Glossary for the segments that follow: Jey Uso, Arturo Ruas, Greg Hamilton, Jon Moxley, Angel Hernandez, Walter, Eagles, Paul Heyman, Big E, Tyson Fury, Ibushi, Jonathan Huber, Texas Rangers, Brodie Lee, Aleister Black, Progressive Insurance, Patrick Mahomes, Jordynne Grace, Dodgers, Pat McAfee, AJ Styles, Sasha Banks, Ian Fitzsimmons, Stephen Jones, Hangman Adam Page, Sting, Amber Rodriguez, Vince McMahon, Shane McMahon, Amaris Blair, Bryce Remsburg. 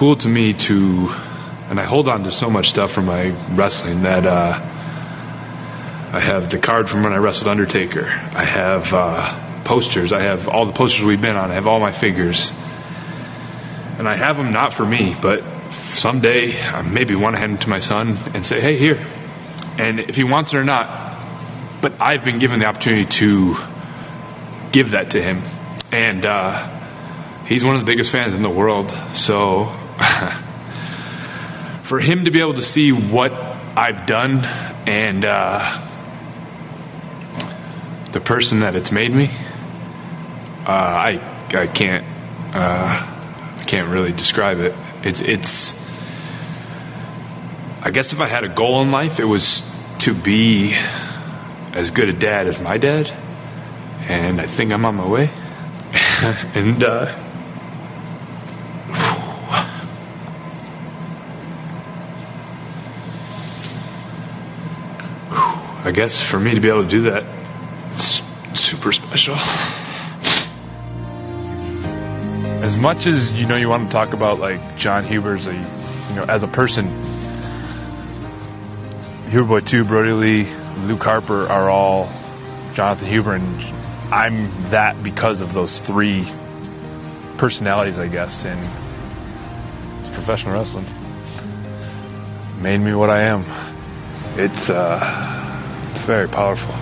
cool to me to, and I hold on to so much stuff from my wrestling that I have the card from when I wrestled Undertaker. I have posters. I have all the posters we've been on. I have all my figures. And I have them not for me, but someday I maybe want to hand them to my son and say, hey, here. And if he wants it or not, but I've been given the opportunity to give that to him. And he's one of the biggest fans in the world. So for him to be able to see what I've done and the person that it's made me, I can't really describe it. It's I guess if I had a goal in life, it was to be as good a dad as my dad, and I think I'm on my way. And I guess for me to be able to do that, it's super special. As much as, you know, you want to talk about like Jon Huber as a, you know, as a person, Huber Boy 2, Brodie Lee, Luke Harper are all Jonathan Huber, and I'm that because of those three personalities, I guess, and it's professional wrestling. Made me what I am. It's very powerful.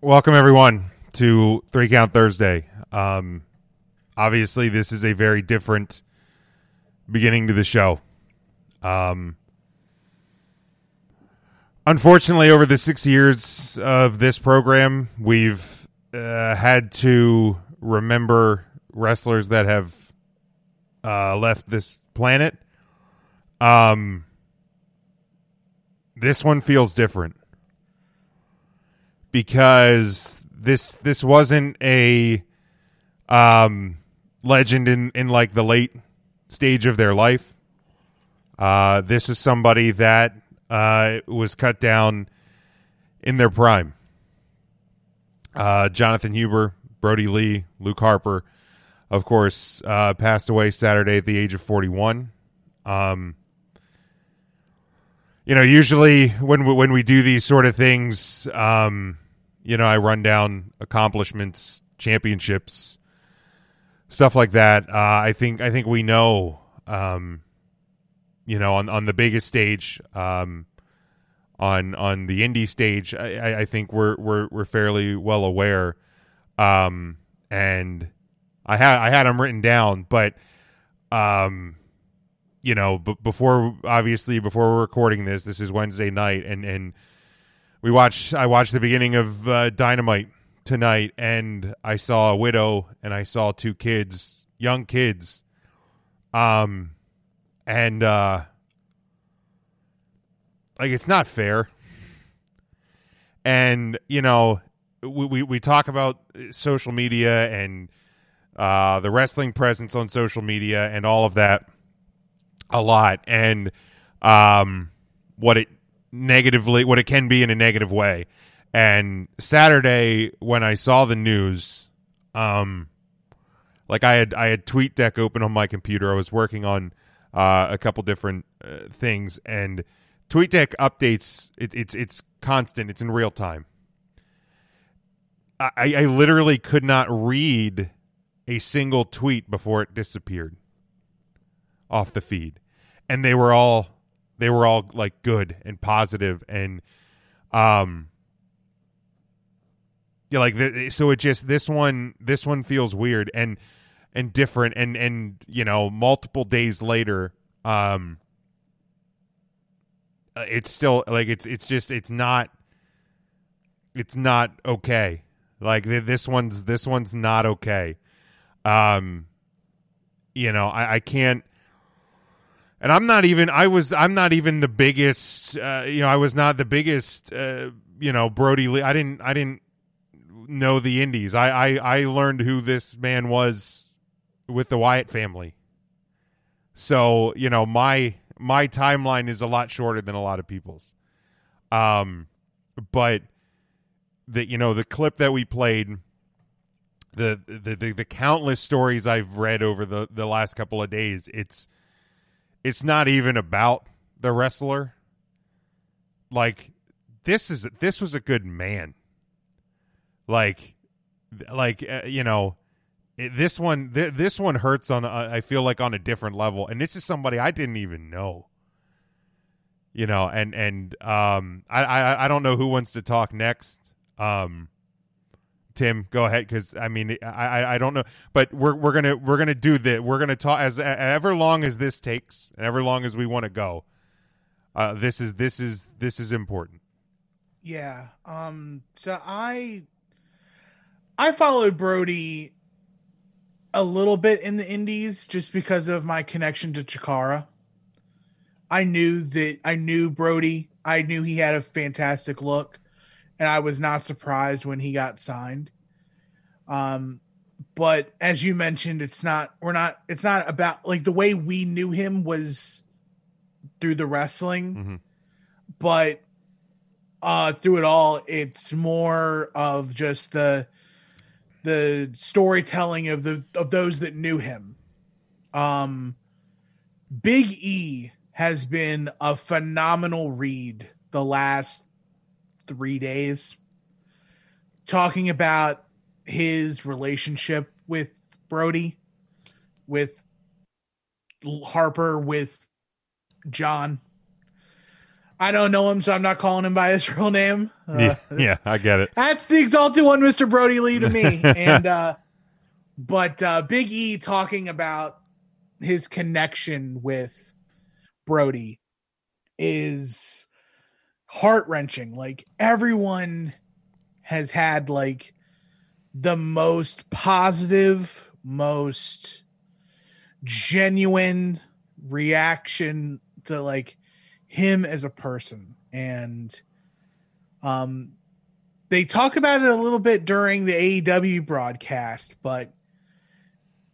Welcome everyone to Three Count Thursday. Obviously this is a very different beginning to the show. Unfortunately, over the 6 years of this program, we've had to remember wrestlers that have left this planet. This one feels different, because this wasn't a legend in like the late stage of their life. This is somebody that was cut down in their prime. Jonathan Huber, Brodie Lee, Luke Harper, of course, passed away Saturday at the age of 41. You know, usually when we do these sort of things, you know, I run down accomplishments, championships, stuff like that. I think we know, you know, on the biggest stage, on the indie stage, I think we're fairly well aware. And I had them written down, but, you know, before we're recording this is Wednesday night, and I watched the beginning of Dynamite tonight, and I saw a widow and I saw two kids, young kids. And, like, it's not fair. And, you know, we talk about social media and, the wrestling presence on social media and all of that a lot, and what it can be in a negative way. And Saturday when I saw the news, like I had TweetDeck open on my computer. I was working on a couple different things, and TweetDeck updates. It's constant. It's in real time. I literally could not read a single tweet before it disappeared off the feed, and they were all like good and positive, and yeah, like so it just this one feels weird and different, and you know, multiple days later, it's still like it's not okay. Like this one's not okay. You know, I can't, and I'm not even the biggest, you know, I was not the biggest, you know, Brodie Lee. I didn't know the indies. I learned who this man was with the Wyatt family. So, you know, my timeline is a lot shorter than a lot of people's. But that, you know, the clip that we played, the countless stories I've read over the last couple of days, it's not even about the wrestler. Like, this was a good man. This one hurts on, I feel like, on a different level. And this is somebody I didn't even know, you know, and I don't know who wants to talk next. Tim, go ahead. 'Cause I mean, I don't know, but we're going to do that. We're going to talk as ever long as this takes and ever long as we want to go. This is important. Yeah. So I followed Brodie a little bit in the indies just because of my connection to Chikara. I knew Brodie. I knew he had a fantastic look, and I was not surprised when he got signed. But as you mentioned, it's not about, like, the way we knew him was through the wrestling, mm-hmm. but through it all, it's more of just the storytelling of those that knew him. Big E has been a phenomenal read the last 3 days, talking about his relationship with Brodie, with Harper, with John. I don't know him, so I'm not calling him by his real name. Yeah, I get it. That's the exalted one, Mr. Brodie Lee, to me. And but Big E talking about his connection with Brodie is heart-wrenching. Like, everyone has had, like, the most positive, most genuine reaction to, like, him as a person. And they talk about it a little bit during the AEW broadcast, but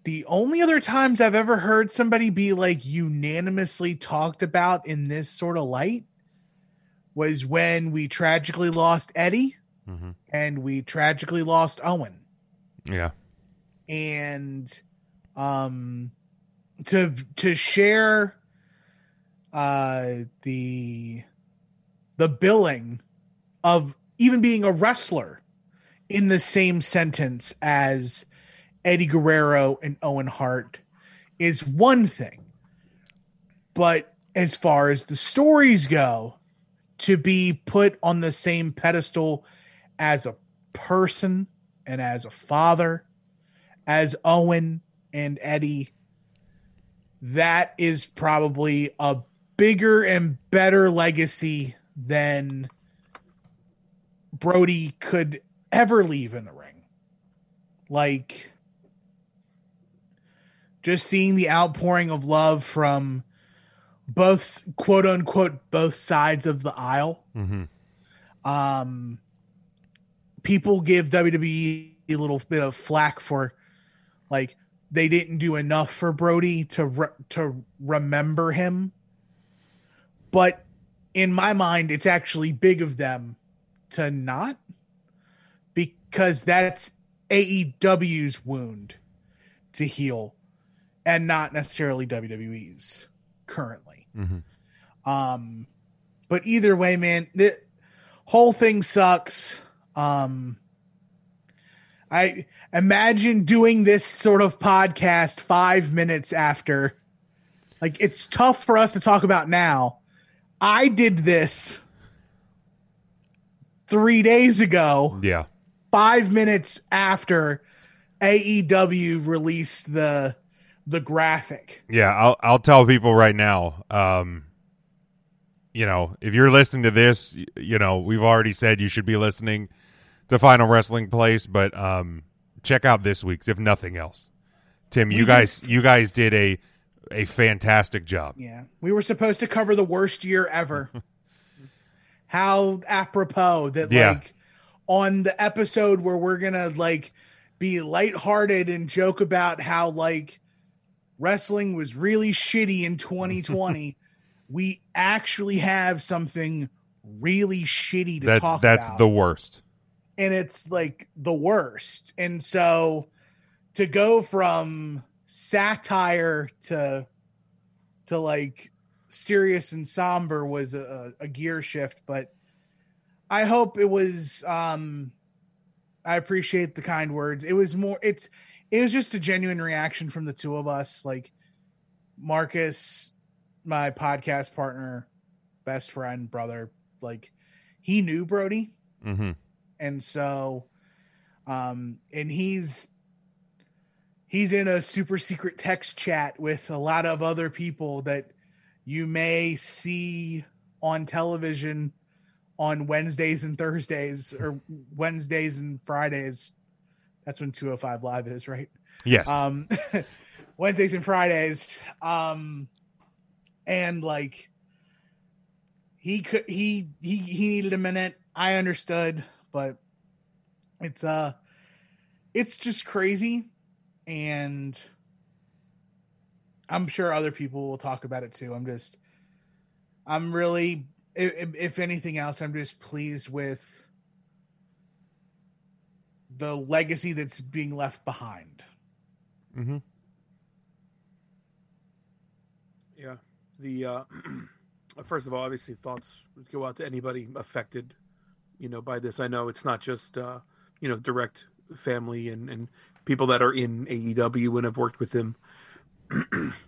the only other times I've ever heard somebody be, like, unanimously talked about in this sort of light was when we tragically lost Eddie, mm-hmm. and we tragically lost Owen. Yeah. And to share the billing of even being a wrestler in the same sentence as Eddie Guerrero and Owen Hart is one thing, but as far as the stories go, to be put on the same pedestal as a person and as a father, as Owen and Eddie, that is probably a bigger and better legacy than Brodie could ever leave in the ring. Like, just seeing the outpouring of love from both, quote unquote, both sides of the aisle. Mm-hmm. People give WWE a little bit of flack for, like, they didn't do enough for Brodie to remember him. But in my mind, it's actually big of them to not, because that's AEW's wound to heal and not necessarily WWE's currently. Mm-hmm. But either way, man, the whole thing sucks. I imagine doing this sort of podcast 5 minutes after. Like, it's tough for us to talk about now. I did this 3 days ago. Yeah. 5 minutes after AEW released the graphic. Yeah, I'll tell people right now, you know, if you're listening to this, you know, we've already said you should be listening to Final Wrestling Place, but check out this week's, if nothing else. Tim, you guys did a fantastic job. Yeah. We were supposed to cover the worst year ever. How apropos that, yeah. Like, on the episode where we're going to, like, be lighthearted and joke about how, like, wrestling was really shitty in 2020, we actually have something really shitty to talk about. That's the worst. and it's like the worst. And so to go from satire to like serious and somber was a gear shift, but I hope it was, I appreciate the kind words. It was more, it was just a genuine reaction from the two of us. Like Marcus, my podcast partner, best friend, brother, like he knew Brodie. Mm-hmm. And so, and he's in a super secret text chat with a lot of other people that you may see on television on Wednesdays and Thursdays, or Wednesdays and Fridays. That's when 205 Live is, right? Yes. Wednesdays and Fridays. And like he needed a minute. I understood, but it's just crazy. And I'm sure other people will talk about it too. I'm really, if anything else, I'm just pleased with the legacy that's being left behind. Mm-hmm. Yeah. First of all, obviously thoughts would go out to anybody affected, by this. I know it's not just, direct family and people that are in AEW and have worked with him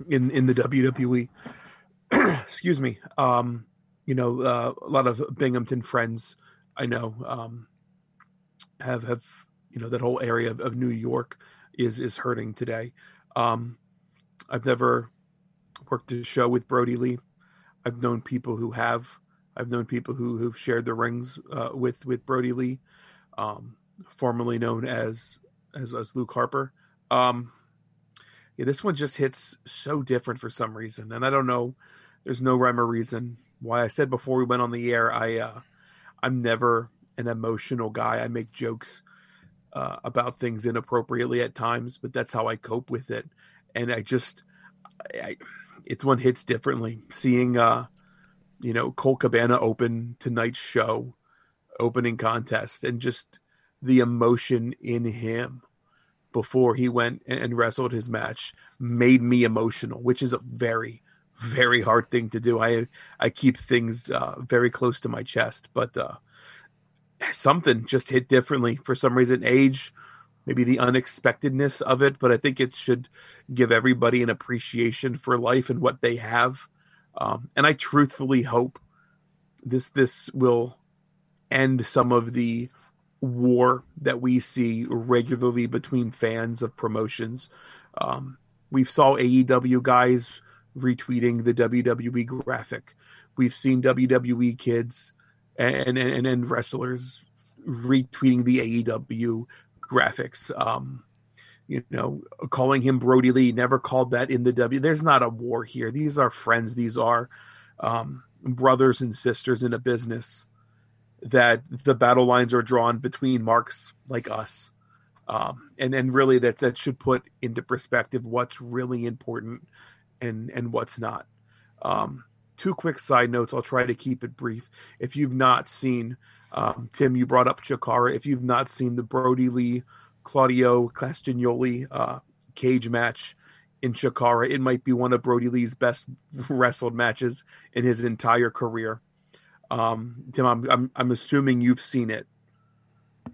in the WWE. Excuse me. A lot of Binghamton friends I know have that whole area of New York is hurting today. I've never worked a show with Brodie Lee. I've known people who have. I've known people who've shared the rings with Brodie Lee, formerly known as Luke Harper. This one just hits so different for some reason, and I don't know. There's no rhyme or reason why. I said before we went on the air, I'm never an emotional guy. I make jokes about things inappropriately at times, but that's how I cope with it. And it's one hits differently. Seeing Colt Cabana open tonight's show, opening contest, and just the emotion in him before he went and wrestled his match made me emotional, which is a very, very hard thing to do. I keep things very close to my chest, but something just hit differently for some reason. Age, maybe the unexpectedness of it, but I think it should give everybody an appreciation for life and what they have. And I truthfully hope this will end some of the war that we see regularly between fans of promotions. We've saw AEW guys retweeting the WWE graphic. We've seen WWE kids and wrestlers retweeting the AEW graphics. Calling him Brodie Lee, never called that in the W. There's not a war here. These are friends. These are brothers and sisters in a business that the battle lines are drawn between marks like us. And then really that should put into perspective what's really important and what's not. Two quick side notes. I'll try to keep it brief. If you've not seen, Tim, you brought up Chikara. If you've not seen the Brodie Lee, Claudio Castagnoli cage match in Chikara, it might be one of Brodie Lee's best wrestled matches in his entire career. Tim, I'm assuming you've seen it.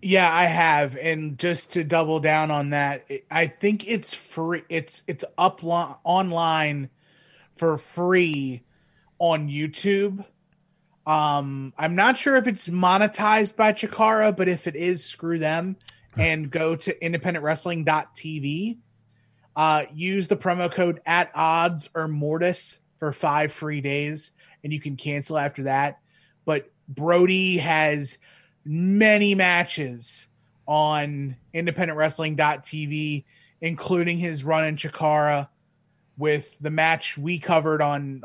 Yeah, I have. And just to double down on that, I think it's free. It's up online for free on YouTube. I'm not sure if it's monetized by Chikara, but if it is, screw them and go to independentwrestling.tv. Use the promo code at odds or mortis for 5 free days, and you can cancel after that. But Brodie has many matches on independentwrestling.tv, including his run in Chikara with the match we covered on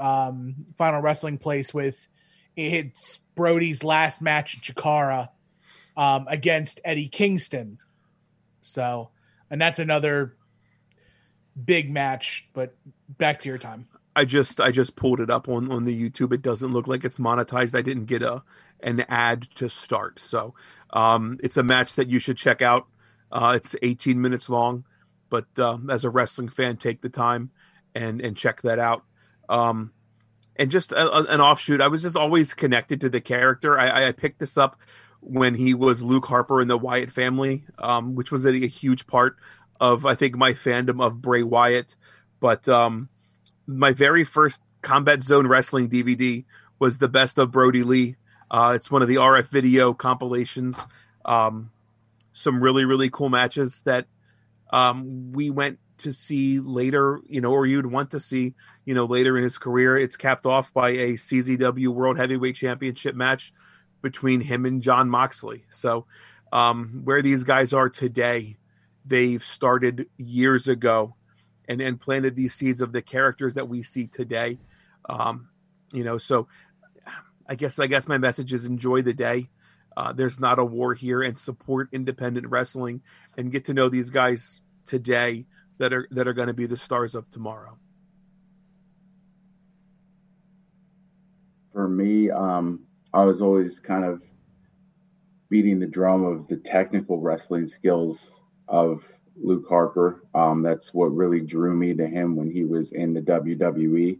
Final Wrestling Place with it's Brodie's last match in Chikara against Eddie Kingston. So, and that's another big match, but back to your time. I just pulled it up on the YouTube. It doesn't look like it's monetized. I didn't get a an ad to start. So it's a match that you should check out. It's 18 minutes long, but as a wrestling fan, take the time and check that out. And just an offshoot, I was just always connected to the character. I picked this up when he was Luke Harper in the Wyatt family, which was a huge part of, I think, my fandom of Bray Wyatt. But my very first Combat Zone Wrestling DVD was the Best of Brodie Lee. It's one of the RF video compilations. Some really, really cool matches that we went to see later, you know, or you'd want to see, you know, later in his career. It's capped off by a CZW World Heavyweight Championship match between him and Jon Moxley. So where these guys are today, they've started years ago and planted these seeds of the characters that we see today. You know, so I guess my message is enjoy the day. There's not a war here, and support independent wrestling and get to know these guys today that are going to be the stars of tomorrow. For me, I was always kind of beating the drum of the technical wrestling skills of Luke Harper. That's what really drew me to him when he was in the WWE.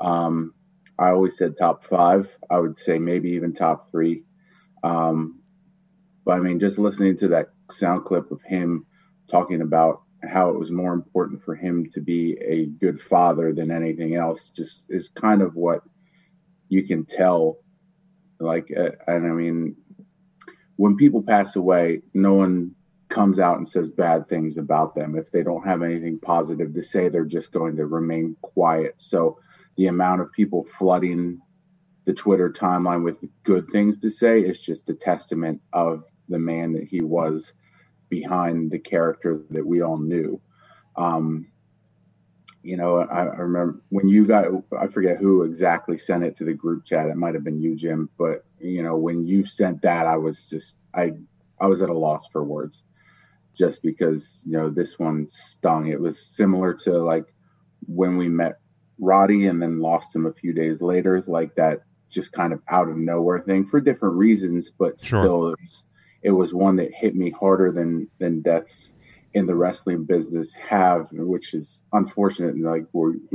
I always said top five. I would say maybe even top three. But I mean, just listening to that sound clip of him talking about how it was more important for him to be a good father than anything else just is kind of what you can tell. And I mean, when people pass away, no one comes out and says bad things about them. If they don't have anything positive to say, they're just going to remain quiet. So the amount of people flooding the Twitter timeline with good things to say is just a testament of the man that he was behind the character that we all knew. You know, I remember when you got, I forget who exactly sent it to the group chat. It might've been you, Jim, but you know, when you sent that, I was just, I was at a loss for words just because, you know, this one stung. It was similar to like when we met Roddy and then lost him a few days later, like that just kind of out of nowhere thing for different reasons, but sure. Still it was one that hit me harder than deaths in the wrestling business have, which is unfortunate. And like we've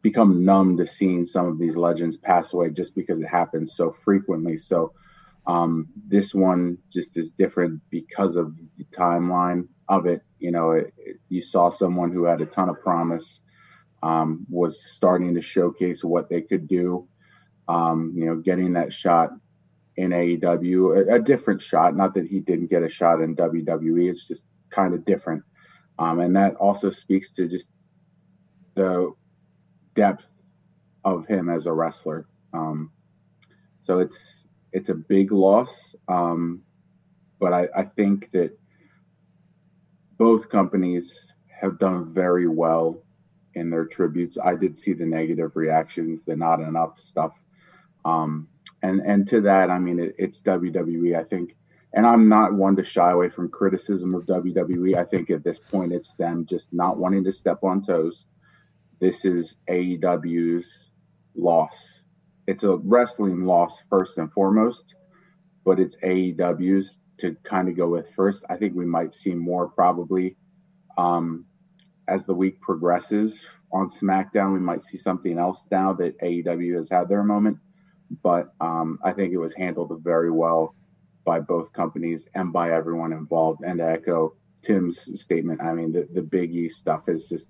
become numb to seeing some of these legends pass away just because it happens so frequently. So this one just is different because of the timeline of it. You know, you saw someone who had a ton of promise, was starting to showcase what they could do. You know, getting that shot in AEW, a different shot. Not that he didn't get a shot in WWE. It's just kind of different. And that also speaks to just the depth of him as a wrestler. So it's a big loss. But I think that both companies have done very well in their tributes. I did see the negative reactions, the not enough stuff. And to that, I mean, it's WWE, I think. And I'm not one to shy away from criticism of WWE. I think at this point, it's them just not wanting to step on toes. This is AEW's loss. It's a wrestling loss first and foremost, but it's AEW's to kind of go with first. I think we might see more probably as the week progresses on SmackDown. We might see something else now that AEW has had their moment. But I think it was handled very well by both companies and by everyone involved. And to echo Tim's statement, I mean, the Big E stuff is just,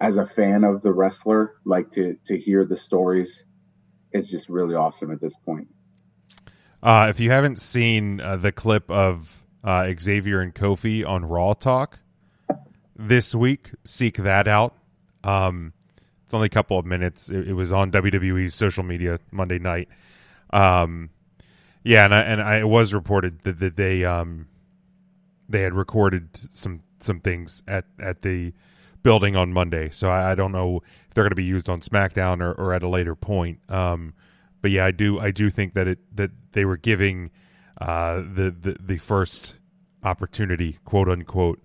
as a fan of the wrestler, like to hear the stories, it's just really awesome at this point. If you haven't seen the clip of Xavier and Kofi on Raw Talk this week, seek that out. It's only a couple of minutes. It was on WWE's social media Monday night. Yeah, and it was reported that they had recorded some things at the building on Monday. So I don't know if they're going to be used on SmackDown or at a later point. But yeah, I do think that they were giving the first opportunity, quote unquote,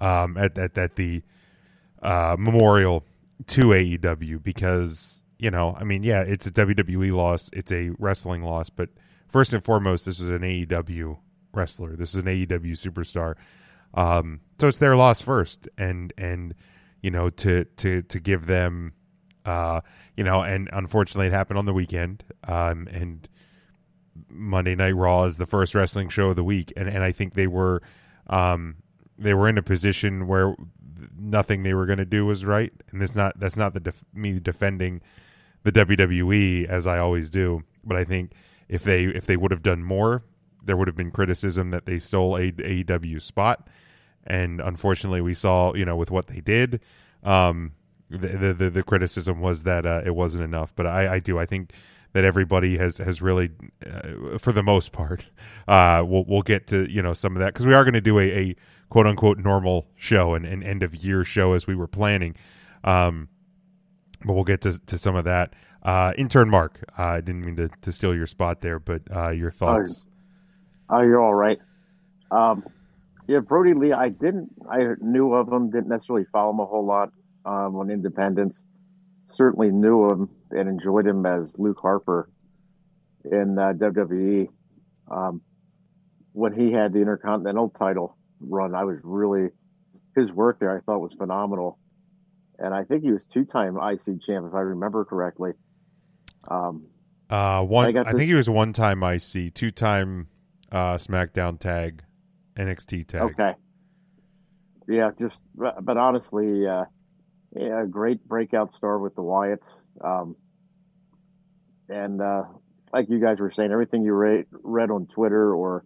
at the memorial to AEW because, you know, I mean, yeah, it's a WWE loss, it's a wrestling loss, but first and foremost, this was an AEW wrestler. This is an AEW superstar. So it's their loss first, and you know, to give them, you know, and unfortunately it happened on the weekend, and Monday Night Raw is the first wrestling show of the week, and I think they were in a position where nothing they were going to do was right, and that's not me defending the WWE as I always do, but I think if they would have done more, there would have been criticism that they stole a AEW spot, and unfortunately we saw, you know, with what they did, the criticism was that it wasn't enough. But I think that everybody has really, for the most part, we'll get to, you know, some of that, because we are going to do a quote unquote normal show and an end of year show as we were planning, but we'll get to some of that. Intern Mark, I didn't mean to steal your spot there, but your thoughts. Oh, you're all right. Yeah, Brodie Lee, I knew of him, didn't necessarily follow him a whole lot on independence. Certainly knew him and enjoyed him as Luke Harper in WWE. When he had the Intercontinental title run, his work there I thought was phenomenal. And I think he was 2-time IC champ, if I remember correctly. I think he was 1-time IC, 2-time SmackDown tag, NXT tag. Okay. Yeah, but honestly, yeah, a great breakout star with the Wyatts. And like you guys were saying, everything you read on Twitter or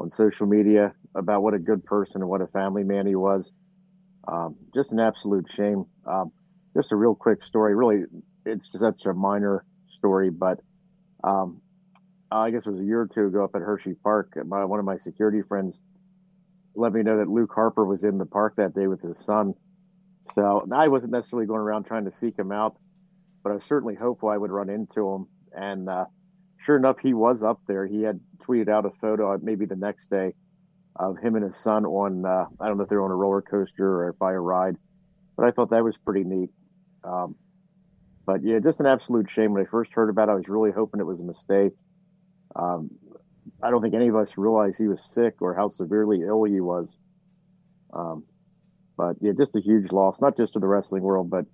on social media about what a good person and what a family man he was, just an absolute shame. Just a real quick story. Really, it's just such a minor story, but I guess it was a year or two ago up at Hershey Park, one of my security friends let me know that Luke Harper was in the park that day with his son. So I wasn't necessarily going around trying to seek him out, but I was certainly hopeful I would run into him. And sure enough, he was up there. He had tweeted out a photo maybe the next day of him and his son on, I don't know if they're on a roller coaster or by a ride, but I thought that was pretty neat. But yeah, just an absolute shame. When I first heard about it, I was really hoping it was a mistake. I don't think any of us realized he was sick or how severely ill he was. But yeah, just a huge loss, not just to the wrestling world, but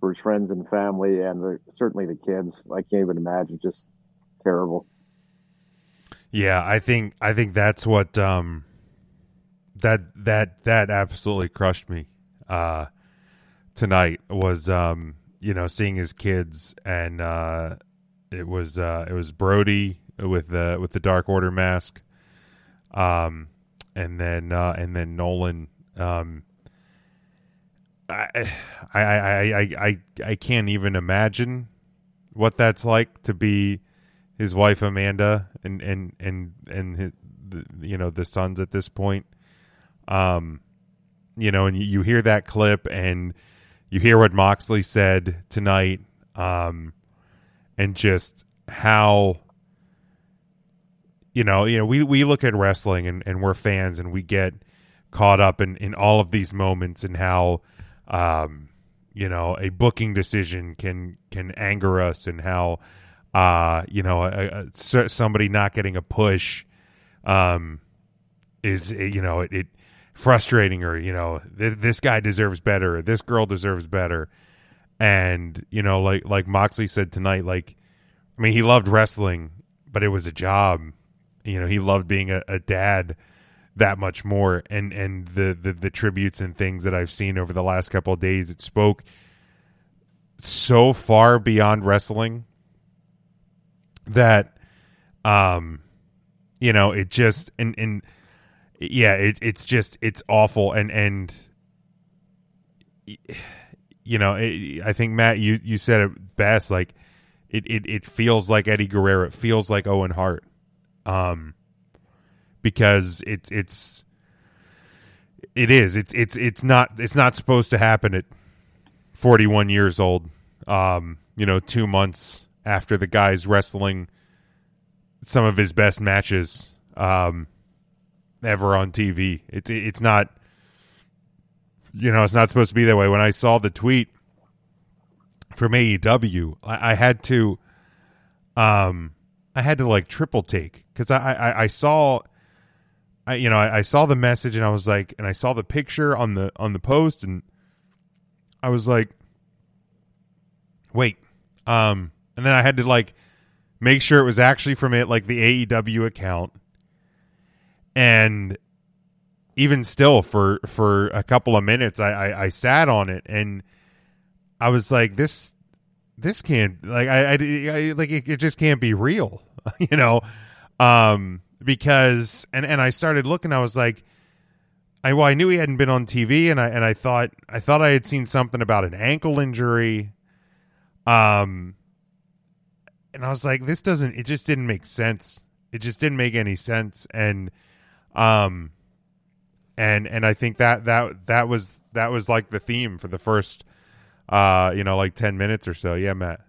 for his friends and family, and certainly the kids. I can't even imagine. Just terrible. Yeah, I think that's what that absolutely crushed me tonight was you know, seeing his kids, and it was Brodie with the Dark Order mask, and then Nolan. I can't even imagine what that's like to be his wife Amanda and his, you know, the sons at this point, you know, and you hear that clip and you hear what Moxley said tonight, and just how, you know, we look at wrestling and we're fans and we get caught up in all of these moments and how, you know, a booking decision can anger us, and how, you know, somebody not getting a push, is, you know, it frustrating, or, you know, this guy deserves better, or this girl deserves better. And, you know, like Moxley said tonight, like, I mean, he loved wrestling, but it was a job. You know, he loved being a dad that much more, and the tributes and things that I've seen over the last couple of days, it spoke so far beyond wrestling that you know, it just and yeah, it's just, it's awful, and you know, I think Matt, you said it best, like it feels like Eddie Guerrero, it feels like Owen Hart, because it's not supposed to happen at 41 years old, you know, 2 months after the guy's wrestling some of his best matches ever on TV. It's not, you know, it's not supposed to be that way. When I saw the tweet from AEW, I had to I had to like triple take because I saw the message and I was like, and I saw the picture on the post and I was like, wait, and then I had to like make sure it was actually from it, like the AEW account. And even still for a couple of minutes, I sat on it and I was like, this can't like, I like, it just can't be real, you know? Because, and I started looking, I was like, I knew he hadn't been on TV and I thought I had seen something about an ankle injury. And I was like, it just didn't make sense. It just didn't make any sense. And I think that was like the theme for the first, 10 minutes or so. Yeah, Matt.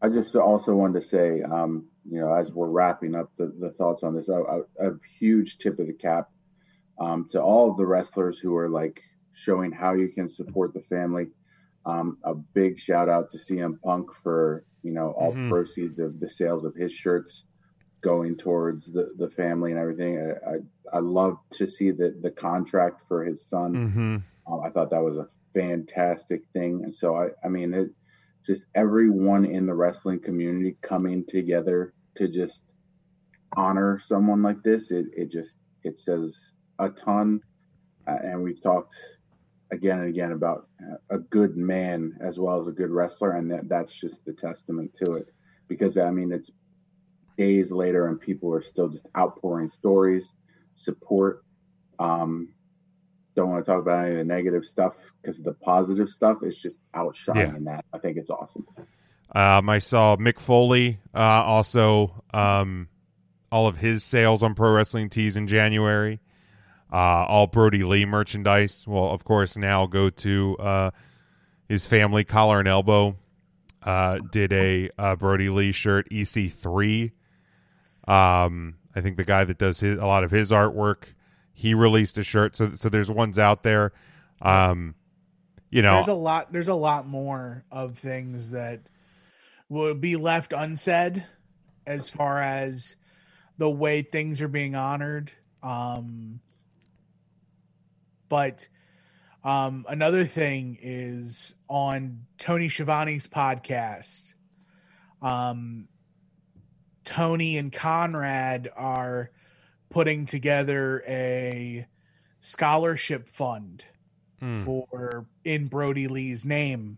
I just also wanted to say, as we're wrapping up the thoughts on this, a huge tip of the cap to all of the wrestlers who are like showing how you can support the family. A big shout out to CM Punk for, all proceeds of the sales of his shirts going towards the family and everything. I love to see the contract for his son. Mm-hmm. I thought that was a fantastic thing. And so, I mean, just everyone in the wrestling community coming together to just honor someone like this, it says a ton. And we've talked again and again about a good man as well as a good wrestler. And that's just the testament to it. Because, I mean, it's days later and people are still just outpouring stories, support. Don't want to talk about any of the negative stuff because the positive stuff is just outshining that. I think it's awesome. I saw Mick Foley also all of his sales on Pro Wrestling Tees in January. All Brodie Lee merchandise will, of course, now go to his family. Collar and Elbow did a Brodie Lee shirt, EC3. I think the guy that does a lot of his artwork, he released a shirt, so there's ones out there. There's a lot more of things that will be left unsaid as far as the way things are being honored. But another thing is on Tony Schiavone's podcast, Tony and Conrad are putting together a scholarship fund for in Brodie Lee's name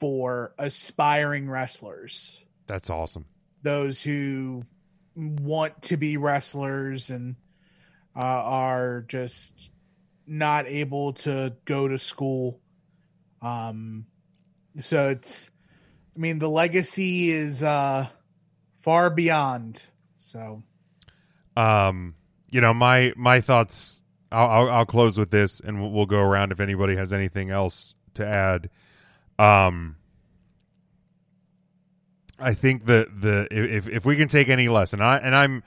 for aspiring wrestlers. That's awesome. Those who want to be wrestlers and are just not able to go to school. So the legacy is far beyond. So, my thoughts, I'll close with this and we'll go around if anybody has anything else to add. I think the if we can take any lesson, I'm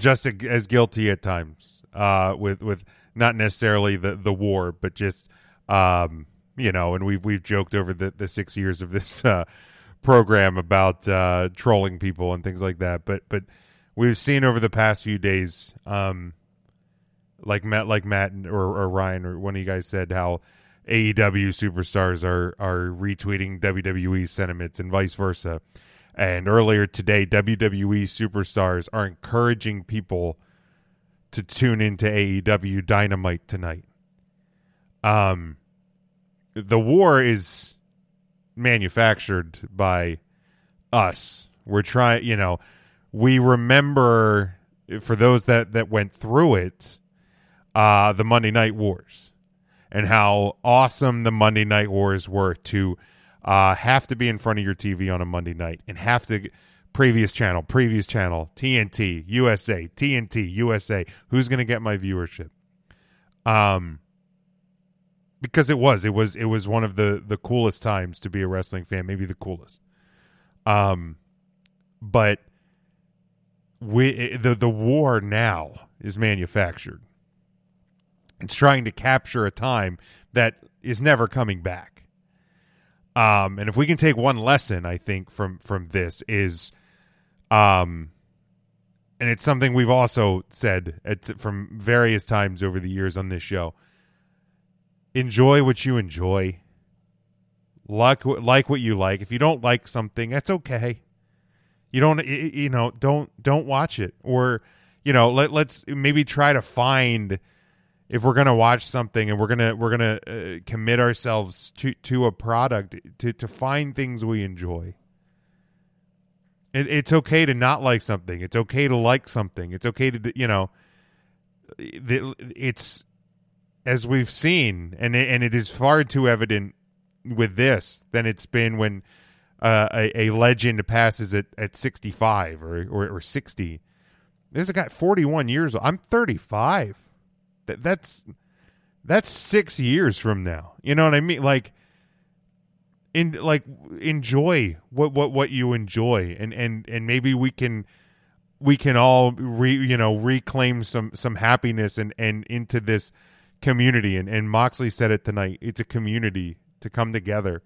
just as guilty at times with not necessarily the war, but just and we've joked over the 6 years of this program about trolling people and things like that, but we've seen over the past few days, like Matt or Ryan or one of you guys said, how AEW superstars are retweeting WWE sentiments and vice versa. And earlier today, WWE superstars are encouraging people to tune into AEW Dynamite tonight. The war is manufactured by us. We're trying, we remember, for those that went through it, the Monday Night Wars and how awesome the Monday Night Wars were to have to be in front of your TV on a Monday night and have to previous channel, TNT, USA, TNT, USA. Who's going to get my viewership? Because it was one of the coolest times to be a wrestling fan, maybe the coolest. But the war now is manufactured. It's trying to capture a time that is never coming back. And if we can take one lesson, I think from this is, and it's something we've also said from various times over the years on this show. Enjoy what you enjoy. Like what you like. If you don't like something, that's okay. You don't, don't watch it, or, let's maybe try to find, if we're going to watch something and we're going to commit ourselves to a product, to find things we enjoy. It's okay to not like something. It's okay to like something. It's okay to, it's, as we've seen, and it is far too evident with this than it's been when a legend passes at 65 or 60. This guy 41 years old. I'm 35. That's 6 years from now. You know what I mean? Enjoy what you enjoy, and maybe we can all reclaim some happiness and into this community. And Moxley said it tonight. It's a community to come together,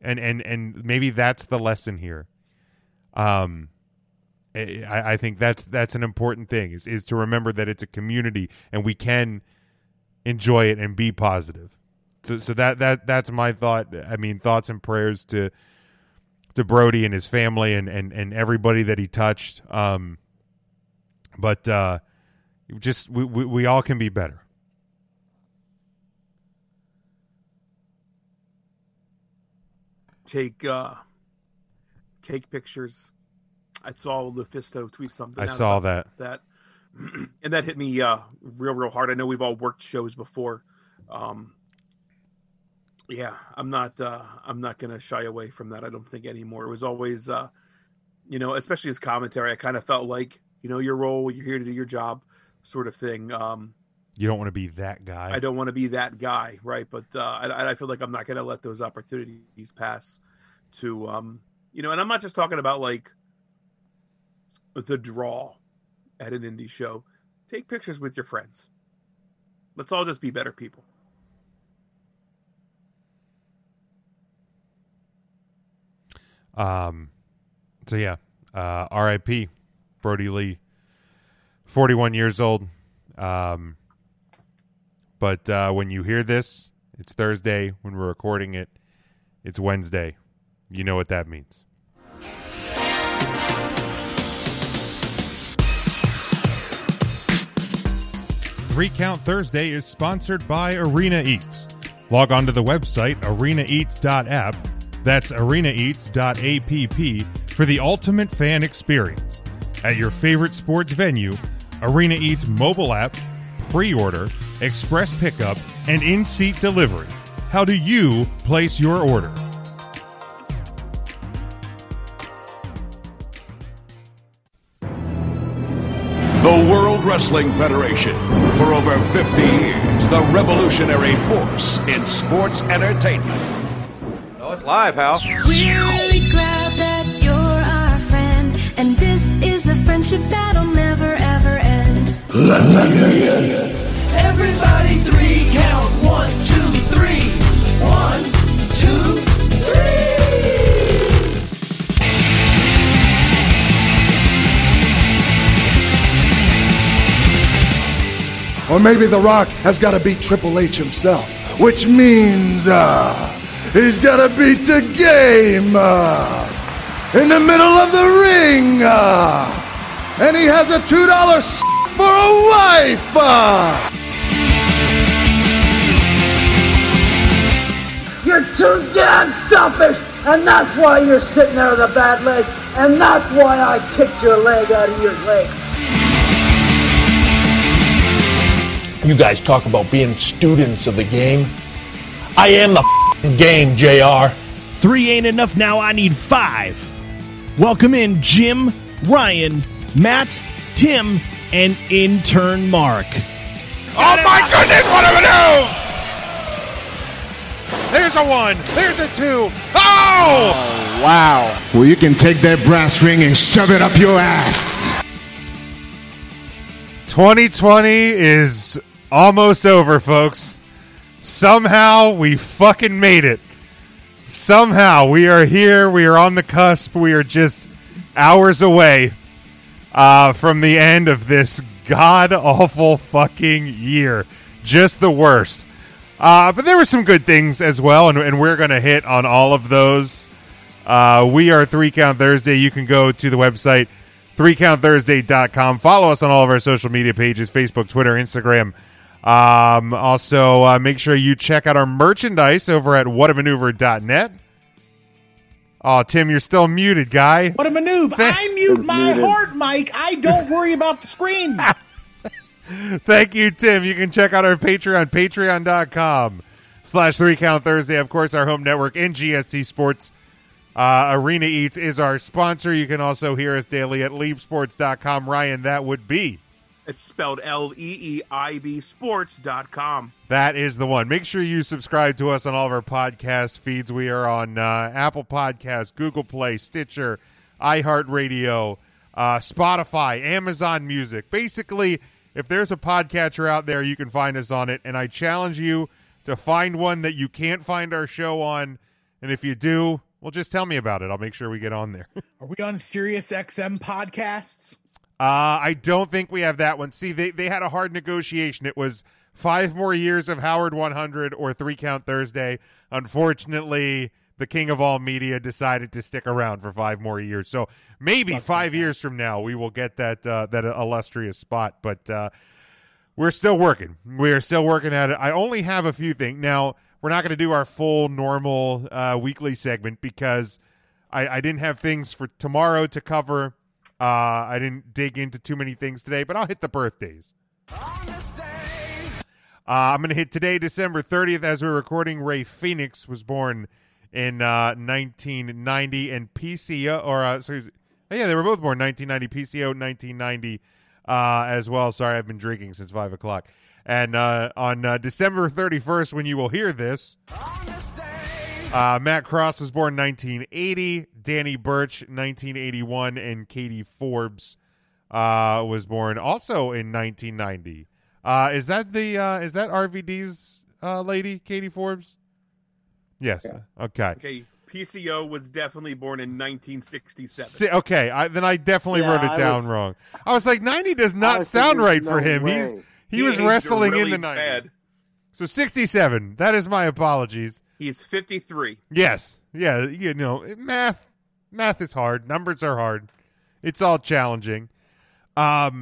and maybe that's the lesson here. I think that's an important thing is to remember that it's a community and we can enjoy it and be positive. So that's my thought. I mean, thoughts and prayers to Brodie and his family and everybody that he touched. But just we all can be better. Take pictures. I saw Lufisto tweet something. I saw that, and that hit me real hard. I know we've all worked shows before. Yeah, I'm not going to shy away from that, I don't think, anymore. It was always, especially his commentary, I kind of felt like, your role, you're here to do your job sort of thing. You don't want to be that guy. I don't want to be that guy, right? But I feel like I'm not going to let those opportunities pass to, and I'm not just talking about, the draw at an indie show. Take pictures with your friends. Let's all just be better people. R.I.P. Brodie Lee, 41 years old. But when you hear this, it's Thursday. When we're recording it, it's Wednesday. You know what that means. Three Count Thursday is sponsored by Arena Eats. Log on to the website, arenaeats.app. That's arenaeats.app for the ultimate fan experience. At your favorite sports venue, Arena Eats mobile app, pre-order, express pickup, and in-seat delivery. How do you place your order? The World Wrestling Federation. For over 50 years, the revolutionary force in sports entertainment. Oh, it's live, pal. We're really glad that you're our friend, and this is a friendship that'll never, ever end. Everybody three count. 1, 2, 3. 1, 2, 3. Or maybe The Rock has got to beat Triple H himself, which means... he's gotta beat the game in the middle of the ring, and he has a $2 for a wife. You're too damn selfish, and that's why you're sitting there with a bad leg, and that's why I kicked your leg out of your leg. You guys talk about being students of the game. I am the game, JR. 3 ain't enough now, I need 5. Welcome in Jim, Ryan, Matt, Tim, and intern Mark. Oh my goodness, what am I doing? There's a 1, there's a 2. Oh! Wow. Well, you can take that brass ring and shove it up your ass. 2020 is almost over, folks. Somehow we fucking made it. Somehow we are here. We are on the cusp. We are just hours away from the end of this god-awful fucking year. Just the worst. But there were some good things as well, and we're going to hit on all of those. We are 3 Count Thursday. You can go to the website, 3countthursday.com. Follow us on all of our social media pages, Facebook, Twitter, Instagram. Also, make sure you check out our merchandise over at whatamaneuver.net. Oh, Tim, you're still muted, guy. What a maneuver. I mute my heart, Mike. I don't worry about the screen. Thank you, Tim. You can check out our Patreon, patreon.com/3countthursday. Of course, our home network, NGST Sports. Arena Eats is our sponsor. You can also hear us daily at leapsports.com. Ryan, that would be? It's spelled L-E-E-I-B sports.com. That is the one. Make sure you subscribe to us on all of our podcast feeds. We are on Apple Podcasts, Google Play, Stitcher, iHeartRadio, Spotify, Amazon Music. Basically, if there's a podcatcher out there, you can find us on it. And I challenge you to find one that you can't find our show on. And if you do, well, just tell me about it. I'll make sure we get on there. Are we on Sirius XM podcasts? I don't think we have that one. See, they had a hard negotiation. It was 5 more years of Howard 100 or 3 Count Thursday. Unfortunately, the king of all media decided to stick around for 5 more years. So maybe Lucky 5 years from now we will get that that illustrious spot. But we're still working. We are still working at it. I only have a few things. Now, we're not going to do our full normal weekly segment because I didn't have things for tomorrow to cover. I didn't dig into too many things today, but I'll hit the birthdays. On this day. I'm going to hit today, December 30th, as we're recording. Ray Phoenix was born in 1990, and PCO, or yeah, they were both born 1990. PCO 1990 as well. Sorry, I've been drinking since 5 o'clock. And on December 31st, when you will hear this, Matt Cross was born 1980, Danny Burch 1981, and Katie Forbes was born also in 1990. Is that RVD's lady, Katie Forbes? Yes. Yeah. Okay. PCO was definitely born in 1967. Okay, then I definitely wrote it down wrong. I was like, 90 does not sound right for him. Way. He was wrestling really in the 90s. Bad. So 67. That is my apologies. He's 53. Yes. Yeah, you know, math is hard. Numbers are hard. It's all challenging. But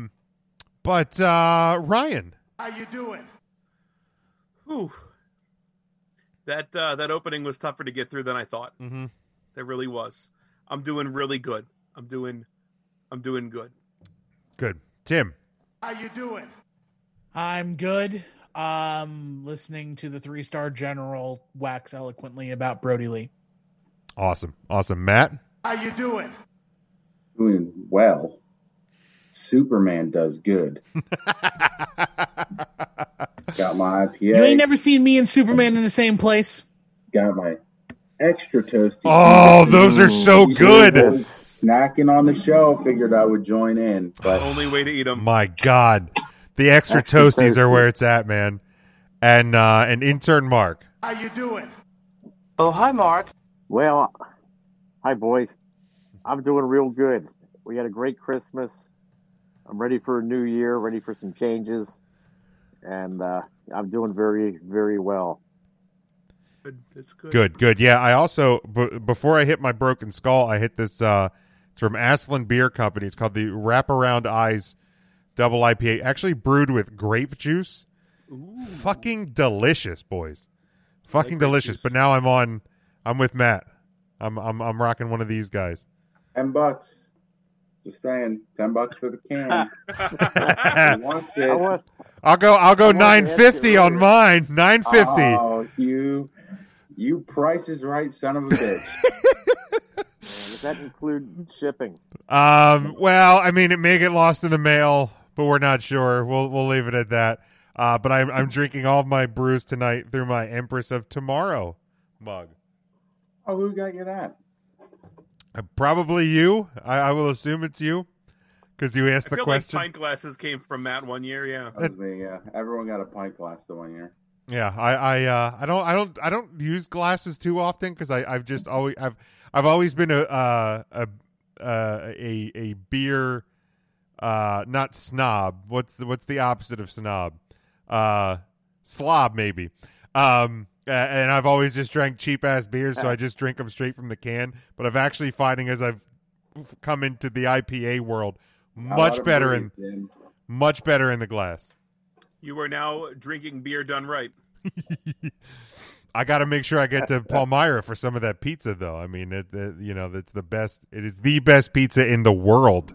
Ryan, how you doing? Whew. That opening was tougher to get through than I thought. Mm-hmm. It really was. I'm doing really good. I'm doing good. Good. Tim, how you doing? I'm good. Listening to the 3-star general wax eloquently about Brodie Lee. Awesome. Matt, how you doing? Doing well. Superman does good. Got my IPA. You ain't never seen me and Superman in the same place. Got my extra toasty. Oh, those are so good. Snacking on the show. Figured I would join in. But only way to eat them. My God. The extra toasties are where it's at, man. And an intern, Mark. How you doing? Oh, hi, Mark. Well, hi, boys. I'm doing real good. We had a great Christmas. I'm ready for a new year, ready for some changes. And I'm doing very, very well. It's good. Good. Yeah, I also, before I hit my broken skull, I hit this. It's from Aslan Beer Company. It's called the Wraparound Eyes Double IPA, actually brewed with grape juice. Ooh. Fucking delicious, boys. Fucking delicious. Juice. But now I'm with Matt. I'm rocking one of these guys. $10. Just saying, $10 for the can. I'll go $9.50 on mine. $9.50. Oh, you Price is Right, son of a bitch. Does that include shipping? Well, I mean, it may get lost in the mail. But we're not sure. We'll leave it at that. But I'm drinking all of my brews tonight through my Empress of Tomorrow mug. Oh, who got you that? Probably you. I will assume it's you because you asked the question. Like pint glasses came from Matt one year. Yeah, everyone got a pint glass the one year. Yeah, I don't use glasses too often because I've always been a beer not snob. What's the opposite of snob? Slob maybe. And I've always just drank cheap ass beers, so I just drink them straight from the can. But I'm actually finding as I've come into the IPA world, much better in the glass. You are now drinking beer done right. I got to make sure I get to Palmyra for some of that pizza, though. I mean, that's the best. It is the best pizza in the world.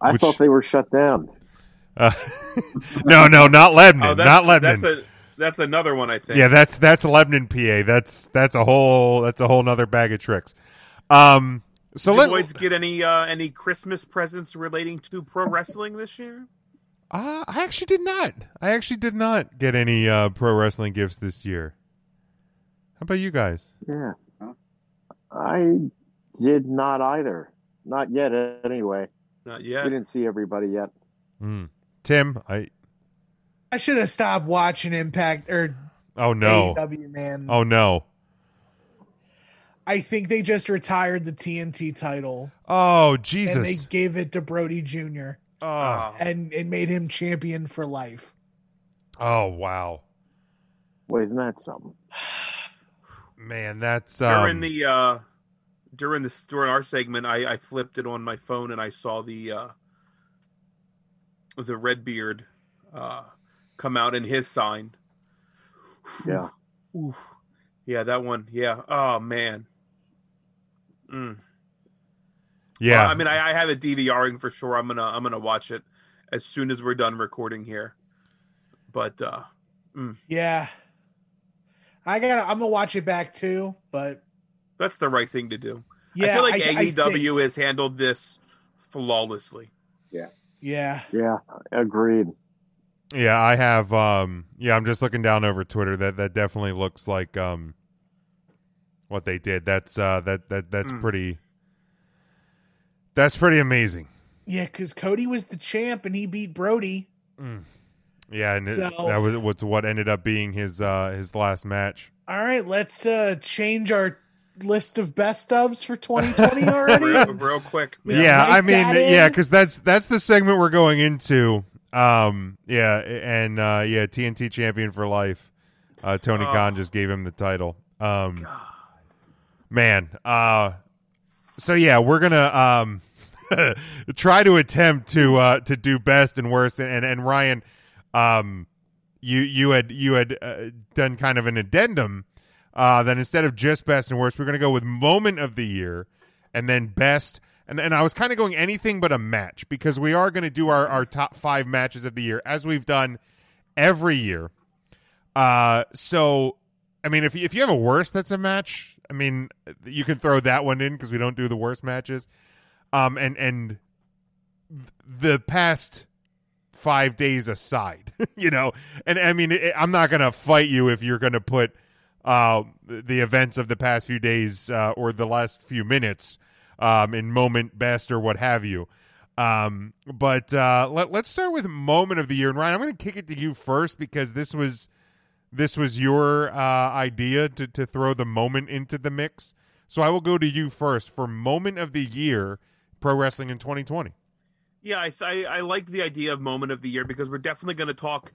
I thought they were shut down. No, not Lebanon. Not Lebanon. That's another one, I think. Yeah, that's Lebanon, PA. That's a whole nother bag of tricks. So did you boys get any Christmas presents relating to pro wrestling this year? I actually did not. I actually did not get any pro wrestling gifts this year. How about you guys? Yeah, I did not either. Not yet, anyway. Not yet. We didn't see everybody yet. Mm. Tim, I should have stopped watching Impact or AEW, man. Oh no. I think they just retired the TNT title. Oh Jesus! And they gave it to Brodie Jr. And made him champion for life. Oh wow! Well, isn't that something? Man, that's during our segment, I flipped it on my phone and I saw the Redbeard come out in his sign. Yeah. Oof. Yeah, that one. Yeah. Oh man. Mm. Yeah, well, I mean, I have it DVRing for sure. I'm gonna watch it as soon as we're done recording here. But yeah, I'm gonna watch it back too. But that's the right thing to do. Yeah, I feel like AEW has handled this flawlessly. Yeah. Agreed. Yeah, I have. I'm just looking down over Twitter. That definitely looks like what they did. That's pretty. That's pretty amazing. Yeah, because Cody was the champ and he beat Brodie. Mm. Yeah, and that was what ended up being his last match. All right, let's change our list of best ofs for 2020 already. real quick. Yeah, because that's the segment we're going into. TNT champion for life. Tony Khan just gave him the title. So yeah, we're gonna try to attempt to do best and worst. And Ryan, you had done kind of an addendum that instead of just best and worst, we're gonna go with moment of the year, and then best. And I was kind of going anything but a match because we are gonna do our top 5 matches of the year as we've done every year. So I mean, if you have a worst, that's a match. I mean, you can throw that one in because we don't do the worst matches. And the past 5 days aside, and I mean, I'm not going to fight you if you're going to put the events of the past few days or the last few minutes in moment best or what have you. But let's start with moment of the year. And Ryan, I'm going to kick it to you first because this was your idea to throw the moment into the mix. So I will go to you first for moment of the year, pro wrestling in 2020. Yeah, I like the idea of moment of the year because we're definitely going to talk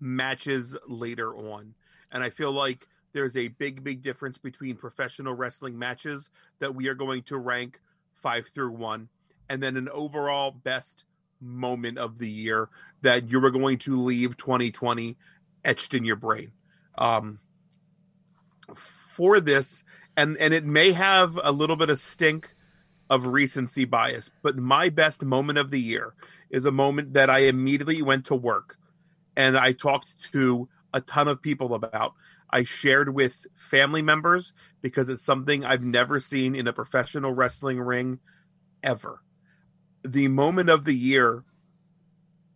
matches later on. And I feel like there's a big, big difference between professional wrestling matches that we are going to rank 5 through 1. And then an overall best moment of the year that you were going to leave 2020 etched in your brain for this. And it may have a little bit of stink of recency bias, but my best moment of the year is a moment that I immediately went to work and I talked to a ton of people about. I shared with family members because it's something I've never seen in a professional wrestling ring ever. The moment of the year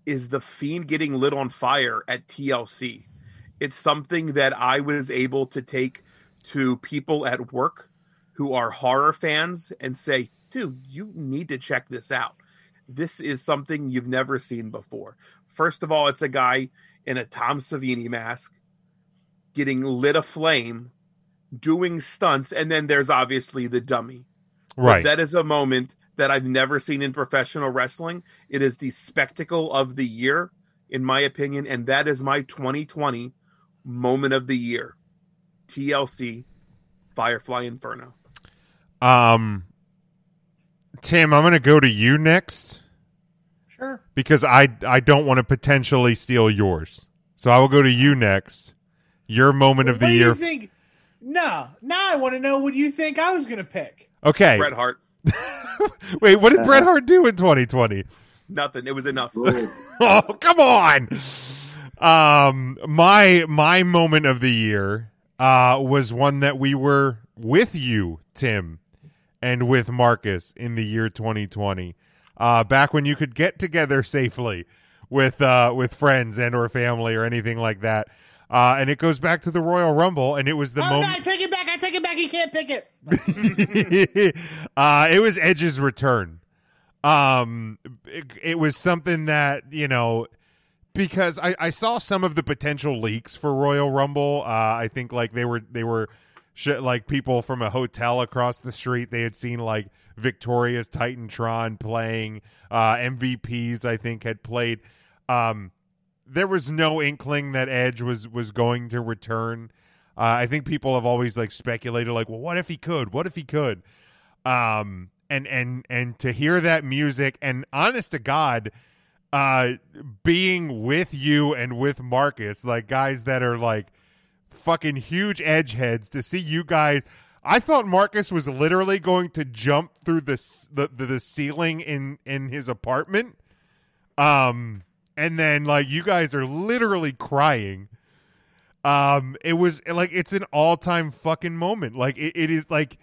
is The Fiend getting lit on fire at TLC. It's something that I was able to take to people at work who are horror fans and say, dude, you need to check this out. This is something you've never seen before. First of all, it's a guy in a Tom Savini mask getting lit aflame, doing stunts, and then there's obviously the dummy. Right. But that is a moment that I've never seen in professional wrestling. It is the spectacle of the year, in my opinion, and that is my 2020 moment of the year. TLC, Firefly Inferno. Tim, I'm going to go to you next. Sure. Because I don't want to potentially steal yours. So I will go to you next. Your moment of the year. What do you think? No. Now I want to know what you think I was going to pick. Okay. Bret Hart. Wait, what did Bret Hart do in 2020? Nothing. It was enough. Oh, come on. My moment of the year was one that we were with you, Tim, and with Marcus in the year 2020, back when you could get together safely with friends and or family or anything like that. And it goes back to the Royal Rumble, and it was the moment. No, I take it back. He can't pick it. It was Edge's return. It was something that, you know, because I saw some of the potential leaks for Royal Rumble. I think like they were like people from a hotel across the street. They had seen like Victoria's Titantron playing, MVPs, I think, had played. There was no inkling that Edge was going to return. I think people have always like speculated, like, well, what if he could? What if he could? And to hear that music, and honest to God, being with you and with Marcus, like guys that are like fucking huge Edge heads, to see you guys. I thought Marcus was literally going to jump through the ceiling in his apartment. And then, like, you guys are literally crying. It was, like, it's an all-time fucking moment. Like, it is, like,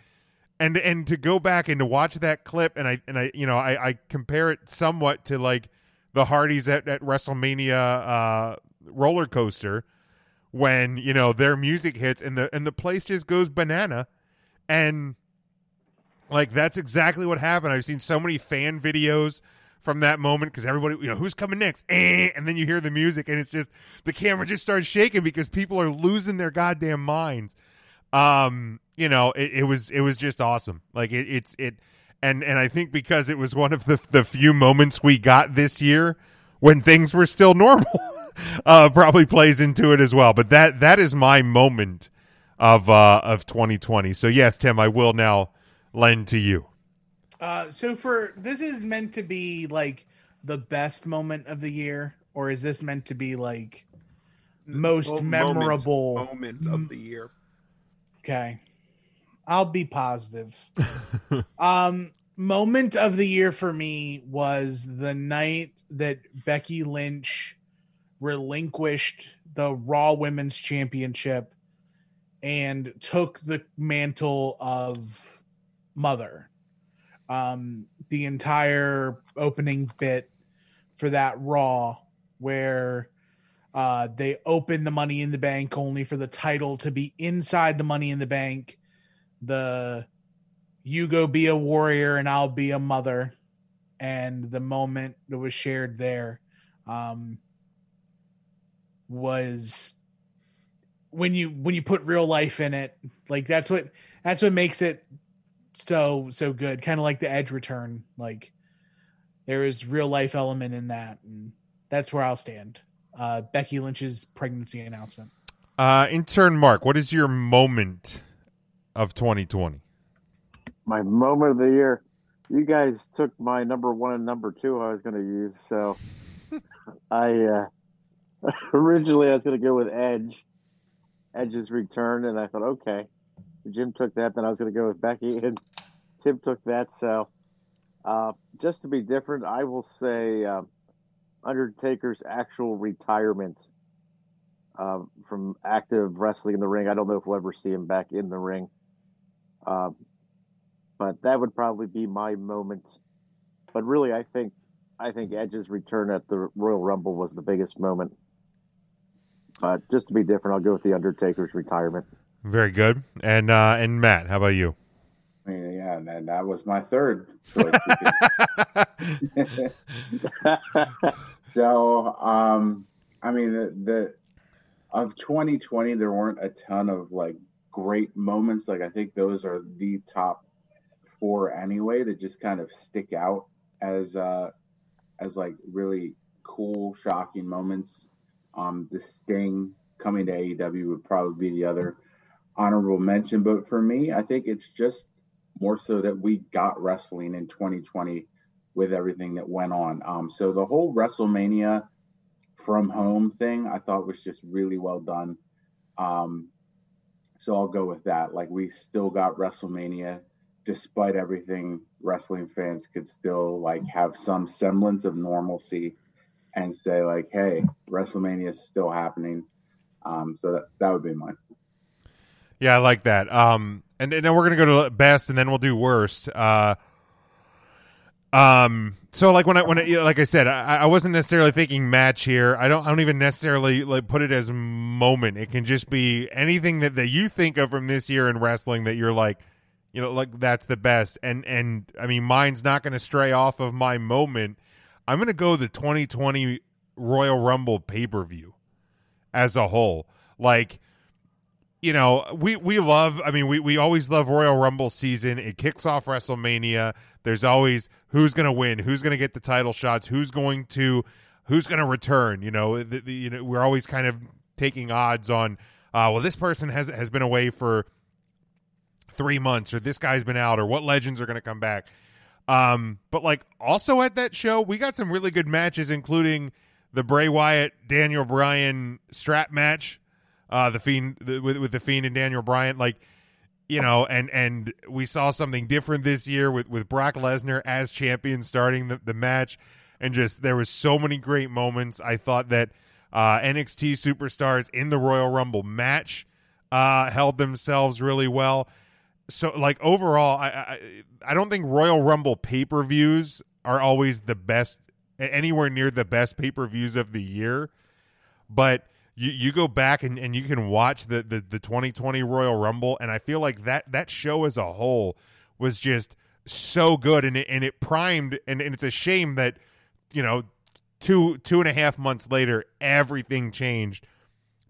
and to go back and to watch that clip, and I you know, I compare it somewhat to, like, the Hardys at WrestleMania roller coaster when, you know, their music hits and the place just goes banana. And, like, that's exactly what happened. I've seen so many fan videos from that moment, because everybody, you know, who's coming next? And then you hear the music, and it's just, the camera just starts shaking because people are losing their goddamn minds. You know, it was just awesome. Like and I think because it was one of the few moments we got this year when things were still normal, probably plays into it as well. But that is my moment of 2020. So yes, Tim, I will now lend to you. So for this is meant to be like the best moment of the year, or is this meant to be like most memorable moment of the year? Okay, I'll be positive. Moment of the year for me was the night that Becky Lynch relinquished the Raw Women's Championship and took the mantle of Mother. The entire opening bit for that Raw where they open the Money in the Bank only for the title to be inside the Money in the Bank, the you go be a warrior and I'll be a mother, and the moment that was shared there was when you put real life in it, like that's what makes it so good. Kind of like the Edge return, like there is real life element in that, and that's where I'll stand. Becky Lynch's pregnancy announcement. In turn, Mark, what is your moment of 2020? My moment of the year, you guys took my number one and number two I was going to use, so I originally I was going to go with Edge's return, and I thought, okay, Jim took that, then I was going to go with Becky, and Tim took that. So just to be different, I will say Undertaker's actual retirement from active wrestling in the ring. I don't know if we'll ever see him back in the ring. But that would probably be my moment. But really, I think Edge's return at the Royal Rumble was the biggest moment. Just to be different, I'll go with the Undertaker's retirement. Very good. And Matt, how about you? Yeah, and that was my third choice. So, I mean, the of 2020, there weren't a ton of like great moments. Like I think those are the top four anyway that just kind of stick out as like really cool, shocking moments. The Sting coming to AEW would probably be the other honorable mention. But for me, I think it's just more so that we got wrestling in 2020 with everything that went on. So the whole WrestleMania from home thing, I thought was just really well done. So I'll go with that. Like we still got WrestleMania despite everything. Wrestling fans could still like have some semblance of normalcy and say like, hey, WrestleMania is still happening. So that would be mine. Yeah, I like that. And then we're going to go to best and then we'll do worst. So like like I said, I wasn't necessarily thinking match here. I don't even necessarily like put it as moment. It can just be anything that you think of from this year in wrestling that you're like, you know, like that's the best. And I mean, mine's not going to stray off of my moment. I'm going to go the 2020 Royal Rumble pay-per-view as a whole. Like, you know, we always love Royal Rumble season. It kicks off WrestleMania. There's always who's going to win, who's going to get the title shots, who's going to return. You know, we're always kind of taking odds on, well, this person has been away for 3 months, or this guy's been out, or what legends are going to come back. But like also at that show, we got some really good matches, including the Bray Wyatt, Daniel Bryan strap match. The Fiend with the Fiend and Daniel Bryan, like, you know, and we saw something different this year with Brock Lesnar as champion starting the match, and just there was so many great moments. I thought that NXT superstars in the Royal Rumble match held themselves really well. So like overall, I don't think Royal Rumble pay-per-views are always the best, anywhere near the best pay-per-views of the year, but You go back and you can watch the 2020 Royal Rumble, and I feel like that show as a whole was just so good, and it primed, and it's a shame that, you know, two and a half months later everything changed,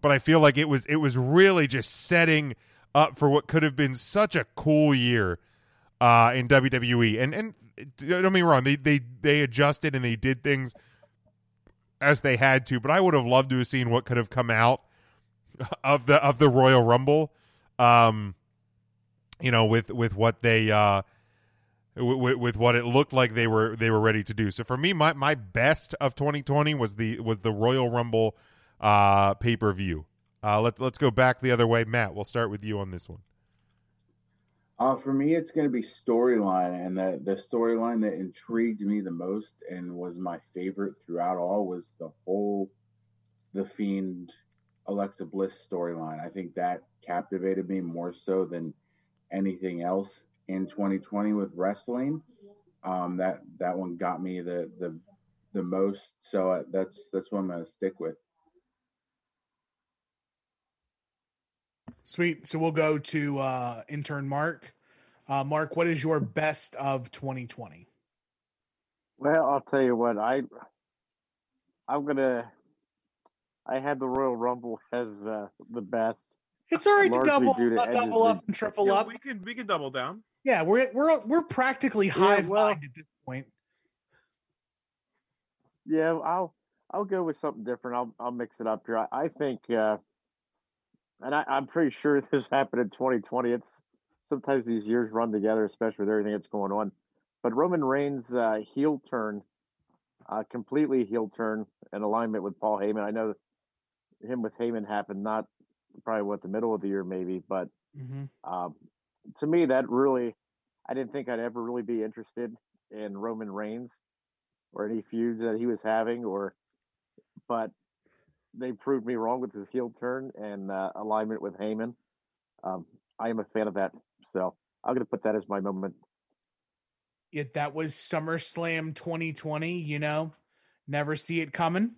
but I feel like it was really just setting up for what could have been such a cool year in WWE, and don't get me wrong, they adjusted and they did things as they had to, but I would have loved to have seen what could have come out of the Royal Rumble, you know, with what they with what it looked like they were ready to do. So for me, my best of 2020 was the Royal Rumble pay per view. Let's go back the other way, Matt. We'll start with you on this one. For me, it's going to be storyline, and the storyline that intrigued me the most and was my favorite throughout all was the whole The Fiend Alexa Bliss storyline. I think that captivated me more so than anything else in 2020 with wrestling. That one got me the most, so that's what I'm going to stick with. Sweet. So we'll go to intern Mark. Mark, what is your best of 2020? Well, I'll tell you what. I had the Royal Rumble as the best. It's already double up and triple up. We can double down. Yeah, we're practically hive-minded at this point. Yeah, I'll go with something different. I'll mix it up here. I think. And I'm pretty sure this happened in 2020. It's sometimes these years run together, especially with everything that's going on. But Roman Reigns' heel turn, completely heel turn in alignment with Paul Heyman. I know him with Heyman happened not probably the middle of the year maybe, but to me that really, I didn't think I'd ever really be interested in Roman Reigns or any feuds that he was having, but they proved me wrong with his heel turn and alignment with Heyman. I am a fan of that, so I'm going to put that as my moment. If that was SummerSlam 2020, you know, never see it coming.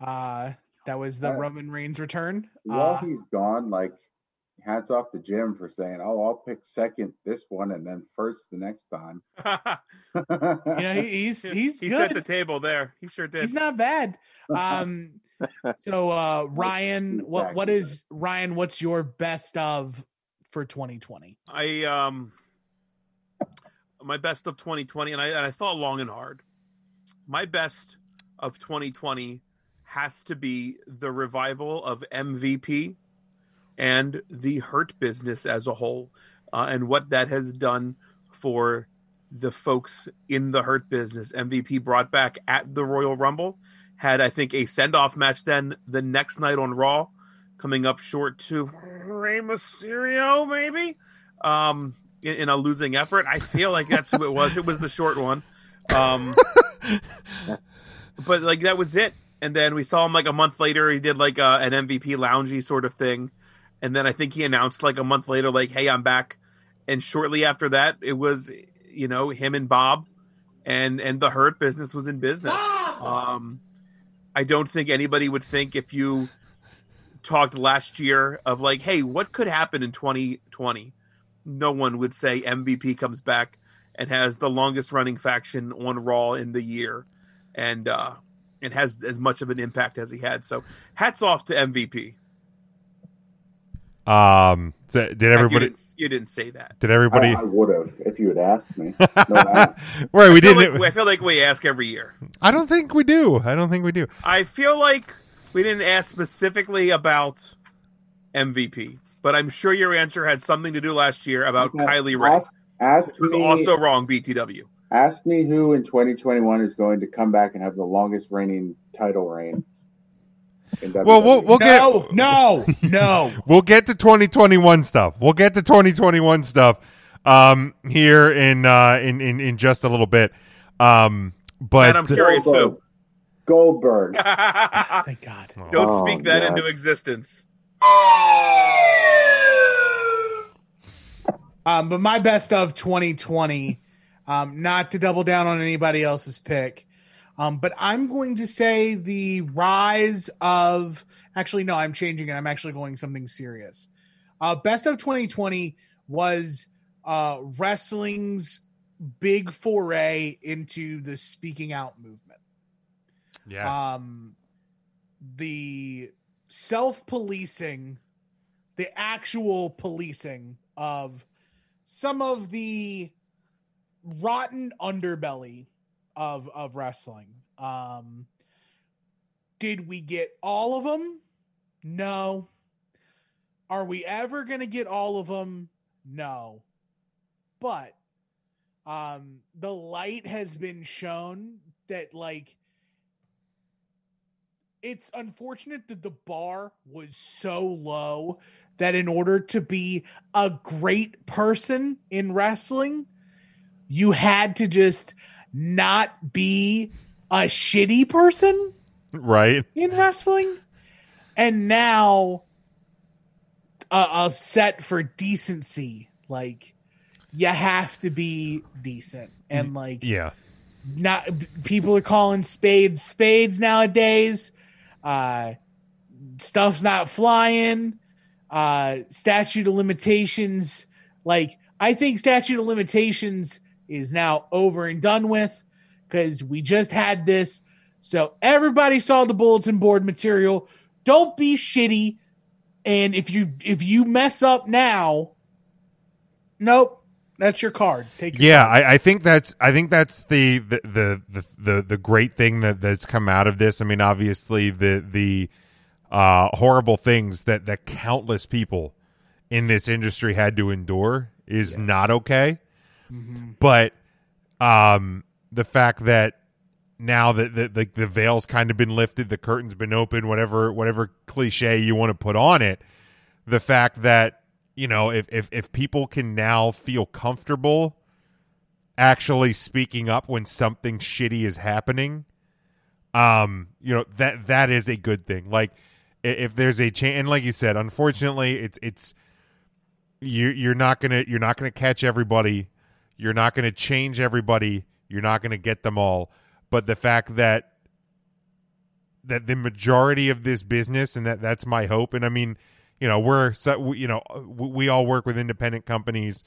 That was the Roman Reigns return. While he's gone, like hats off to Jim for saying, oh, I'll pick second this one and then first the next time. Yeah, he's good. He set the table there. He sure did. He's not bad. So Ryan, what's your best of for 2020? My best of 2020, and I thought long and hard. My best of 2020 has to be the revival of MVP and the Hurt Business as a whole, and what that has done for the folks in the Hurt Business. MVP brought back at the Royal Rumble, had, I think, a send-off match then the next night on Raw, coming up short to Rey Mysterio, maybe, in a losing effort. I feel like that's who it was. It was the short one. But, like, that was it. And then we saw him, like, a month later. He did, like, an MVP loungy sort of thing. And then I think he announced, like, a month later, like, hey, I'm back. And shortly after that, it was, you know, him and Bob. And the Hurt Business was in business. I don't think anybody would think, if you talked last year of, like, hey, what could happen in 2020? No one would say MVP comes back and has the longest-running faction on Raw in the year. And it has as much of an impact as he had. So hats off to MVP. So did everybody? You didn't say that. Did everybody? I would have if you had asked me. Right, we didn't. I feel like we ask every year. I don't think we do. I feel like we didn't ask specifically about MVP, but I'm sure your answer had something to do last year about Kylie Ray. Ask me. Also wrong, BTW. Ask me who in 2021 is going to come back and have the longest reigning title reign. Well, we'll get we'll get to 2021 stuff. We'll get to 2021 stuff here in just a little bit. But and I'm curious who. Goldberg. Thank God. Don't speak that into existence. But my best of 2020, not to double down on anybody else's pick. But I'm going to say the rise of – actually, no, I'm changing it. I'm actually going something serious. Best of 2020 was wrestling's big foray into the speaking out movement. Yes. The self-policing, the actual policing of some of the rotten underbelly of wrestling. Did we get all of them? No. Are we ever going to get all of them? No. But the light has been shown that, like, it's unfortunate that the bar was so low that in order to be a great person in wrestling, you had to just not be a shitty person, right? In wrestling. And now a set for decency. Like, you have to be decent. And, like, yeah, not people are calling spades nowadays. Stuff's not flying. Statute of limitations. Like, I think statute of limitations is now over and done with, because we just had this. So everybody saw the bulletin board material. Don't be shitty. And if you mess up now, nope, that's your card. Take your card. I think that's the great thing that's come out of this. I mean, obviously the horrible things that countless people in this industry had to endure is not okay. Mm-hmm. But the fact that now that the veil's kind of been lifted, the curtain's been open, whatever cliche you want to put on it, the fact that, you know, if people can now feel comfortable actually speaking up when something shitty is happening, you know, that is a good thing. Like, if there's a chance, and like you said, unfortunately, it's you're not gonna catch everybody. You're not going to change everybody. You're not going to get them all. But the fact that the majority of this business, and that's my hope. And I mean, you know, we all work with independent companies.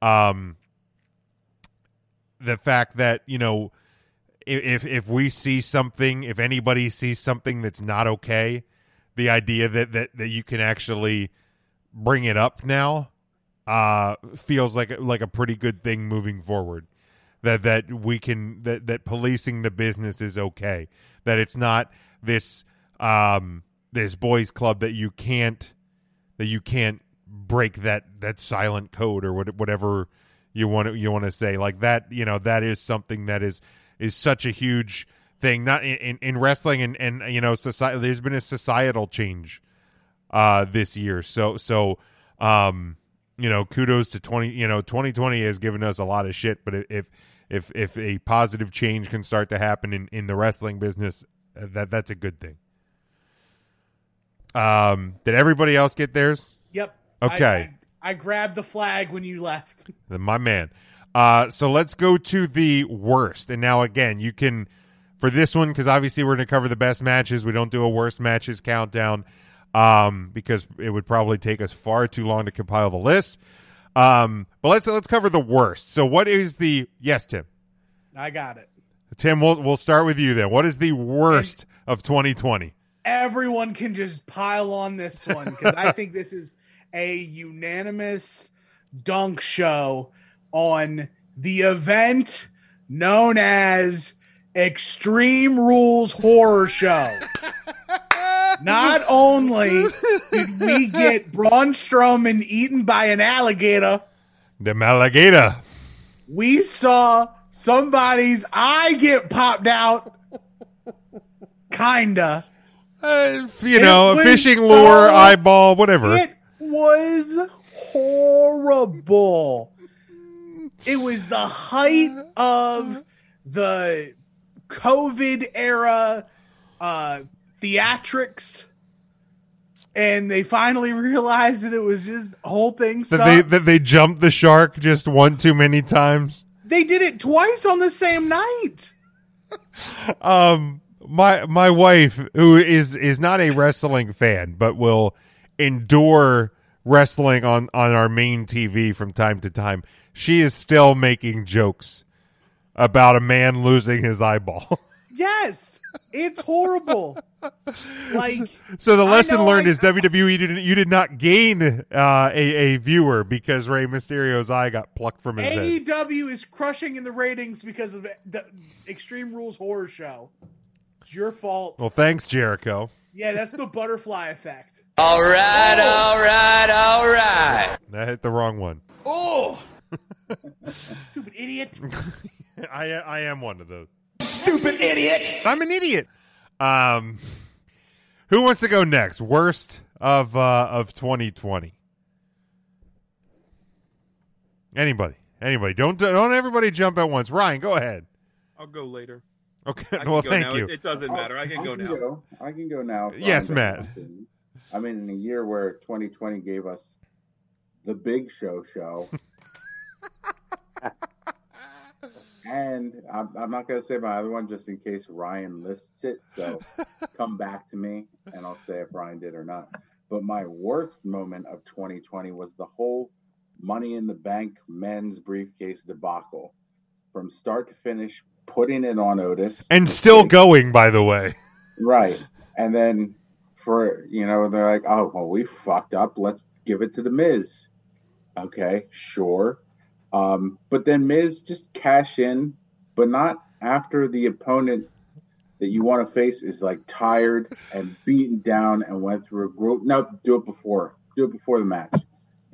The fact that, you know, if we see something, if anybody sees something that's not okay, the idea that you can actually bring it up now feels like a pretty good thing moving forward. That we can that policing the business is okay. That it's not this this boys club that you can't break that silent code or whatever you want to say, like that. You know, that is something that is such a huge thing, not in wrestling and you know, society. There's been a societal change this year, so you know, kudos to 2020 has given us a lot of shit, but if a positive change can start to happen in the wrestling business, that's a good thing. Did everybody else get theirs? Yep. Okay. I grabbed the flag when you left. My man. So let's go to the worst. And now, again, you can, for this one, because obviously we're going to cover the best matches. We don't do a worst matches countdown because it would probably take us far too long to compile the list. But let's cover the worst. So what is the... Yes, Tim. I got it. Tim, we'll start with you then. What is the worst of 2020? Everyone can just pile on this one because I think this is a unanimous dunk show on the event known as Extreme Rules Horror Show. Not only did we get Braun Strowman eaten by an alligator, we saw somebody's eye get popped out. Kinda. You know, a fishing lure, eyeball, whatever. It was horrible. It was the height of the COVID era theatrics, and they finally realized that it was just the whole thing sucks. That they jumped the shark just one too many times. They did it twice on the same night. My wife, who is not a wrestling fan, but will endure wrestling on our main TV from time to time, she is still making jokes about a man losing his eyeball. Yes, it's horrible. Like, so the lesson learned is WWE you did not gain a viewer because Rey Mysterio's eye got plucked from his head. AEW is crushing in the ratings because of the Extreme Rules Horror Show. It's your fault. Well, thanks, Jericho. Yeah, that's the butterfly effect. All right, all right, all right. I hit the wrong one. Oh! Stupid idiot. I am one of those. Stupid idiot. I'm an idiot. Who wants to go next? Worst of 2020. Anybody. Don't everybody jump at once. Ryan, go ahead. I'll go later. Okay. Well, thank you. It doesn't matter. I can go now. Yes, Matt. I mean, in a year where 2020 gave us the Big Show, and I'm not going to say my other one just in case Ryan lists it, so come back to me and I'll say if Ryan did or not. But my worst moment of 2020 was the whole Money in the Bank men's briefcase debacle. From start to finish, putting it on Otis. And still going, by the way. Right. And then... you know, they're like, oh, well, we fucked up. Let's give it to the Miz. Okay, sure. But then Miz just cash in, but not after the opponent that you want to face is like tired and beaten down and went through a group. No, do it before the match.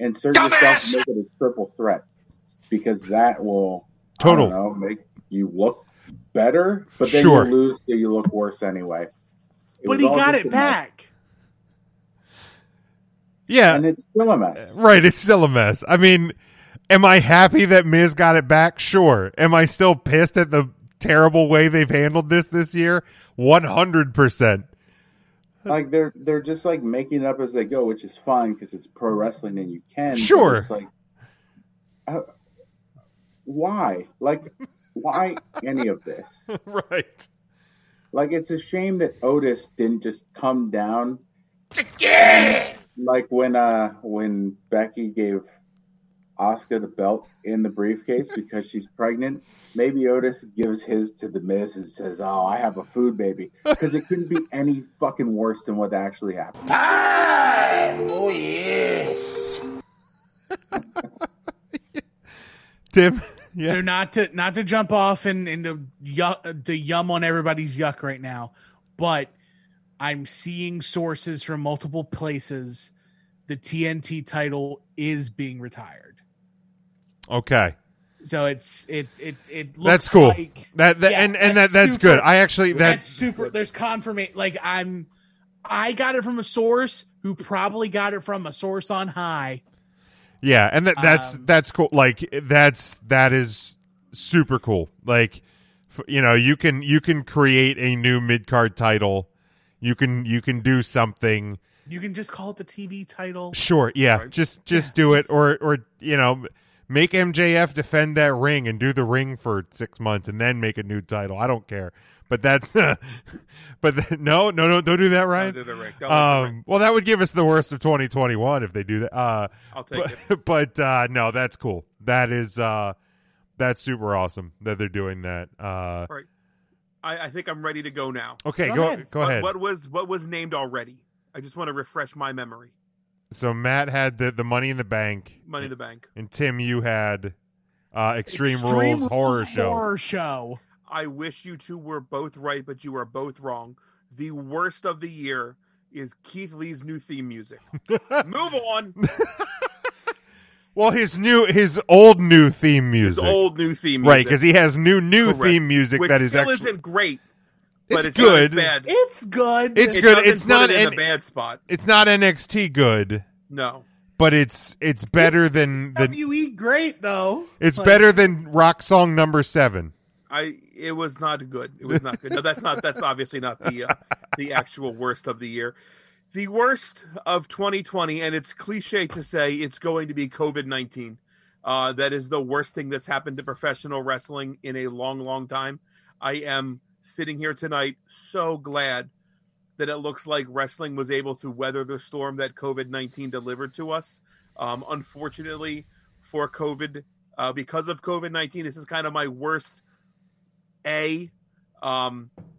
Insert yourself and make it a triple threat because that will make you look better, but then you lose, so you look worse anyway. But he got it back. Yeah. And it's still a mess. Right, it's still a mess. I mean, am I happy that Miz got it back? Sure. Am I still pissed at the terrible way they've handled this year? 100%. Like, they're just, like, making up as they go, which is fine because it's pro wrestling and you can. Sure. It's like, why? Like, why any of this? Right. Like, it's a shame that Otis didn't just come down Like when Becky gave Asuka the belt in the briefcase because she's pregnant, maybe Otis gives his to the Miz and says, "Oh, I have a food baby," because it couldn't be any fucking worse than what actually happened. Time! Oh yes. Tim, yes. So not to jump off and to yum on everybody's yuck right now, but I'm seeing sources from multiple places. The TNT title is being retired. Okay. So it looks that's cool. Like, that yeah, and that's super, good. I actually that's super. There's confirmation. Like I got it from a source who probably got it from a source on high. Yeah, and that's cool. Like that is super cool. Like you can create a new mid-card title. You can do something. You can just call it the TV title. Sure, yeah. Or, just yeah, do it or make MJF defend that ring and do the ring for 6 months and then make a new title. I don't care. But that's no, don't do that, Ryan. Don't do the ring. Well, that would give us the worst of 2021 if they do that. I'll take it. But no, that's cool. That is that's super awesome that they're doing that. All right. I think I'm ready to go now. Okay, go ahead. What was named already? I just want to refresh my memory. So Matt had the Money in the Bank. Money in the Bank. And Tim, you had Extreme Rules Horror Show. I wish you two were both right, but you are both wrong. The worst of the year is Keith Lee's new theme music. Move on. Well, his old new theme music. Right, because he has new correct. Theme music. Which that is actually isn't great. But it's good. Bad. It's good. It's good. It's not in a bad spot. It's not NXT good. No. But it's better than WWE great though. It's better than rock song number 7. It was not good. It was not good. No, that's obviously not the actual worst of the year. The worst of 2020, and it's cliche to say, it's going to be COVID-19. That is the worst thing that's happened to professional wrestling in a long, long time. I am sitting here tonight, so glad that it looks like wrestling was able to weather the storm that COVID-19 delivered to us. Unfortunately, because of COVID-19, this is kind of my worst.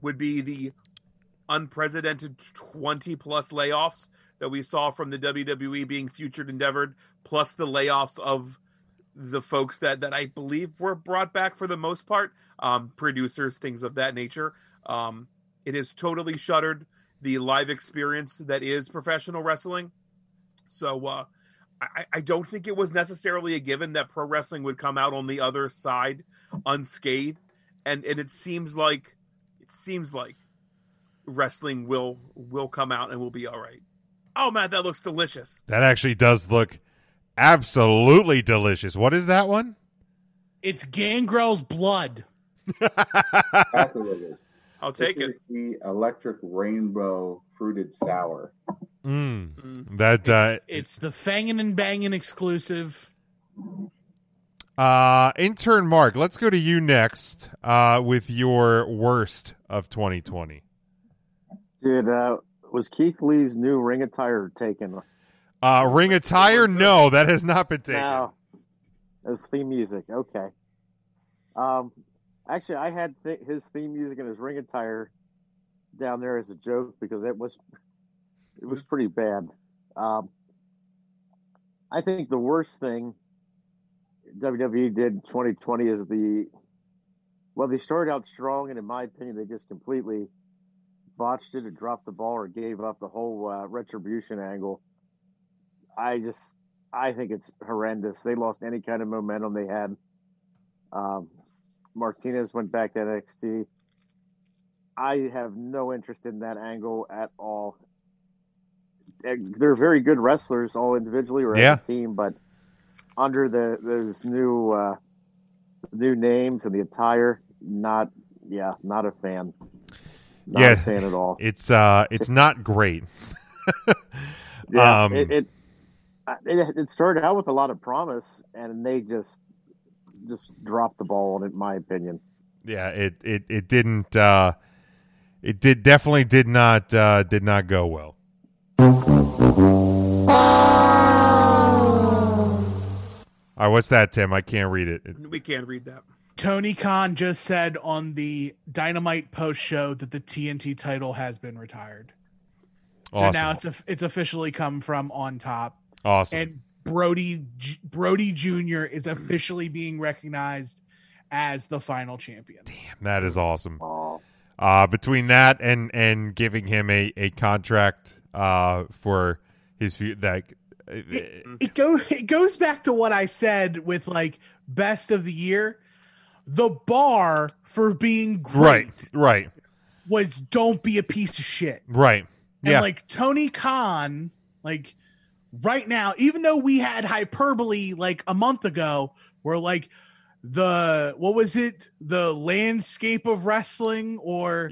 Would be the unprecedented 20-plus layoffs that we saw from the WWE being featured endeavored, plus the layoffs of the folks that I believe were brought back for the most part, producers, things of that nature. It has totally shuttered the live experience that is professional wrestling. So I don't think it was necessarily a given that pro wrestling would come out on the other side unscathed. And it seems like wrestling will come out and will be all right. Oh, Matt, that looks delicious. That actually does look absolutely delicious. What is that one? It's Gangrel's blood. I'll take it. The electric rainbow fruited sour. That it's the Fangin' and Bangin' exclusive. Intern Mark, let's go to you next with your worst of 2020. Dude, was Keith Lee's new ring attire taken? Ring attire? No, that has not been taken. No. It was theme music. Okay. Actually, I had his theme music and his ring attire down there as a joke because it was pretty bad. I think the worst thing WWE did in 2020 is they started out strong, and in my opinion, they just completely botched it and dropped the ball or gave up the whole retribution angle. I think it's horrendous. They lost any kind of momentum they had. Martinez went back to NXT. I have no interest in that angle at all. They're very good wrestlers, all individually or as a team, but under those new names and the attire, not a fan. Not a fan at all. It's not great. It started out with a lot of promise, and they just dropped the ball on it, in my opinion. Yeah, it didn't. It did definitely did not go well. All right, what's that, Tim? I can't read it. We can't read that. Tony Khan just said on the Dynamite post show that the TNT title has been retired. Awesome. So now it's officially come from On Top. Awesome. And Brodie Jr. is officially being recognized as the final champion. Damn, that is awesome. Between that and giving him a contract for his future, that it goes back to what I said with like best of the year. The bar for being great right was don't be a piece of shit. Right. And yeah. Like Tony Khan, like right now, even though we had hyperbole like a month ago, we're like the landscape of wrestling or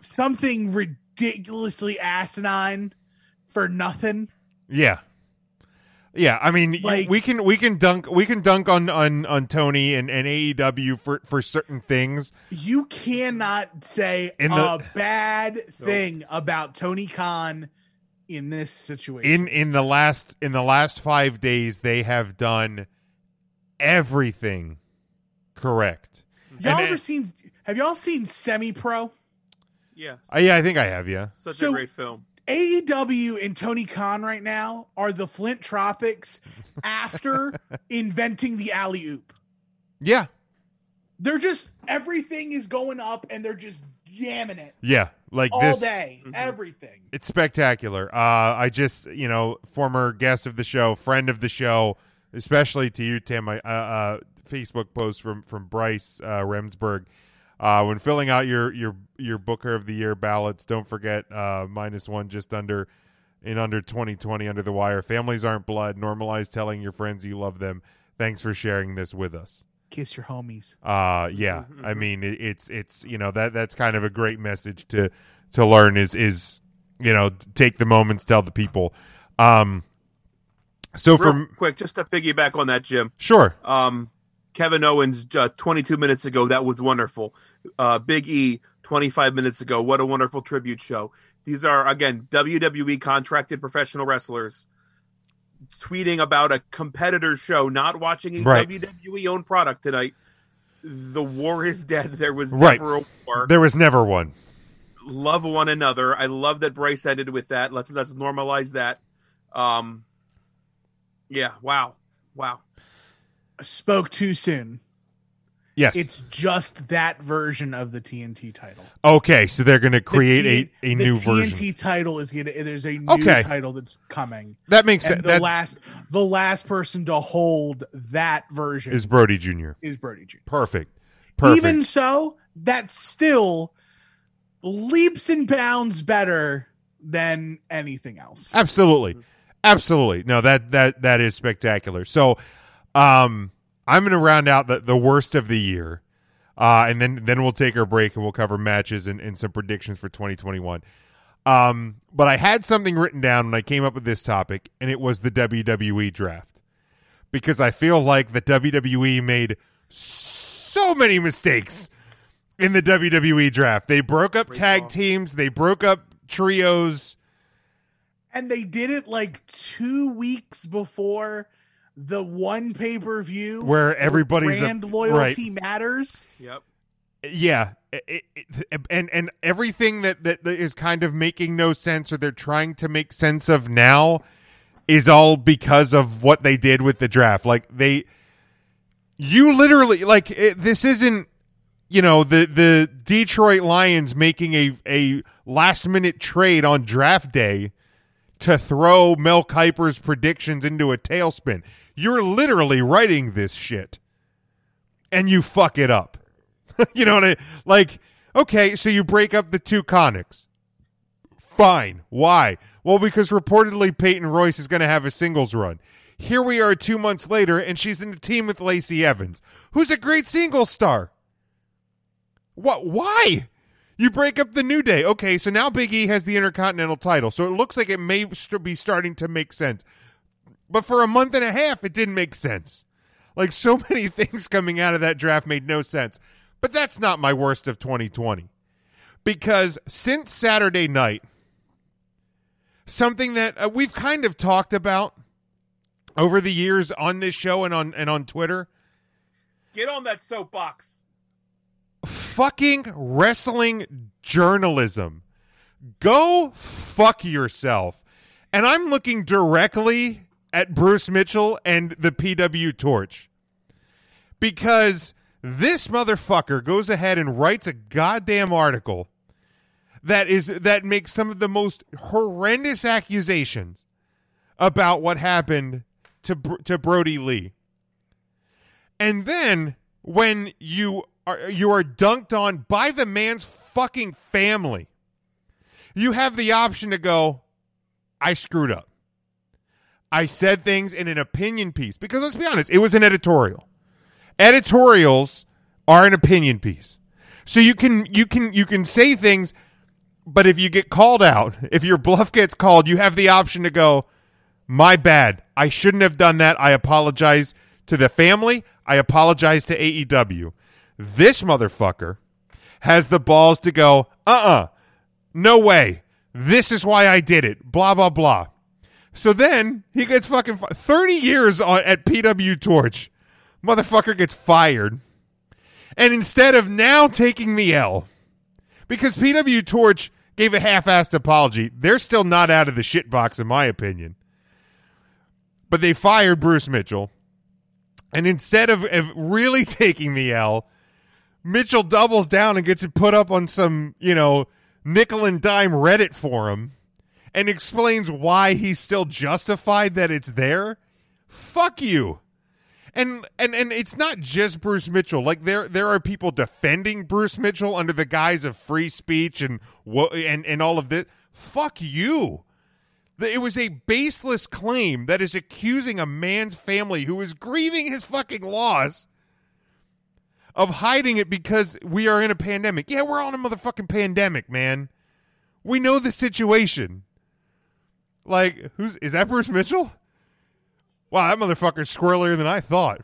something ridiculously asinine for nothing. Yeah. Yeah, I mean, like, we can dunk on Tony and AEW for certain things. You cannot say a bad thing about Tony Khan in this situation. In the last 5 days, they have done everything correct. Have y'all seen Semi Pro? Yes. Yeah, I think I have. Yeah, such a great film. AEW and Tony Khan right now are the Flint Tropics after inventing the alley-oop. Yeah. They're just, everything is going up and they're just jamming it. Yeah. Like all day. Mm-hmm. Everything. It's spectacular. I just, former guest of the show, friend of the show, especially to you, Tim, Facebook post from Bryce Remsburg. When filling out your Booker of the Year ballots, don't forget -1 just under 2020 Under the Wire. Families aren't blood. Normalize telling your friends you love them. Thanks for sharing this with us. Kiss your homies. Yeah. I mean, it's that's kind of a great message to learn is take the moments, tell the people. So real quick, just to piggyback on that, Jim. Sure. Kevin Owens, 22 minutes ago, that was wonderful. Big E, 25 minutes ago, what a wonderful tribute show. These are, again, WWE contracted professional wrestlers tweeting about a competitor show, not watching a WWE-owned product tonight. The war is dead. There was never a war. There was never one. Love one another. I love that Bryce ended with that. Let's normalize that. Yeah, wow. Spoke too soon. Yes. It's just that version of the TNT title. Okay, so they're going to create a new version. The TNT title is going to... There's a new title that's coming. That makes sense. The last person to hold that version... Is Brodie Jr. Perfect. Even so, that's still leaps and bounds better than anything else. Absolutely. No, that is spectacular. So... I'm going to round out the worst of the year, and then we'll take our break and we'll cover matches and some predictions for 2021. But I had something written down when I came up with this topic, and it was the WWE draft, because I feel like the WWE made so many mistakes in the WWE draft. They broke up tag teams, they broke up trios, and they did it like 2 weeks before the one pay-per-view where everybody's brand loyalty matters. Yep. Yeah. And everything that is kind of making no sense or they're trying to make sense of now is all because of what they did with the draft. Like you literally this isn't, the Detroit Lions making a last minute trade on draft day to throw Mel Kiper's predictions into a tailspin. You're literally writing this shit and you fuck it up. You know what I mean? Like, okay, so you break up the two conics. Fine. Why? Well, because reportedly Peyton Royce is going to have a singles run. Here we are 2 months later and she's in the team with Lacey Evans, who's a great singles star. What? Why? You break up the New Day. Okay, so now Big E has the Intercontinental title. So it looks like it may be starting to make sense. But for a month and a half, it didn't make sense. Like, so many things coming out of that draft made no sense. But that's not my worst of 2020. Because since Saturday night, something that we've kind of talked about over the years on this show and on Twitter. Get on that soapbox. Fucking wrestling journalism. Go fuck yourself. And I'm looking directly at Bruce Mitchell and the PW Torch. Because this motherfucker goes ahead and writes a goddamn article that is that makes some of the most horrendous accusations about what happened to Brodie Lee. And then when you are dunked on by the man's fucking family, you have the option to go, I screwed up. I said things in an opinion piece. Because let's be honest, it was an editorial. Editorials are an opinion piece. So you can say things, but if you get called out, if your bluff gets called, you have the option to go, my bad. I shouldn't have done that. I apologize to the family. I apologize to AEW. This motherfucker has the balls to go, no way. This is why I did it. Blah, blah, blah. So then he gets fucking 30 years at PW Torch. Motherfucker gets fired. And instead of now taking the L, because PW Torch gave a half-assed apology, they're still not out of the shit box, in my opinion. But they fired Bruce Mitchell. And instead of really taking the L, Mitchell doubles down and gets it put up on some, you know, nickel and dime Reddit forum and explains why he's still justified that it's there. Fuck you. And it's not just Bruce Mitchell. Like there are people defending Bruce Mitchell under the guise of free speech and all of this. Fuck you. It was a baseless claim that is accusing a man's family who is grieving his fucking loss of hiding it because we are in a pandemic. Yeah, we're all in a motherfucking pandemic, man. We know the situation. Like, is that Bruce Mitchell? Wow, that motherfucker's squirrelier than I thought.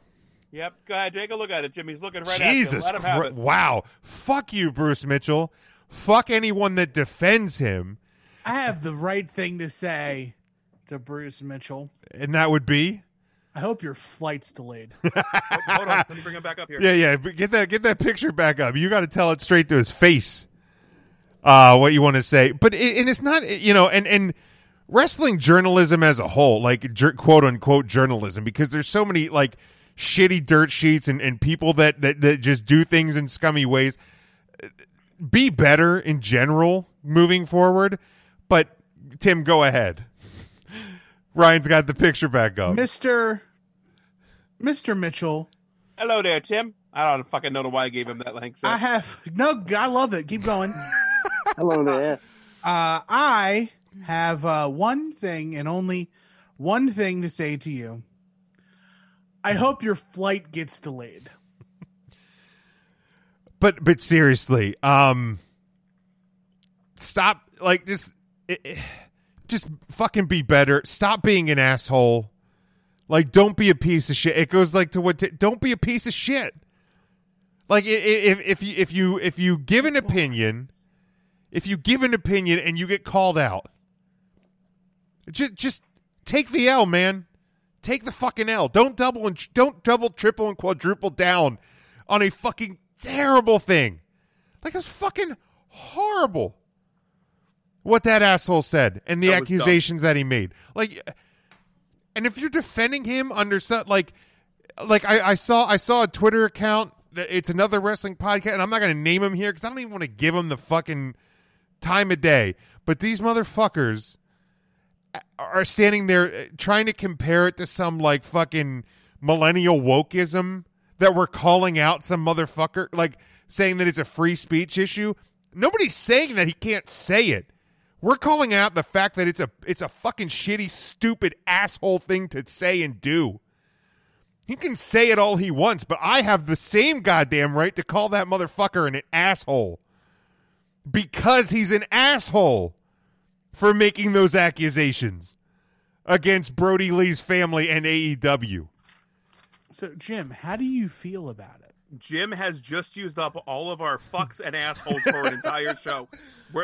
Yep, go ahead, take a look at it, Jim. He's looking right at him. Let him have it. Wow. Fuck you, Bruce Mitchell. Fuck anyone that defends him. I have the right thing to say to Bruce Mitchell. And that would be? I hope your flight's delayed. Hold on, let me bring him back up here. Yeah, get that picture back up. You got to tell it straight to his face what you want to say. But it's not, you know, and wrestling journalism as a whole, like quote-unquote journalism, because there's so many, like, shitty dirt sheets and people that just do things in scummy ways. Be better in general moving forward. But, Tim, go ahead. Ryan's got the picture back up. Mr. Mitchell. Hello there, Tim. I don't fucking know why I gave him that link. So. I love it. Keep going. Hello there. I have one thing and only one thing to say to you. I hope your flight gets delayed. But seriously, stop. Like, just fucking be better. Stop being an asshole. Like, don't be a piece of shit. It goes like to what? Don't be a piece of shit. Like, if you give an opinion, and you get called out, just take the L, man. Take the fucking L. Don't double, triple, and quadruple down on a fucking terrible thing. Like, it was fucking horrible what that asshole said and the accusations that he made. Like, and if you're defending him under such, like I saw a Twitter account that it's another wrestling podcast, and I'm not going to name him here because I don't even want to give him the fucking time of day. But these motherfuckers are standing there trying to compare it to some like fucking millennial wokeism that we're calling out some motherfucker, like saying that it's a free speech issue. Nobody's saying that he can't say it. We're calling out the fact that it's a fucking shitty, stupid, asshole thing to say and do. He can say it all he wants, but I have the same goddamn right to call that motherfucker an asshole because he's an asshole for making those accusations against Brodie Lee's family and AEW. So, Jim, how do you feel about it? Jim has just used up all of our fucks and assholes for an entire show.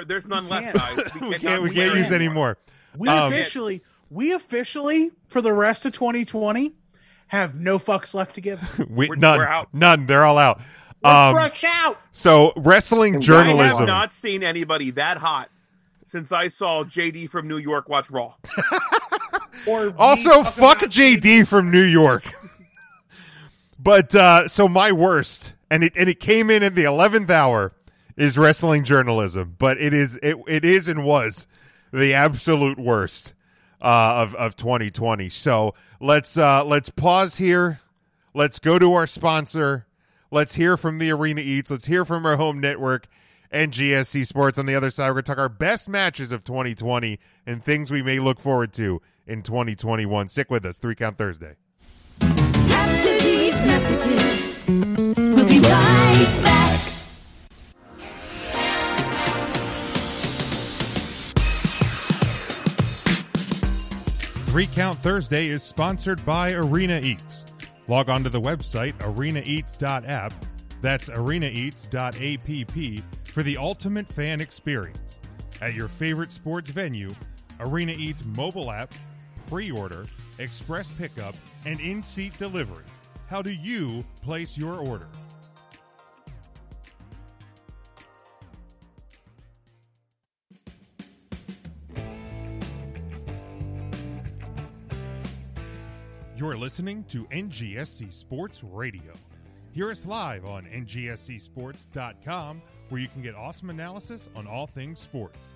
There's none left, guys. We can't use any more. We officially we officially, for the rest of 2020, have no fucks left to give. We're out. None. They're all out. Fresh out. So wrestling journalism. I have not seen anybody that hot since I saw JD from New York watch Raw. Or also, fuck JD from New York. But so my worst, and it came in at the 11th hour, is wrestling journalism. But it is and was the absolute worst of 2020. So let's pause here. Let's go to our sponsor. Let's hear from the Arena Eats. Let's hear from our home network and GSC Sports. On the other side, we're going to talk our best matches of 2020 and things we may look forward to in 2021. Stick with us. 3 Count Thursday. After these messages, we'll be right back. Three Count Thursday is sponsored by Arena Eats. Log on to the website, arenaeats.app. That's arenaeats.app for the ultimate fan experience. At your favorite sports venue, Arena Eats mobile app, pre-order, express pickup, and in-seat delivery. How do you place your order? You're listening to NGSC Sports Radio. Hear us live on ngscsports.com, where you can get awesome analysis on all things sports.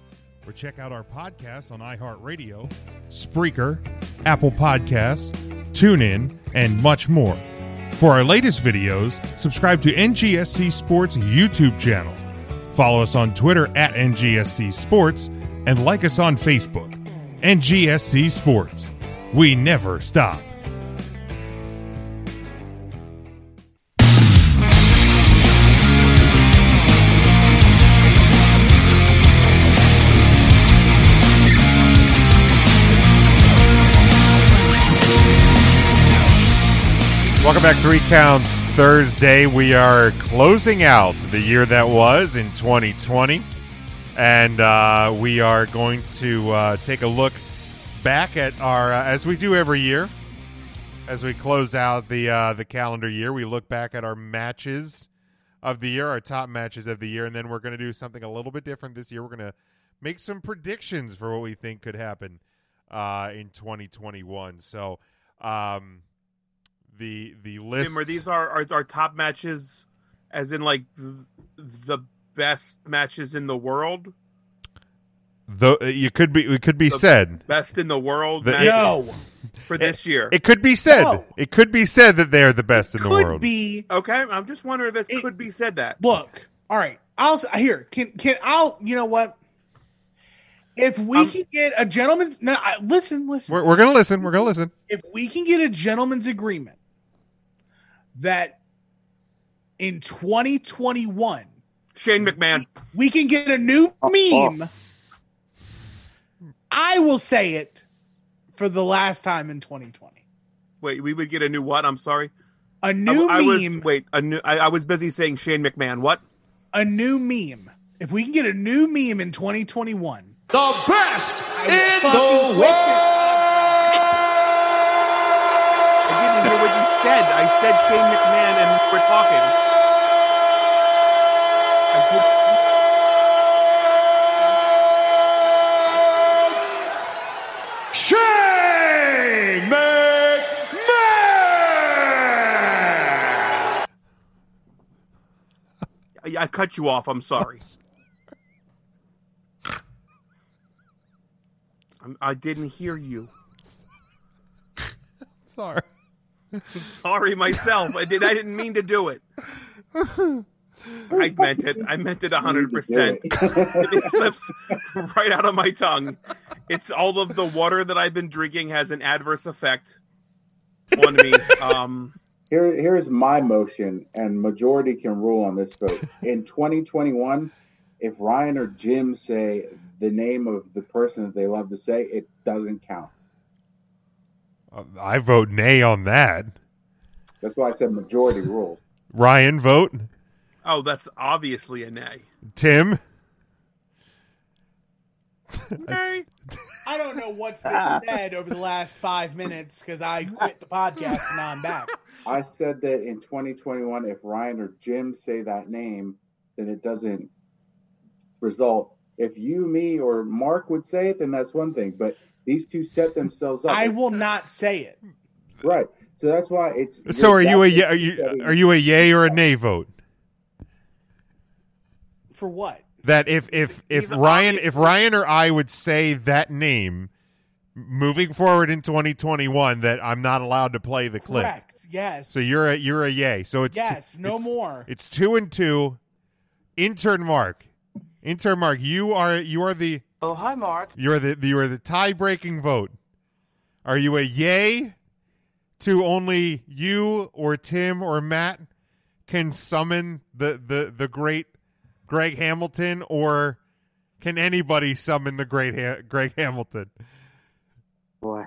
Or check out our podcast on iHeartRadio, Spreaker, Apple Podcasts, TuneIn, and much more. For our latest videos, subscribe to NGSC Sports YouTube channel. Follow us on Twitter at NGSC Sports and like us on Facebook. NGSC Sports. We never stop. Welcome back, 3 Count Thursday. We are closing out the year that was in 2020, and we are going to take a look back at our, as we do every year, as we close out the calendar year. We look back at our matches of the year, our top matches of the year, and then we're going to do something a little bit different this year. We're going to make some predictions for what we think could happen in 2021. So, The list. Tim, are these our top matches, as in like the best matches in the world? Though it could be said best in the world. No, for this year, it could be said. No. It could be said that they are the best in the world. Could be okay. I'm just wondering if it could be said that. Look, all right. You know what? If we can get a gentleman's listen. We're going to listen. We're going to listen. If we can get a gentleman's agreement that in 2021, Shane McMahon, we can get a new meme. I will say it for the last time in 2020. Wait, we would get a new what? I'm sorry. A new meme. I was busy saying Shane McMahon. What? A new meme. If we can get a new meme in 2021, the best in the world. I didn't hear what you said. I said Shane McMahon, and we're talking. Shane McMahon. I cut you off. I'm sorry. I didn't hear you. Sorry. Sorry myself. I didn't mean to do it. I meant it. 100%. It slips right out of my tongue. It's all of the water that I've been drinking has an adverse effect on me. Here's my motion, and majority can rule on this vote. In 2021, if Ryan or Jim say the name of the person that they love to say, it doesn't count. I vote nay on that. That's why I said majority rule. Ryan, vote. Oh, that's obviously a nay. Tim? Nay. I don't know what's been said over the last 5 minutes because I quit the podcast and now I'm back. I said that in 2021, if Ryan or Jim say that name, then it doesn't result. If you, me, or Mark would say it, then that's one thing. But these two set themselves up. I will not say it. Right. So that's why it's. So are you a yay or a nay vote? For what? That if Ryan or I would say that name moving forward in 2021, that I'm not allowed to play the clip. Correct. Yes. So you're a yay. So it's yes. No more. It's 2-2. Intern Mark, you are the. Oh, hi, Mark. You are the tie-breaking vote. Are you a yay to only you or Tim or Matt can summon the great Greg Hamilton, or can anybody summon the great Greg Hamilton? Boy,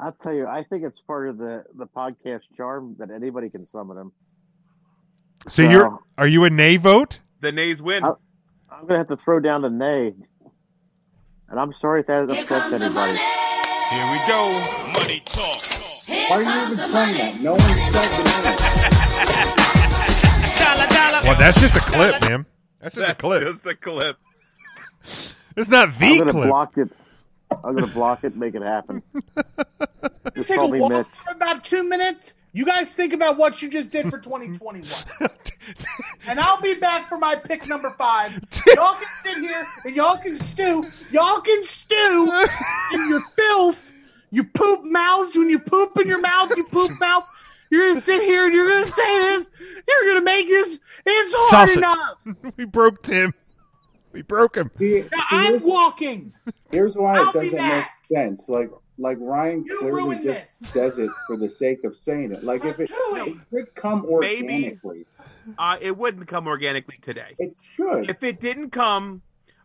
I'll tell you, I think it's part of the podcast charm that anybody can summon him. So are you a nay vote? The nays win. I'm going to have to throw down the nay. And I'm sorry if that upsets anybody. Here we go. Money talk. Why are you even playing that? No one's talking about it. Well, that's just a clip, man. That's just a clip. It's not the clip. I'm going to block it, make it happen. Just call me Mitch. For about 2 minutes. You guys think about what you just did for 2021. And I'll be back for my pick number 5. Y'all can sit here and y'all can stew. Y'all can stew in your filth. You poop mouths. When you poop in your mouth, you poop mouth. You're going to sit here and you're going to say this. You're going to make this. It's hard enough. We broke Tim. We broke him. Now I'm walking. Here's why it doesn't make sense. Like Ryan you clearly just says it for the sake of saying it. Like if it could come organically. Maybe, it wouldn't come organically today. It should. If it didn't come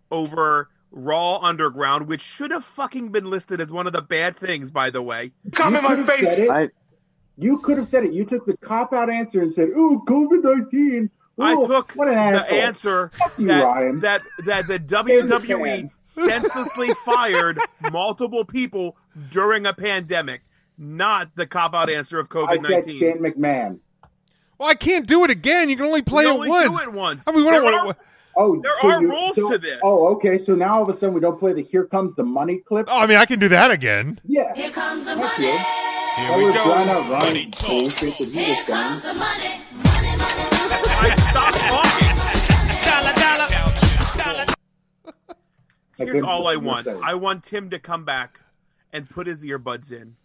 over Raw Underground, which should have fucking been listed as one of the bad things, by the way. Come in my face! You could have said it. You took the cop-out answer and said, ooh, COVID-19. I took the asshole. Answer you, that the WWE senselessly fired multiple people during a pandemic, not the cop-out answer of COVID-19. I said Shane McMahon. Well, I can't do it again. You can only play it once. You can only do it once. I mean, we don't want to... Oh, there are rules to this. Oh, okay. So now all of a sudden we don't play the Here Comes the Money clip? Oh, I mean, I can do that again. Yeah. Here comes the money. Here we go. Money talk. Here comes the money. I stopped talking. Here's all I want. I want Tim to come back and put his earbuds in.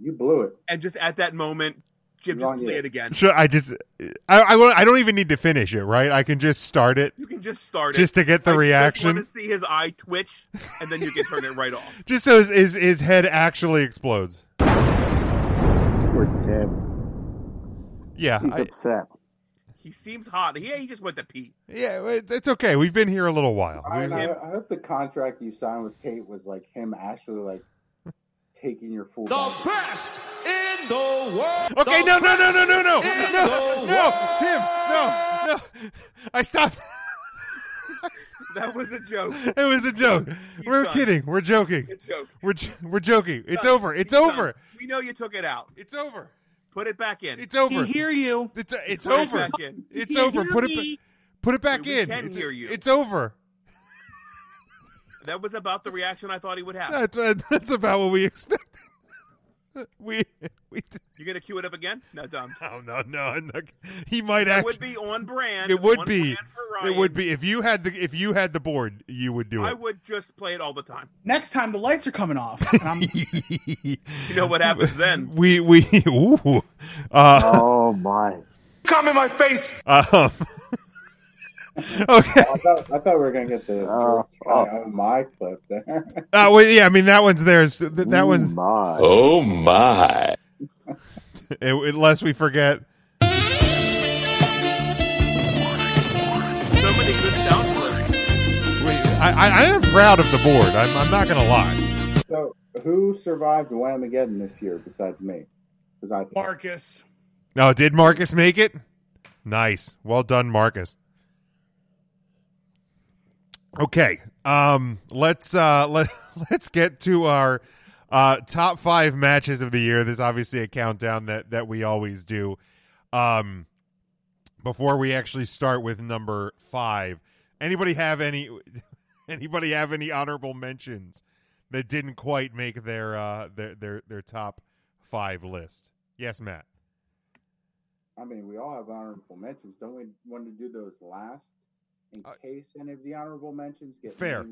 You blew it. And just at that moment, Jim, just play it again. Sure, I don't even need to finish it, right? I can just start it. You can just start it. Just to get the reaction. I just want to see his eye twitch, and then you can turn it right off. Just so his head actually explodes. Poor Tim. Yeah. He's upset. He seems hot. Yeah, he just went to pee. Yeah, it's okay. We've been here a little while. I hope the contract you signed with Kate was like him actually like taking your full. The best in the world. Okay, no, Tim, no. I stopped. That was a joke. It was a joke. We're kidding. We're joking. It's a joke. We're joking. It's over. It's over. We know you took it out. It's over. Put it back in. It's over. He hear you. It's put over. It back in. It's he over. Put it back in. Can it's, hear you. It's over. That was about the reaction I thought he would have. That's about what we expected. You gonna cue it up again? No, dumb. No. He might. That would be on brand. It would be. It would be. If you had the board, you would do it. I would just play it all the time. Next time the lights are coming off. And I'm... You know what happens then? We. Ooh. Oh my! Come in my face. Okay. I thought we were gonna get the my clip there. Well, yeah. I mean that one's theirs. That one's. My. Oh my! Unless we forget. So many good sound clips. I am proud of the board. I'm not gonna lie. So who survived Whamageddon this year besides me? Besides Marcus. No, did Marcus make it? Nice. Well done, Marcus. Okay, let's let's get to our top five matches of the year. There's obviously a countdown that we always do. Before we actually start with number five, anybody have any honorable mentions that didn't quite make their top five list? Yes, Matt. I mean, we all have honorable mentions. Don't we want to do those last in case any of the honorable mentions get fair?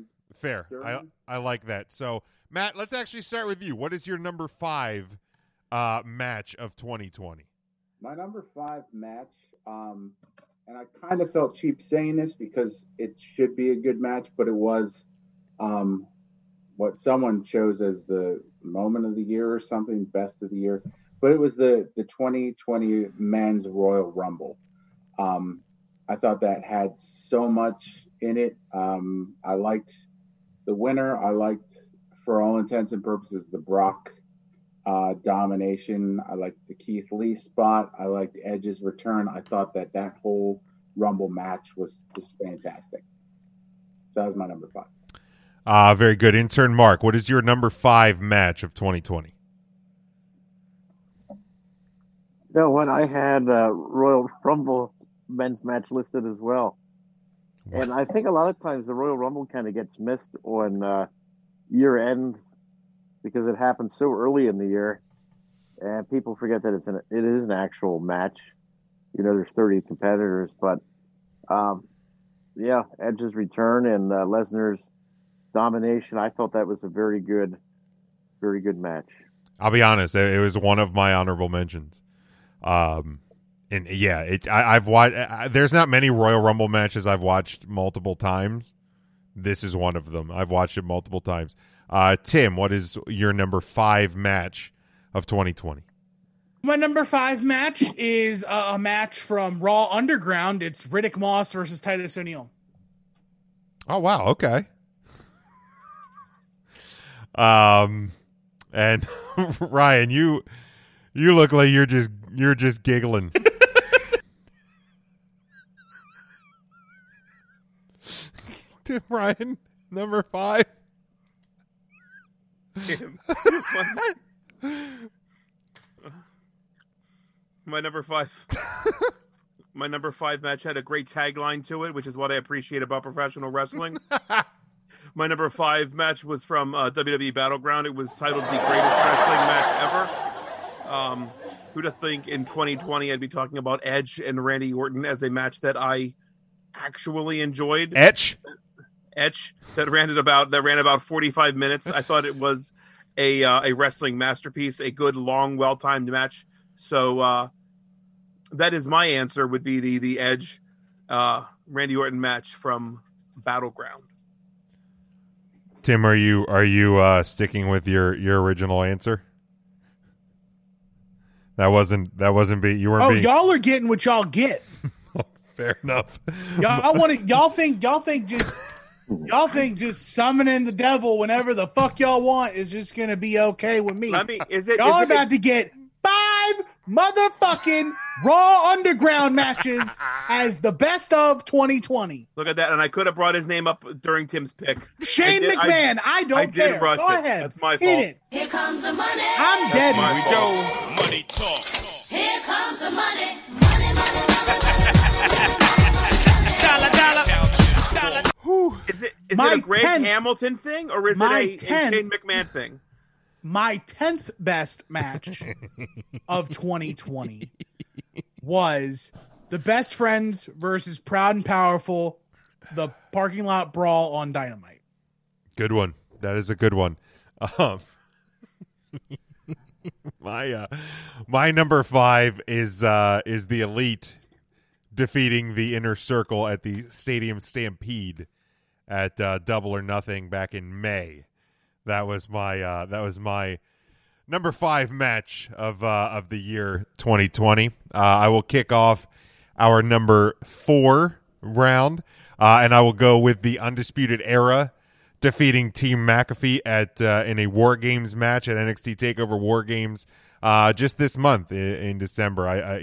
I like that. So, Matt, let's actually start with you. What is your number five match of 2020? My number five match, and I kind of felt cheap saying this because it should be a good match, but it was what someone chose as the moment of the year or something, best of the year. But it was the 2020 Men's Royal Rumble. I thought that had so much in it. I liked the winner. I liked, for all intents and purposes, the Brock domination. I liked the Keith Lee spot. I liked Edge's return. I thought that whole Rumble match was just fantastic. So that was my number five. Very good. Intern Mark, what is your number five match of 2020? No, when I had Royal Rumble men's match listed as well. What? And I think a lot of times the Royal Rumble kind of gets missed on year end because it happens so early in the year, and people forget that it is an actual match. You know, there's 30 competitors, but yeah, Edge's return and Lesnar's domination. I thought that was a very good match. I'll be honest; it was one of my honorable mentions. And yeah, I've watched. There's not many Royal Rumble matches I've watched multiple times. This is one of them. I've watched it multiple times. Tim, what is your number five match of 2020? My number five match is a match from Raw Underground. It's Riddick Moss versus Titus O'Neil. Oh wow! Okay. And Ryan, you look like you're just giggling. Tim Ryan, number five. My number five match had a great tagline to it, which is what I appreciate about professional wrestling. My number five match was from WWE Battleground. It was titled the greatest wrestling match ever. Who'd have think in 2020 I'd be talking about Edge and Randy Orton as a match that I actually enjoyed. Edge that ran about 45 minutes. I thought it was a wrestling masterpiece, a good, long, well-timed match. So that is my answer, would be the Edge Randy Orton match from Battleground. Tim, are you sticking with your original answer? That wasn't beat. You weren't. Oh, y'all are getting what y'all get. Fair enough. Y'all think just summoning the devil whenever the fuck y'all want is just gonna be okay with me. I mean, y'all are about to get five motherfucking Raw Underground matches as the best of 2020. Look at that, and I could have brought his name up during Tim's pick. Shane McMahon, I don't care. Go ahead. That's my fault. Hit it. Here comes the money. I'm dead. Here we go. Money talk. Here comes the money. Money, money, money. Dollar, dollar. Is it a Greg Hamilton thing, or is it a Shane McMahon thing? My 10th best match of 2020 was the Best Friends versus Proud and Powerful, the parking lot brawl on Dynamite. Good one. That is a good one. My number five is the Elite defeating the Inner Circle at the Stadium Stampede at Double or Nothing back in May. That was my number five match of the year 2020. I will kick off our number four round, and I will go with the Undisputed Era defeating Team McAfee in a War Games match at NXT Takeover War Games just this month in December.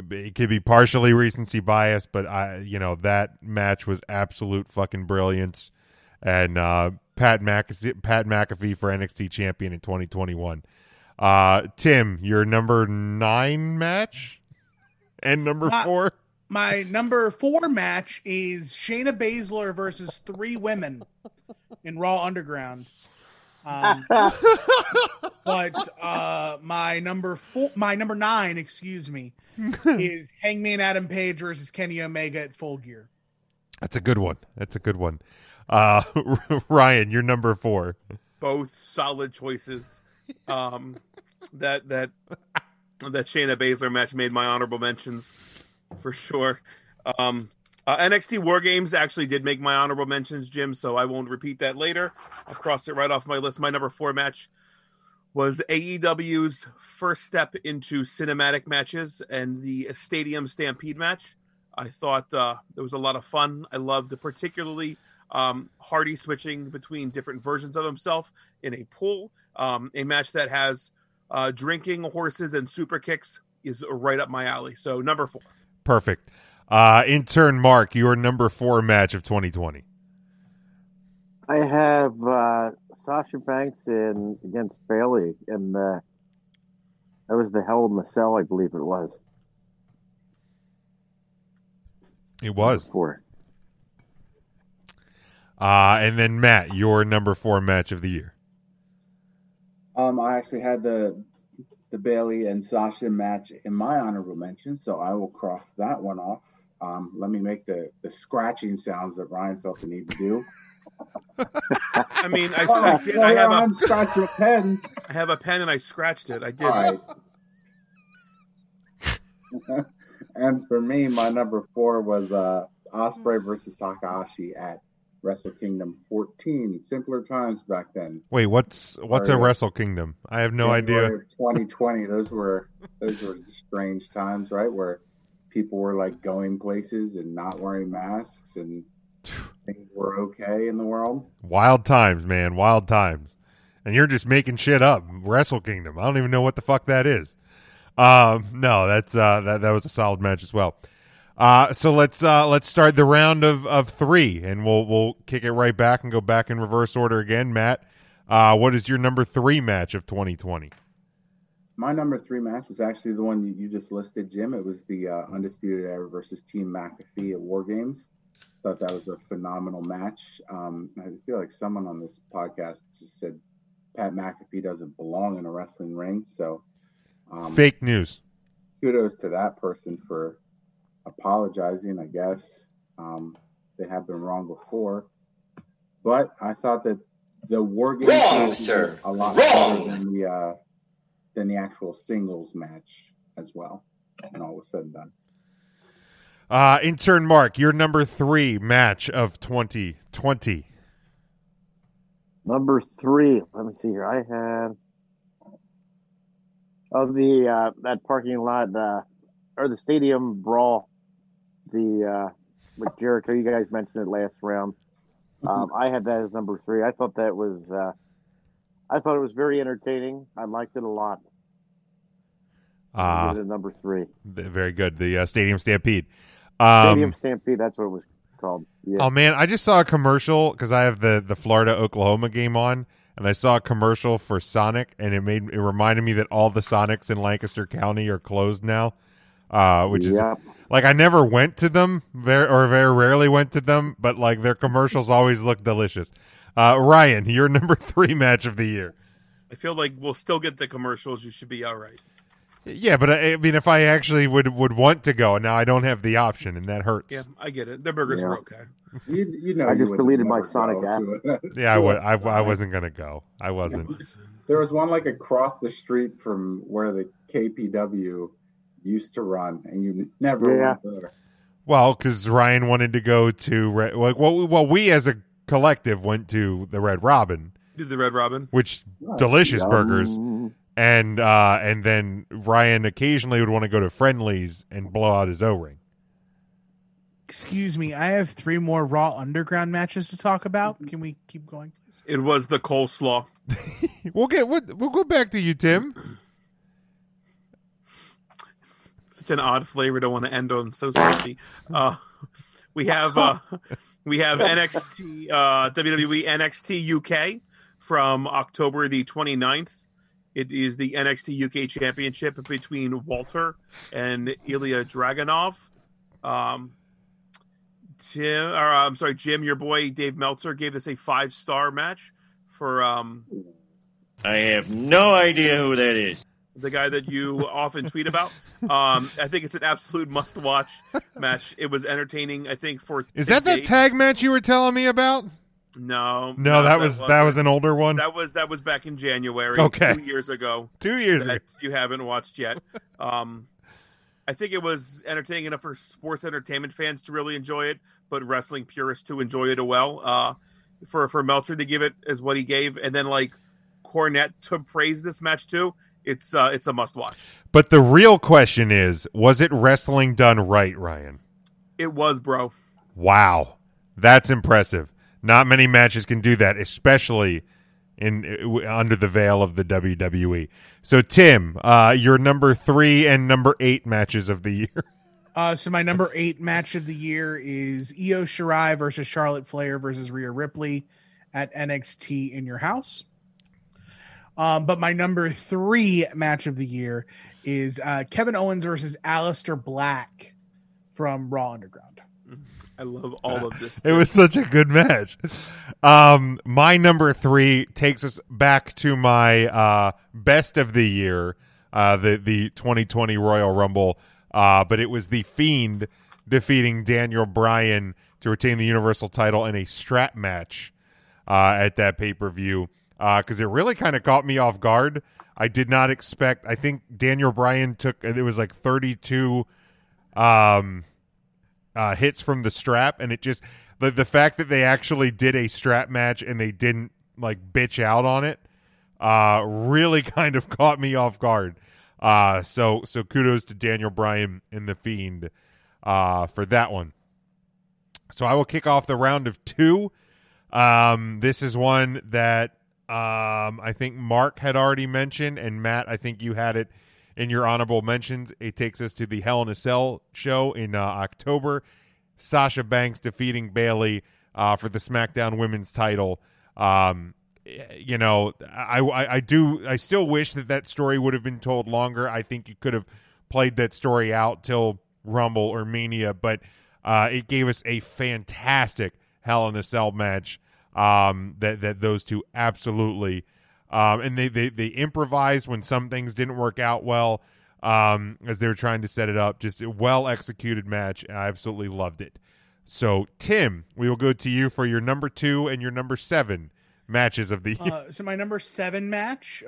It could be partially recency bias, but that match was absolute fucking brilliance, and Pat McAfee for NXT champion in 2021. Tim, your number 9 match and number 4? My number 4 match is Shayna Baszler versus 3 women in Raw Underground. My number 9, excuse me, is Hangman Adam Page versus Kenny Omega at Full Gear. That's a good one. Ryan, your number 4. Both solid choices. That Shayna Baszler match made my honorable mentions for sure. NXT War Games actually did make my honorable mentions, Jim, so I won't repeat that later. I'll cross it right off my list. My number 4 match was AEW's first step into cinematic matches and the Stadium Stampede match. I thought it was a lot of fun. I loved particularly Hardy switching between different versions of himself in a pool. A match that has drinking, horses, and super kicks is right up my alley. So number 4. Perfect. Intern Mark, your number 4 match of 2020. I have Sasha Banks against Bayley, and that was the Hell in the Cell, I believe it was. It was. 4. And then Matt, your number 4 match of the year. I actually had the Bayley and Sasha match in my honorable mention, so I will cross that one off. Let me make the scratching sounds that Ryan felt the need to do. I mean, I have a pen and I scratched it. I did. Right. And for me, my number 4 was Ospreay versus Takahashi at Wrestle Kingdom 14. Simpler times back then. Wait, what's a Wrestle Kingdom? I have no idea. 2020. Those were strange times, right? Where people were like going places and not wearing masks, and things were okay in the world. Wild times, man. Wild times. And you're just making shit up. Wrestle Kingdom. I don't even know what the fuck that is. No, that's that was a solid match as well. So let's start the round of 3, and we'll kick it right back and go back in reverse order again. Matt, what is your number 3 match of 2020? My number 3 match was actually the one you just listed, Jim. It was the Undisputed Era versus Team McAfee at War Games. Thought that was a phenomenal match. I feel like someone on this podcast just said Pat McAfee doesn't belong in a wrestling ring. So fake news. Kudos to that person for apologizing, I guess. They have been wrong before, but I thought that the War Games was a lot better than the actual singles match as well. And all was said and done. Intern Mark, your number 3 match of 2020. Number 3. Let me see here. I had of the that parking lot or the stadium brawl. The with Jericho, you guys mentioned it last round. I had that as number 3. I thought that was it was very entertaining. I liked it a lot. It was number 3. Very good. The Stadium Stampede. Stadium Stampede. That's what it was called. Yeah. Oh man, I just saw a commercial because I have the Florida Oklahoma game on, and I saw a commercial for Sonic, and it reminded me that all the Sonics in Lancaster County are closed now. Which is like I never went to them very rarely went to them, but like their commercials always look delicious. Ryan, your number 3 match of the year. I feel like we'll still get the commercials. You should be all right. Yeah, but I mean, if I actually would want to go, now I don't have the option, and that hurts. Yeah, I get it. The burgers were okay. You know, I just deleted my Sonic app. Yeah, I wasn't gonna go. I wasn't. There was one like across the street from where the KPW used to run, and you never went there. Well, because Ryan wanted to go to we as a collective went to the Red Robin. Did the Red Robin, which delicious burgers, and then Ryan occasionally would want to go to Friendly's and blow out his O-ring. Excuse me, I have 3 more Raw Underground matches to talk about. Can we keep going, please? It was the coleslaw. We'll go back to you, Tim. An odd flavor to want to end on, so sorry. We have NXT WWE NXT UK from October the 29th. It is the NXT UK Championship between Walter and Ilya Dragunov. Jim, your boy Dave Meltzer gave this a 5-star match for. I have no idea who that is. The guy that you often tweet about. I think it's an absolute must-watch match. It was entertaining, I think, for... Is that that tag match you were telling me about? No. No, that was an older one? That was back in January. Okay. 2 years ago. 2 years ago. You haven't watched yet. I think it was entertaining enough for sports entertainment fans to really enjoy it, but wrestling purists to enjoy it as well. For Meltzer to give it is what he gave, and then, like, Cornette to praise this match, too. It's a must-watch. But the real question is, was it wrestling done right, Ryan? It was, bro. Wow. That's impressive. Not many matches can do that, especially in under the veil of the WWE. So, Tim, your number 3 and number 8 matches of the year. So my number 8 match of the year is Io Shirai versus Charlotte Flair versus Rhea Ripley at NXT In Your House. But my number 3 match of the year is Kevin Owens versus Aleister Black from Raw Underground. I love all of this. It was such a good match. My number 3 takes us back to my best of the year, the 2020 Royal Rumble. But it was The Fiend defeating Daniel Bryan to retain the Universal title in a strap match at that pay-per-view. Because it really kind of caught me off guard. I did not expect. I think Daniel Bryan took, it was like 32 hits from the strap, and it just the fact that they actually did a strap match and they didn't like bitch out on it really kind of caught me off guard. So kudos to Daniel Bryan and The Fiend for that one. So I will kick off the round of 2. This is one that. I think Mark had already mentioned, and Matt, I think you had it in your honorable mentions. It takes us to the Hell in a Cell show in October. Sasha Banks defeating Bayley for the SmackDown Women's title. You know, I still wish that story would have been told longer. I think you could have played that story out till Rumble or Mania, but it gave us a fantastic Hell in a Cell match. That those two absolutely, and they improvised when some things didn't work out well, as they were trying to set it up. Just a well-executed match. I absolutely loved it. So, Tim, we will go to you for your number 2 and your number 7 matches of the year. So my number 7 match,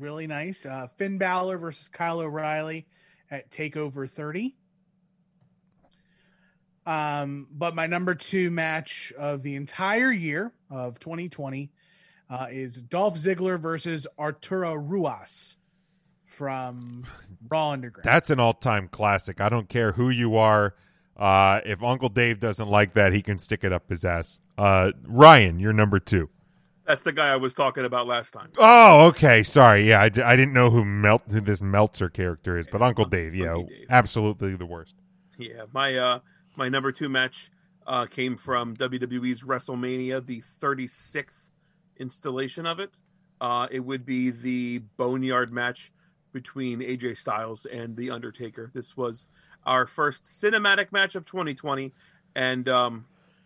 really nice. Finn Balor versus Kyle O'Reilly at TakeOver 30. But my number 2 match of the entire year of 2020 is Dolph Ziggler versus Arturo Ruas from Raw Underground. That's an all-time classic. I don't care who you are. If Uncle Dave doesn't like that, he can stick it up his ass. Ryan, you're number 2. That's the guy I was talking about last time. Oh, okay. Sorry. Yeah, I didn't know who this Meltzer character is, but Uncle Dave, yeah, Dave. Absolutely the worst. Yeah, My number 2 match came from WWE's WrestleMania, the 36th installation of it. It would be the Boneyard match between AJ Styles and The Undertaker. This was our first cinematic match of 2020, and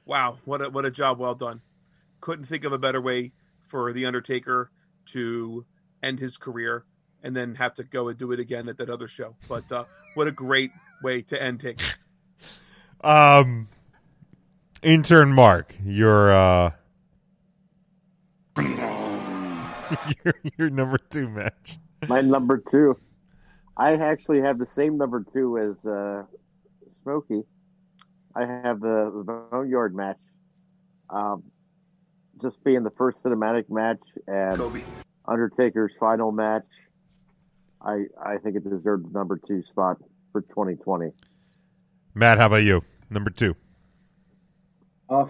wow, what a job well done. Couldn't think of a better way for The Undertaker to end his career and then have to go and do it again at that other show. But what a great way to end it. Intern Mark, your number 2 match. My number 2. I actually have the same number 2 as Smokey. I have the Boneyard match. Just being the first cinematic match and Kobe. Undertaker's final match. I think it deserved the number 2 spot for 2020. Matt, how about you? Number 2.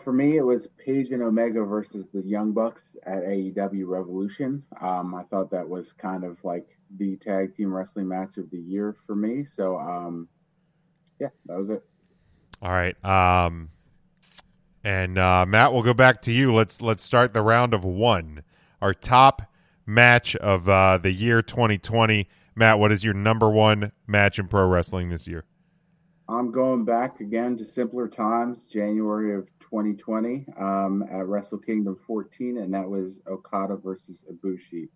For me, it was Paige and Omega versus the Young Bucks at AEW Revolution. I thought that was kind of like the tag team wrestling match of the year for me. So, yeah, that was it. All right. And Matt, we'll go back to you. Let's start the round of one. Our top match of the year 2020. Matt, what is your number one match in pro wrestling this year? I'm going back again to simpler times, January of 2020 at Wrestle Kingdom 14, and that was Okada versus Ibushi.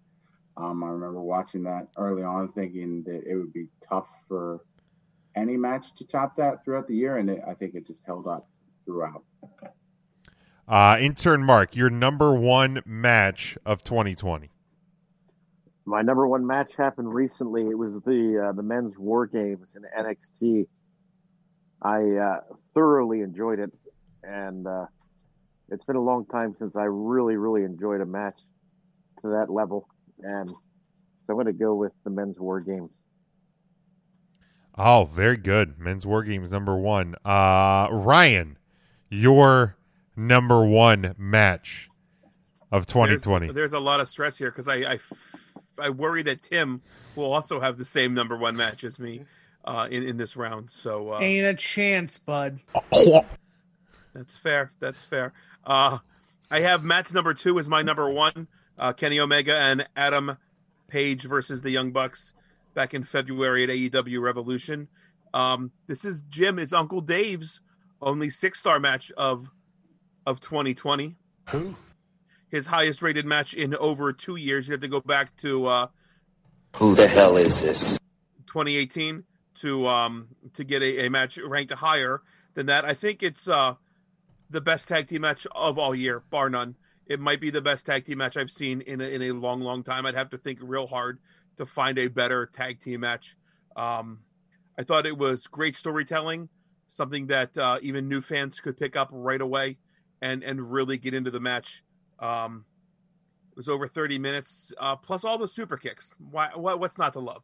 I remember watching that early on thinking that it would be tough for any match to top that throughout the year, and I think it just held up throughout. Intern Mark, your number one match of 2020. My number one match happened recently. It was the men's War Games in NXT. I thoroughly enjoyed it, and it's been a long time since I really, really enjoyed a match to that level, and so I'm going to go with the men's War Games. Oh, very good. Men's War Games, number one. Ryan, your number one match of 2020. There's a lot of stress here because I worry that Tim will also have the same number one match as me. In this round, so ain't a chance, bud. That's fair. I have match number two is my number one, Kenny Omega and Adam Page versus the Young Bucks back in February at AEW Revolution. This is Jim, it's Uncle Dave's only 6-star match of 2020. Who? His highest rated match in over 2 years. You have to go back to who the hell is this? 2018. To get a match ranked higher than that. I think it's the best tag team match of all year, bar none. It might be the best tag team match I've seen in a long, long time. I'd have to think real hard to find a better tag team match. I thought it was great storytelling, something that even new fans could pick up right away and really get into the match. It was over 30 minutes, plus all the super kicks. What's not to love?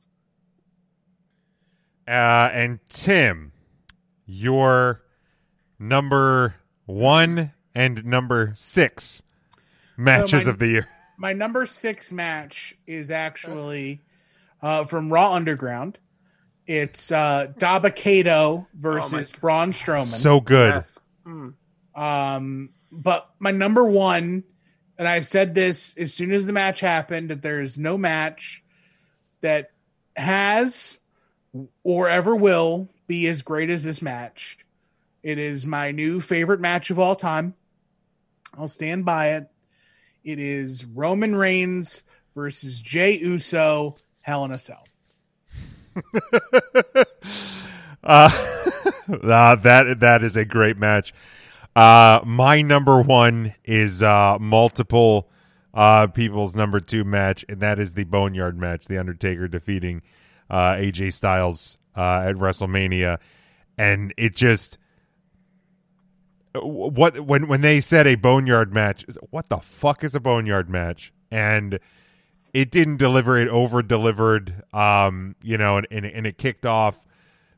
And Tim, your number one and number six matches of the year. My number six match is actually from Raw Underground. It's Daba Kato versus Braun Strowman. So good. Yes. But my number one, and I said this as soon as the match happened, that there is no match that has or ever will be as great as this match. It is my new favorite match of all time. I'll stand by it. It is Roman Reigns versus Jey Uso, Hell in a Cell. That is a great match. My number one is multiple people's number two match, and that is the Boneyard match, the Undertaker defeating AJ Styles at WrestleMania. And it just, what when they said a boneyard match, what the fuck is a boneyard match? And it didn't deliver, it over delivered, and it kicked off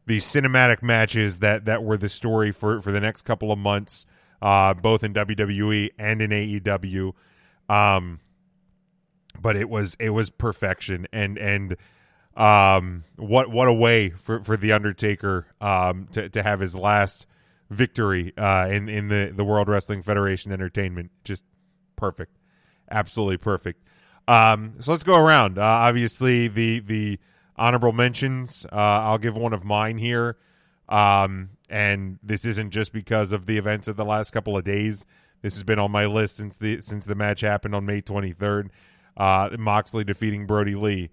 the cinematic matches that were the story for the next couple of months, both in WWE and in AEW. But it was perfection, and what a way for the Undertaker to have his last victory in the World Wrestling Federation Entertainment. Just perfect, absolutely perfect. So let's go around. Obviously the honorable mentions. I'll give one of mine here, and this isn't just because of the events of the last couple of days. This has been on my list since the match happened on May 23rd. Moxley defeating Brodie Lee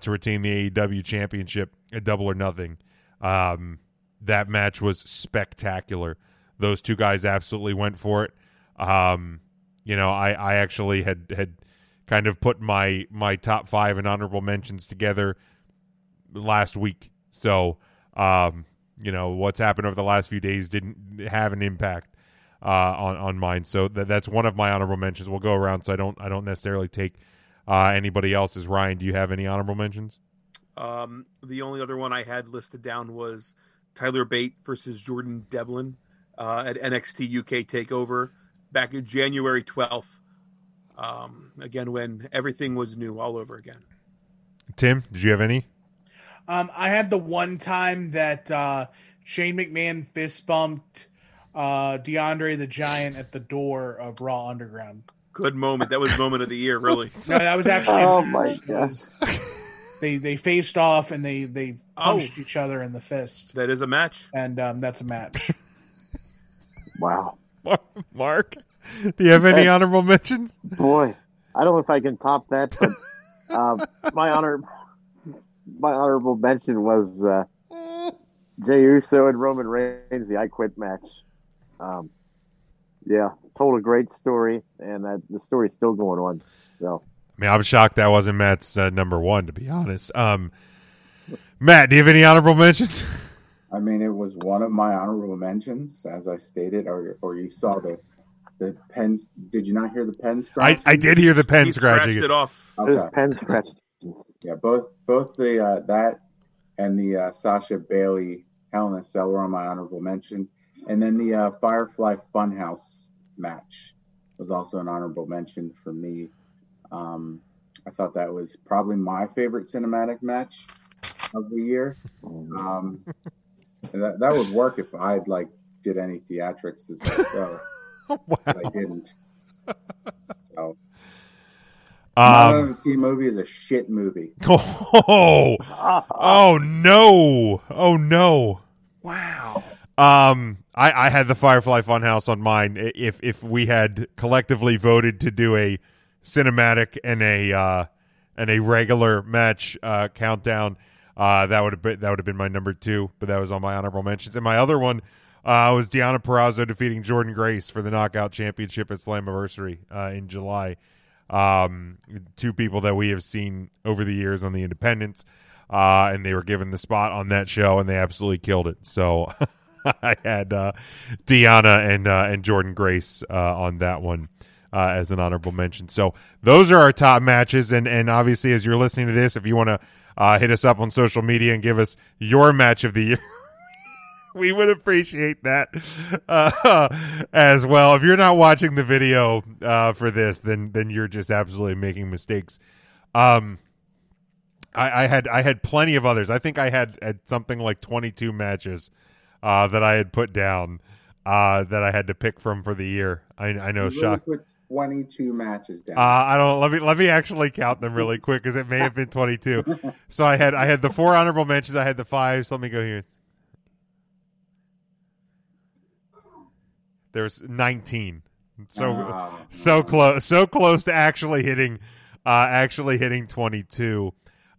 to retain the AEW championship at Double or Nothing. That match was spectacular. Those two guys absolutely went for it. I actually had kind of put my top five and honorable mentions together last week. So, what's happened over the last few days didn't have an impact on mine. So that's one of my honorable mentions. We'll go around, so I don't necessarily take anybody else's. Ryan, do you have any honorable mentions? The only other one I had listed down was Tyler Bate versus Jordan Devlin at NXT UK TakeOver back in January 12th. Again, when everything was new all over again. Tim, did you have any? I had the one time that Shane McMahon fist bumped DeAndre the Giant at the door of Raw Underground. Good moment. That was moment of the year, really. No, that was actually. Oh my gosh. They faced off and they punched each other in the fist. That is a match, and that's a match. Wow, Mark, do you have any honorable mentions? Boy, I don't know if I can top that. But my honorable mention was Jey Uso and Roman Reigns, the I Quit match. Yeah, told a great story, and the story's still going on. So, I mean, I'm shocked that wasn't Matt's number one, to be honest. Matt, do you have any honorable mentions? I mean, it was one of my honorable mentions, as I stated, or you saw the pen. Did you not hear the pen scratching? I did hear the pen scratching. Scratched it off. Okay. It was pen scratching. Yeah, both the that and the Sasha Bailey Hell in a Cell were on my honorable mention. And then the Firefly Funhouse match was also an honorable mention for me. I thought that was probably my favorite cinematic match of the year. And that would work if I did any theatrics as well. So wow. I didn't. So the T-movie is a shit movie. Oh no! Wow. I had the Firefly Funhouse on mine. If we had collectively voted to do a cinematic and a regular match countdown, that would have been my number two. But that was on my honorable mentions. And my other one was Deonna Purrazzo defeating Jordynne Grace for the Knockout Championship at Slammiversary in July. Two people that we have seen over the years on the independents, and they were given the spot on that show, and they absolutely killed it. So. I had Deonna and Jordynne Grace on that one as an honorable mention. So those are our top matches. And obviously, as you're listening to this, if you want to hit us up on social media and give us your match of the year, we would appreciate that as well. If you're not watching the video for this, then you're just absolutely making mistakes. I had plenty of others. I think I had something like 22 matches that I had put down that I had to pick from for the year. I know, really shock. Put 22 matches down. I don't. Let me actually count them really quick because it may have been 22. So I had the four honorable mentions. I had the fives. Let me go here. There's 19. So close to actually hitting 22.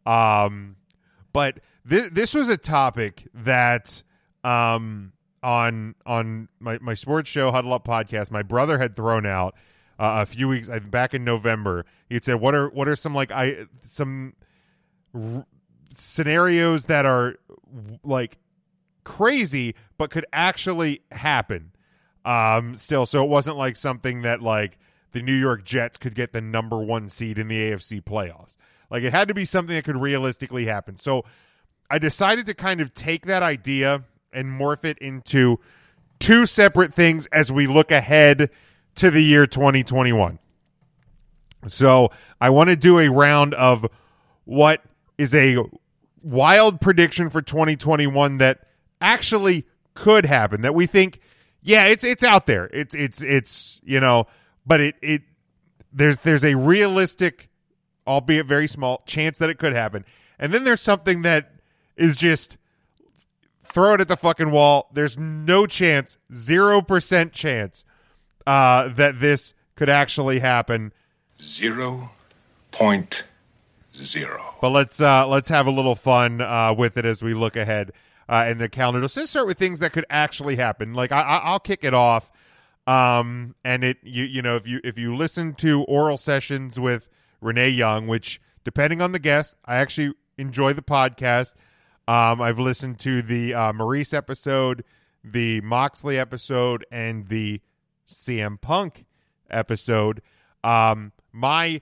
But this was a topic that. On my sports show Huddle Up podcast, my brother had thrown out a few weeks back in November. He'd said, "What are some scenarios that are crazy but could actually happen?" Still, so it wasn't something that the New York Jets could get the number one seed in the AFC playoffs. It had to be something that could realistically happen. So I decided to kind of take that idea and morph it into two separate things as we look ahead to the year 2021. So I want to do a round of what is a wild prediction for 2021 that actually could happen, that we think, yeah, it's out there. It's but there's a realistic, albeit very small, chance that it could happen. And then there's something that is just throw it at the fucking wall. There's no chance, 0% chance that this could actually happen. 0.0. But let's have a little fun with it as we look ahead in the calendar. So let's start with things that could actually happen. I'll kick it off, and if you listen to oral sessions with Renee Young, which depending on the guest, I actually enjoy the podcast. I've listened to the Maurice episode, the Moxley episode, and the CM Punk episode. My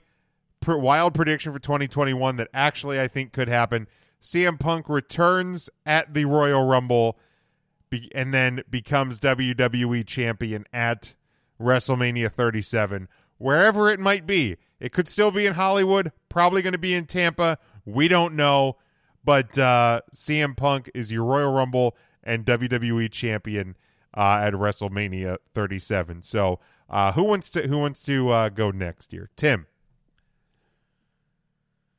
wild prediction for 2021 that actually I think could happen, CM Punk returns at the Royal Rumble and then becomes WWE champion at WrestleMania 37, wherever it might be. It could still be in Hollywood, probably going to be in Tampa. We don't know. But CM Punk is your Royal Rumble and WWE champion at WrestleMania 37. So who wants to go next here? Tim.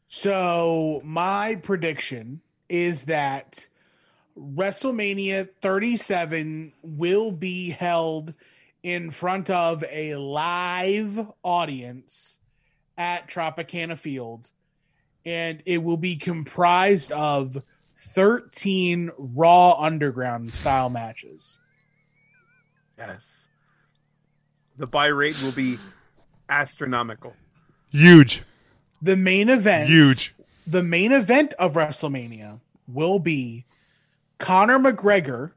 So my prediction is that WrestleMania 37 will be held in front of a live audience at Tropicana Field, and it will be comprised of 13 Raw Underground style matches. Yes. The buy rate will be astronomical. Huge. The main event. Huge. The main event of WrestleMania will be Conor McGregor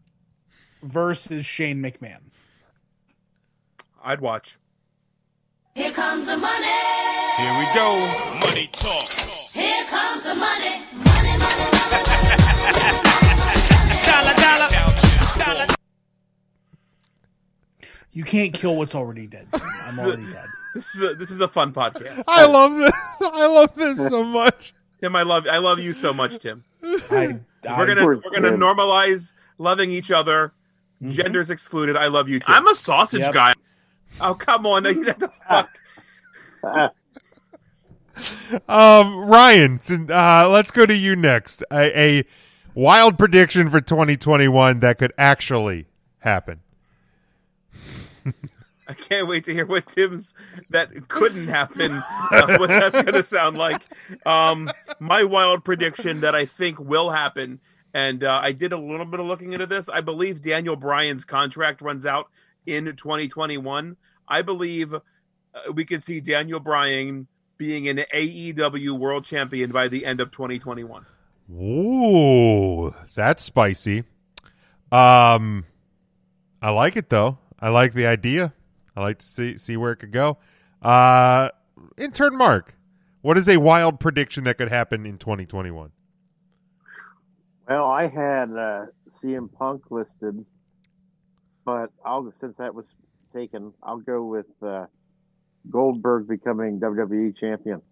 versus Shane McMahon. I'd watch. Here comes the money. Here we go. Money talk. Here comes the money. Money, money, money. Dollar, dollar. Dollar. You can't kill what's already dead. I'm already dead. This is a fun podcast. I love this. I love this so much. Tim, I love you so much, Tim. We're gonna normalize loving each other, genders excluded. I love you, Tim. I'm a sausage guy. Oh, come on. What the fuck? Ryan, let's go to you next. A wild prediction for 2021 that could actually happen. I can't wait to hear what Tim's that couldn't happen, what that's going to sound like. My wild prediction that I think will happen, and I did a little bit of looking into this. I believe Daniel Bryan's contract runs out in 2021. I believe we could see Daniel Bryan being an AEW world champion by the end of 2021. Ooh, that's spicy. I like it, though. I like the idea. I like to see where it could go. Intern Mark, what is a wild prediction that could happen in 2021? Well, I had CM Punk listed, but since that was taken, I'll go with Goldberg becoming WWE champion.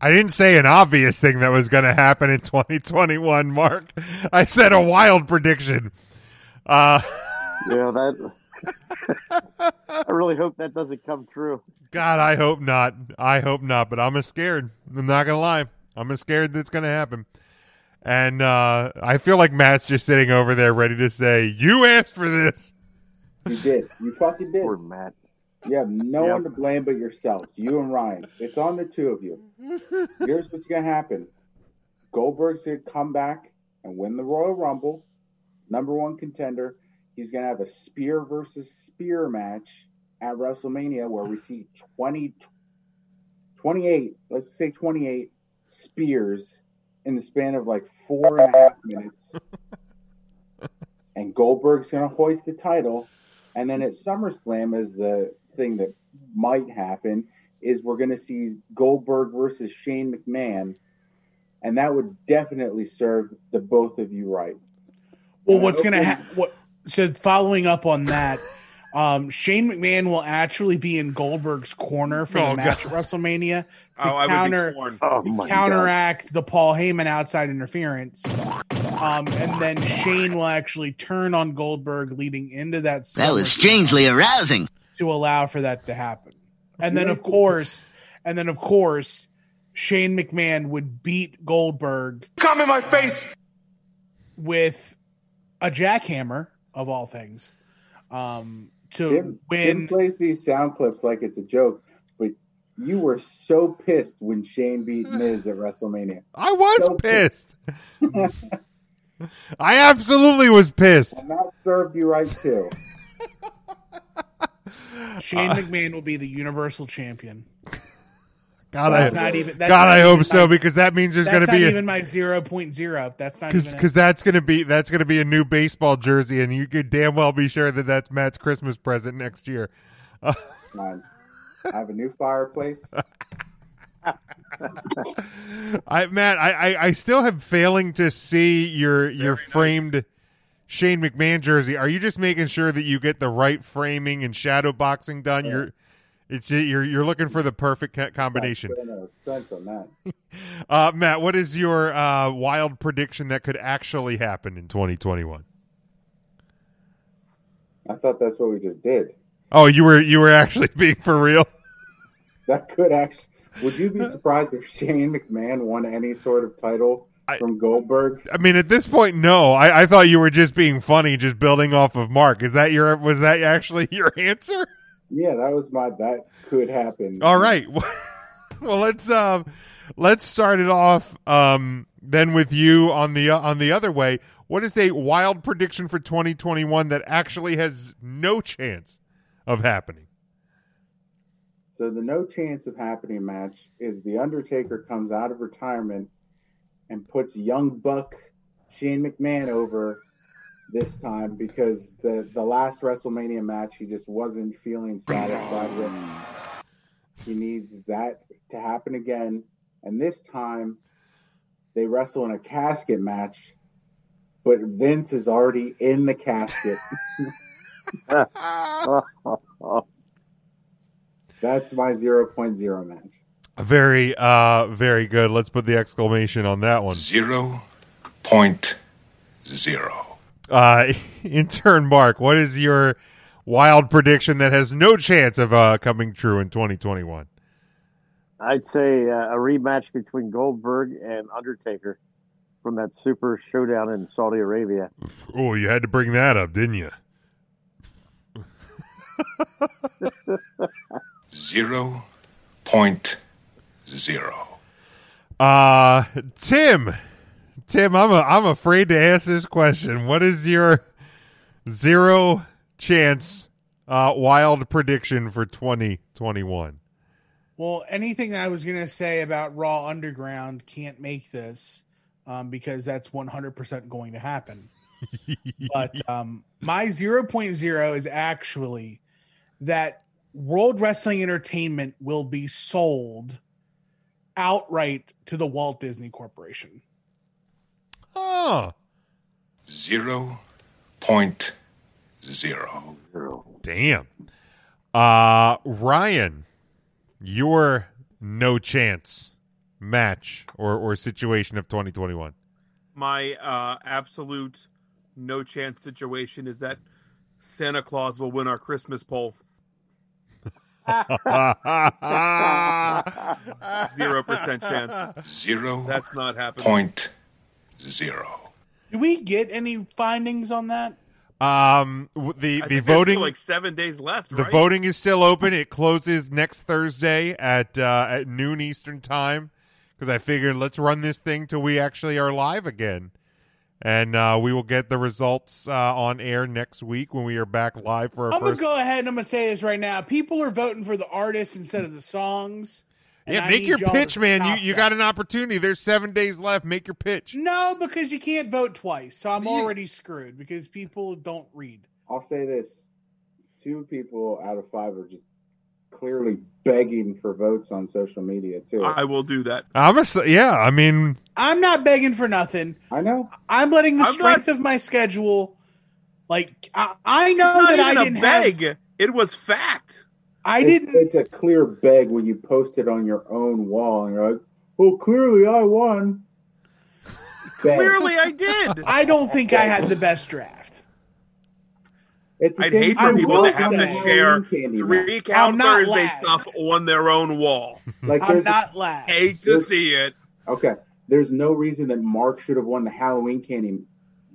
I didn't say an obvious thing that was going to happen in 2021, Mark. I said a wild prediction. Yeah, that... I really hope that doesn't come true. God, I hope not. But I'm scared. I'm not going to lie. I'm scared that's going to happen. And I feel like Matt's just sitting over there ready to say, you asked for this. You did. You fucking did. Poor Matt. You have no one to blame but yourselves, you and Ryan. It's on the two of you. Here's what's going to happen. Goldberg's going to come back and win the Royal Rumble, #1 contender. He's going to have a spear versus spear match at WrestleMania where we see 28 spears in the span of like 4.5 minutes. And Goldberg's going to hoist the title. And then at SummerSlam, is the thing that might happen, is we're going to see Goldberg versus Shane McMahon. And that would definitely serve the both of you right. Well, what's going to happen... So following up on that, Shane McMahon will actually be in Goldberg's corner for the match at WrestMania to counteract the Paul Heyman outside interference. And then Shane will actually turn on Goldberg leading into that. That was strangely arousing to allow for that to happen. And then, of course, Shane McMahon would beat Goldberg. Come in my face with a jackhammer. Of all things, Tim plays these sound clips like it's a joke, but you were so pissed when Shane beat Miz at WrestleMania. I was so pissed. I absolutely was pissed. And that served you right too. Shane McMahon will be the Universal Champion. I hope so, because that means there's going to be even my 0.0. That's not because that's going to be a new baseball jersey, and you could damn well be sure that that's Matt's Christmas present next year. I have a new fireplace. Matt, I still have failing to see your framed Shane McMahon jersey. Are you just making sure that you get the right framing and shadow boxing done? Yeah. You're looking for the perfect combination. Matt, what is your wild prediction that could actually happen in 2021? I thought that's what we just did. Oh, you were actually being for real? That could actually... Would you be surprised if Shane McMahon won any sort of title from Goldberg? I mean, at this point, no. I thought you were just being funny, just building off of Mark. Was that actually your answer? Yeah, that was my... That could happen. All right. Well, let's start it off then with you on the other way. What is a wild prediction for 2021 that actually has no chance of happening? So the no chance of happening match is The Undertaker comes out of retirement and puts Young Buck Shane McMahon over this time, because the last WrestleMania match he just wasn't feeling satisfied with. He needs that to happen again. And this time they wrestle in a casket match, but Vince is already in the casket. That's my 0.0 match. Very, very good. Let's put the exclamation on that one. 0.0. In turn, Mark, what is your wild prediction that has no chance of coming true in 2021? I'd say a rematch between Goldberg and Undertaker from that Super Showdown in Saudi Arabia. Oh, you had to bring that up, didn't you? 0.0. Tim, I'm afraid to ask this question. What is your zero chance wild prediction for 2021? Well, anything that I was going to say about Raw Underground can't make this because that's 100% going to happen. But my 0.0 is actually that World Wrestling Entertainment will be sold outright to the Walt Disney Corporation. Oh. 0.0. Damn. Ryan, your no chance match or situation of 2021. My absolute no chance situation is that Santa Claus will win our Christmas poll. 0% chance. 0. That's not happening. 0. Do we get any findings on that? The voting, like 7 days left. The voting is still open. It closes next Thursday at noon Eastern time. Because I figured let's run this thing till we actually are live again. And we will get the results on air next week when we are back live for our first... I'm going to go ahead and I'm going to say this right now. People are voting for the artists instead of the songs. Yeah, make your pitch, man. You got an opportunity. There's 7 days left. Make your pitch. No, because you can't vote twice. So I'm already screwed because people don't read. I'll say this. 2 people out of 5 are just clearly begging for votes on social media too. I will do that. I'm not begging for nothing. I know. I'm letting the strength of my schedule. Like I know that I didn't beg. It was fact. I didn't. It's a clear beg when you post it on your own wall and you're like, "Well, clearly I won." Clearly I did. I don't think I had the best draft. I'd hate for people to have to share three Count Thursday stuff on their own wall. Like, I'm not last. Hate to see it. Okay. There's no reason that Mark should have won the Halloween candy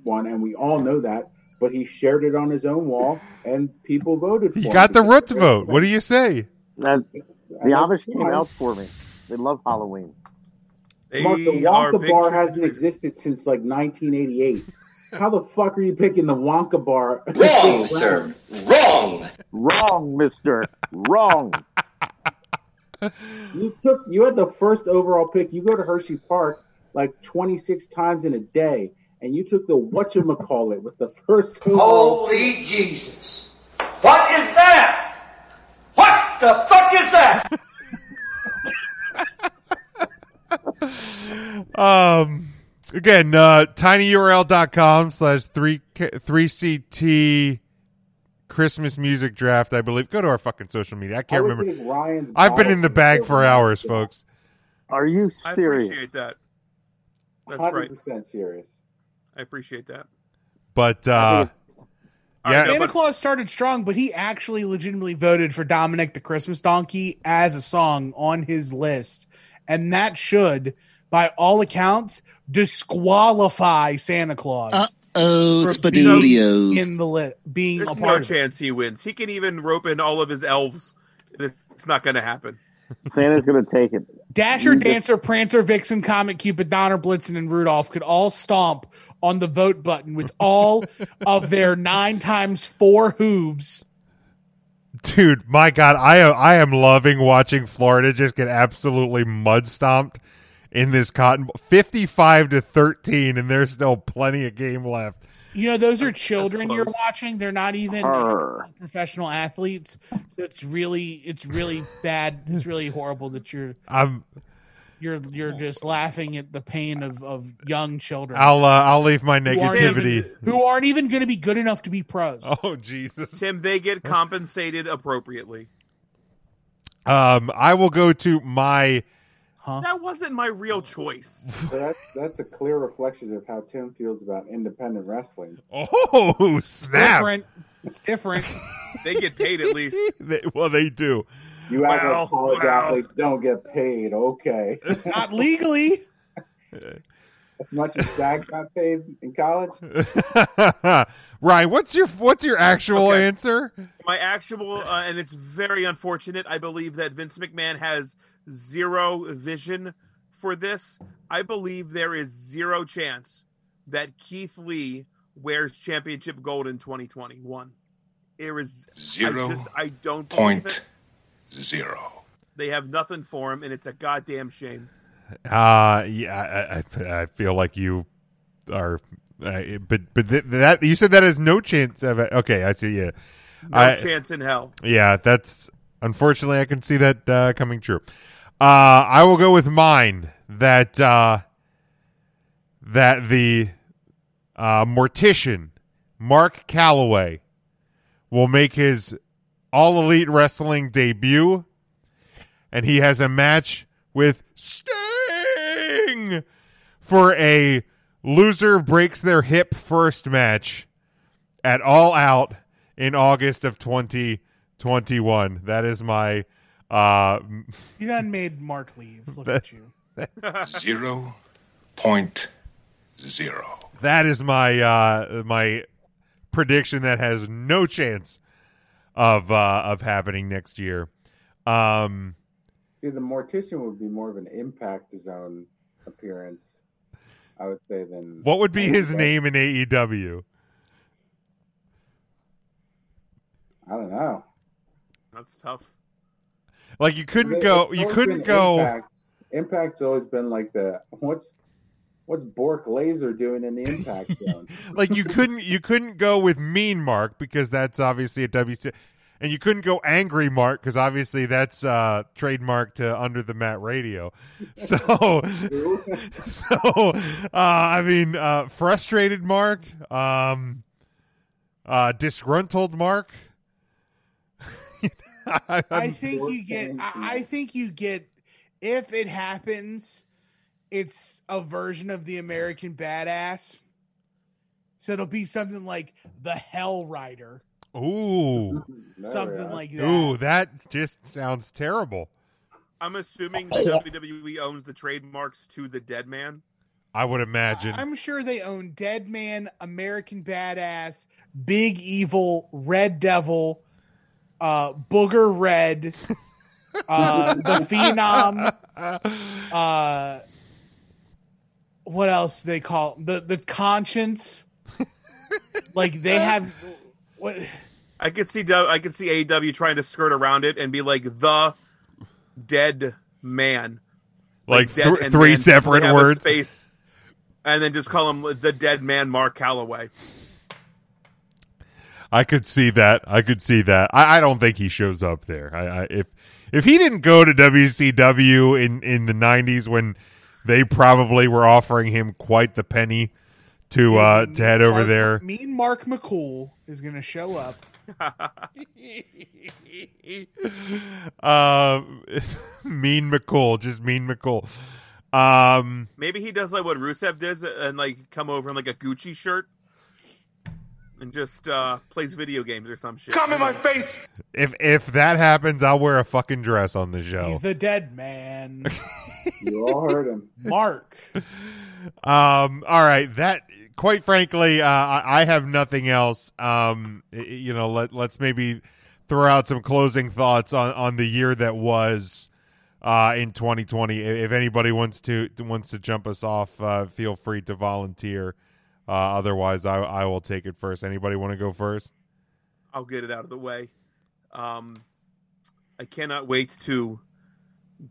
one, and we all know that, but he shared it on his own wall, and people voted for it. You got the Roots vote. What do you say? The Amish came out for me. They love Halloween. Mark, the Wonka bar hasn't existed since, like, 1988. How the fuck are you picking the Wonka bar? Wrong, sir. Wrong. Wrong, mister. Wrong. You had the first overall pick. You go to Hershey Park like 26 times in a day, and you took the whatchamacallit with the first overall. Holy Jesus. What is that? What the fuck is that? Again, tinyurl.com/3CT Christmas music draft, I believe. Go to our fucking social media. I can't remember. I've been in the bag for hours, folks. Are you serious? I appreciate that. That's 100% right. Serious. I appreciate that. But Yeah. Santa Claus started strong, but he actually legitimately voted for Dominic the Christmas Donkey as a song on his list. And that should, by all accounts, disqualify Santa Claus. Oh, Spadoodios. In the being there's a part no chance he wins. He can even rope in all of his elves. It's not going to happen. Santa's going to take it. Dasher, Dancer, Prancer, Vixen, Comet, Cupid, Donner, Blitzen, and Rudolph could all stomp on the vote button with all of their 9x4 hooves. Dude, my God, I am loving watching Florida just get absolutely mud stomped in this cotton 55-13, and there's still plenty of game left. You know, those are children you're watching. They're not even professional athletes. So it's really bad. It's really horrible that you're just laughing at the pain of young children. I'll leave my negativity. Who aren't even going to be good enough to be pros. Oh, Jesus. Tim, they get compensated appropriately. I will go to my... Huh? That wasn't my real choice. That's a clear reflection of how Tim feels about independent wrestling. Oh, snap. It's different. They get paid at least. They do. You act like college athletes don't get paid. Okay. Not legally. As much as Zach got paid in college. Ryan, what's your actual answer? My actual, and it's very unfortunate. I believe that Vince McMahon has zero vision for this. I believe there is zero chance that Keith Lee wears championship gold in 2021. There is zero. I don't believe it. 0. They have nothing for him, and it's a goddamn shame. Yeah, I feel like you are, but that you said that is no chance of it. Okay, I see. Yeah, no chance in hell. Yeah, that's unfortunately I can see that coming true. I will go with mine that the mortician Mark Calloway will make his All Elite Wrestling debut, and he has a match with Sting for a loser breaks their hip first match at All Out in August of 2021. That is my... You done made Mark leave. Look at you. 0.0. That is my my prediction that has no chance of happening next year. See, the mortician would be more of an Impact Zone appearance, I would say, than... What would be his name in AEW? I don't know. That's tough. Like you couldn't go. Impact's always been like the what's Bork Laser doing in the Impact Zone? Like you couldn't go with Mean Mark because that's obviously a WC, and you couldn't go Angry Mark because obviously that's trademark to Under the Mat Radio. So Frustrated Mark, Disgruntled Mark. I think you get if it happens, it's a version of the American Badass. So it'll be something like the Hell Rider. Ooh. Something like that. Ooh, that just sounds terrible. I'm assuming WWE owns the trademarks to the Dead Man. I would imagine. I'm sure they own Dead Man, American Badass, Big Evil, Red Devil, Booger Red, the Phenom, what else they call the Conscience? Like they have what? I could see AEW trying to skirt around it and be like the Dead Man, like dead and three man, separate words, space, and then just call him the Dead Man Mark Calloway. I could see that. I don't think he shows up there. If he didn't go to WCW in the 90s when they probably were offering him quite the penny to head over there. Mean Mark McCool is going to show up. Mean McCool, just Mean McCool. Maybe he does like what Rusev does and like come over in like a Gucci shirt. and just plays video games or some shit. Come in my face! If that happens, I'll wear a fucking dress on the show. He's the dead man. You all heard him. Mark. All right. That, quite frankly, I have nothing else. You know, let's maybe throw out some closing thoughts on the year that was in 2020. If anybody wants to jump us off, feel free to volunteer. Otherwise, I will take it first. Anybody want to go first? I'll get it out of the way. I cannot wait to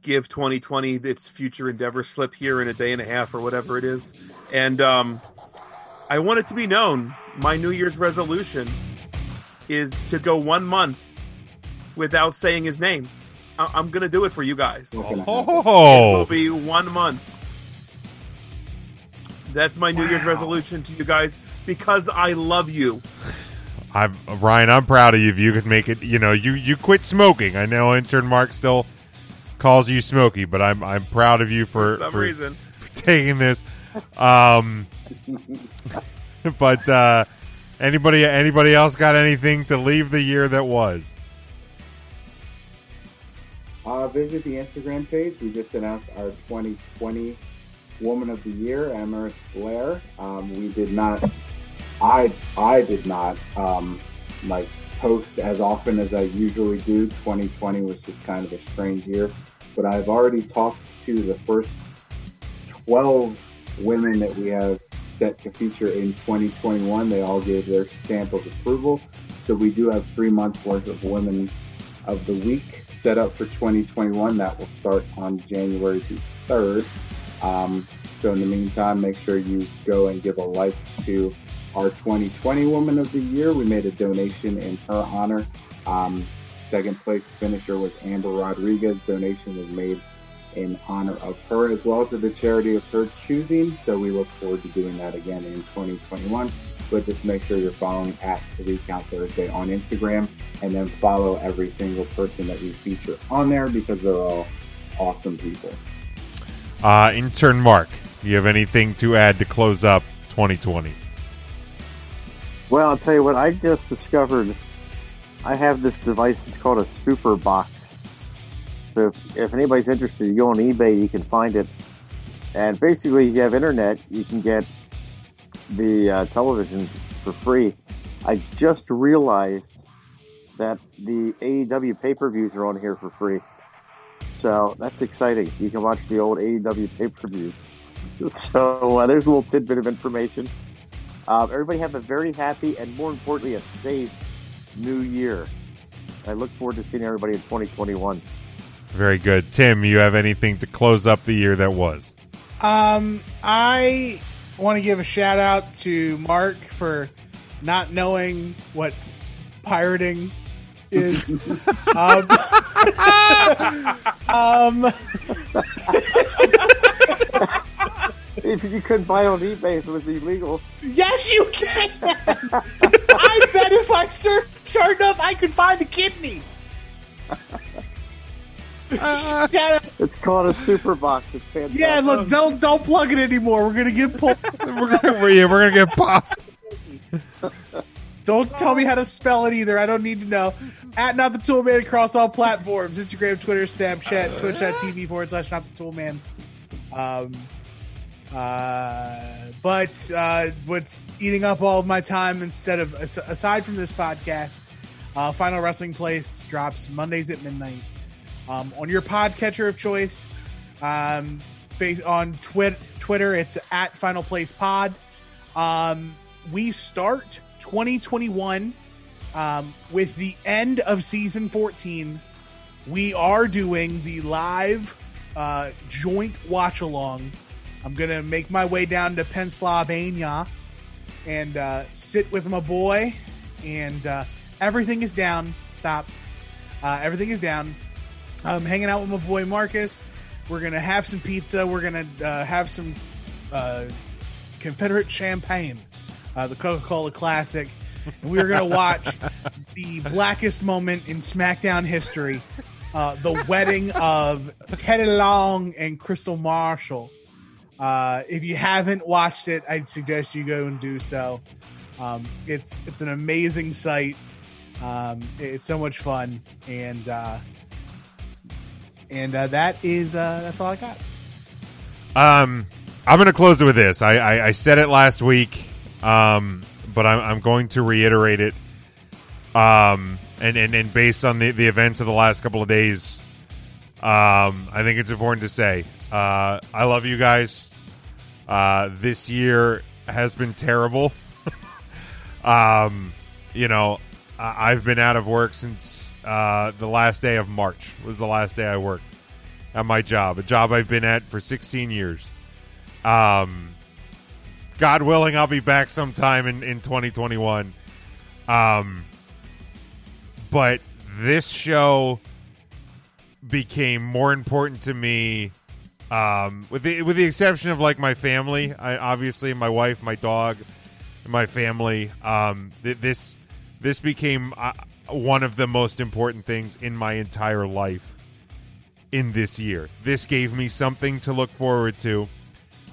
give 2020 its future endeavor slip here in a day and a half or whatever it is. And I want it to be known, my New Year's resolution is to go 1 month without saying his name. I'm going to do it for you guys. Oh. It will be 1 month. That's my New Year's resolution to you guys because I love you. Ryan, I'm proud of you. If you could make it, you know, you quit smoking. I know intern Mark still calls you Smokey, but I'm proud of you for taking this. But anybody else got anything to leave the year that was? Visit the Instagram page. We just announced our 2020 Woman of the Year, Amaris Blair. We did not, I did not like post as often as I usually do. 2020 was just kind of a strange year, but I've already talked to the first 12 women that we have set to feature in 2021. They all gave their stamp of approval, so we do have 3 months worth of Women of the Week set up for 2021. That will start on January the 3rd. So in the meantime, make sure you go and give a like to our 2020 Woman of the Year. We made a donation in her honor. Second place finisher was Amber Rodriguez. Donation was made in honor of her as well to the charity of her choosing. So we look forward to doing that again in 2021. But just make sure you're following at Recount Thursday on Instagram, and then follow every single person that we feature on there because they're all awesome people. Intern Mark, do you have anything to add to close up 2020? Well, I'll tell you what, I just discovered I have this device. It's called a Super Box. So if anybody's interested, you go on eBay, you can find it. And basically, if you have internet, you can get the television for free. I just realized that the AEW pay-per-views are on here for free. So that's exciting. You can watch the old AEW pay-per-view. So there's a little tidbit of information. Everybody have a very happy and, more importantly, a safe new year. I look forward to seeing everybody in 2021. Very good. Tim, you have anything to close up the year that was? I want to give a shout-out to Mark for not knowing what pirating is. If you couldn't buy on eBay, it was illegal. Yes, you can. I bet if I searched hard enough, I could find a kidney. It's called a Super Box. It's fantastic. Yeah, look, don't plug it anymore. We're gonna get pulled. We're gonna get popped. Don't tell me how to spell it either. I don't need to know. At Not the Tool Man across all platforms: Instagram, Twitter, Snapchat, Twitch.tv/NotTheToolMan. But what's eating up all of my time instead of aside from this podcast? Final Wrestling Place drops Mondays at midnight on your podcatcher of choice. On Twitter, it's at Final Place Pod. We start 2021 with the end of season 14. We are doing the live joint watch along. I'm gonna make my way down to Pennsylvania and sit with my boy, and everything is down. Everything is down. I'm hanging out with my boy Marcus. We're gonna have some pizza. We're gonna have some Confederate champagne, the Coca-Cola Classic. And we are going to watch the blackest moment in SmackDown history, the wedding of Teddy Long and Crystal Marshall. If you haven't watched it, I'd suggest you go and do so. It's an amazing sight. It's so much fun, and that's all I got. I'm gonna close it with this. I said it last week, but I'm going to reiterate it. And based on the events of the last couple of days, I think it's important to say, I love you guys. This year has been terrible. I've been out of work since the last day of March was the last day I worked at my job, a job I've been at for 16 years. God willing, I'll be back sometime in 2021. But this show became more important to me, with the exception of like my family. Obviously, my wife, my dog, my family. This became one of the most important things in my entire life in this year. This gave me something to look forward to.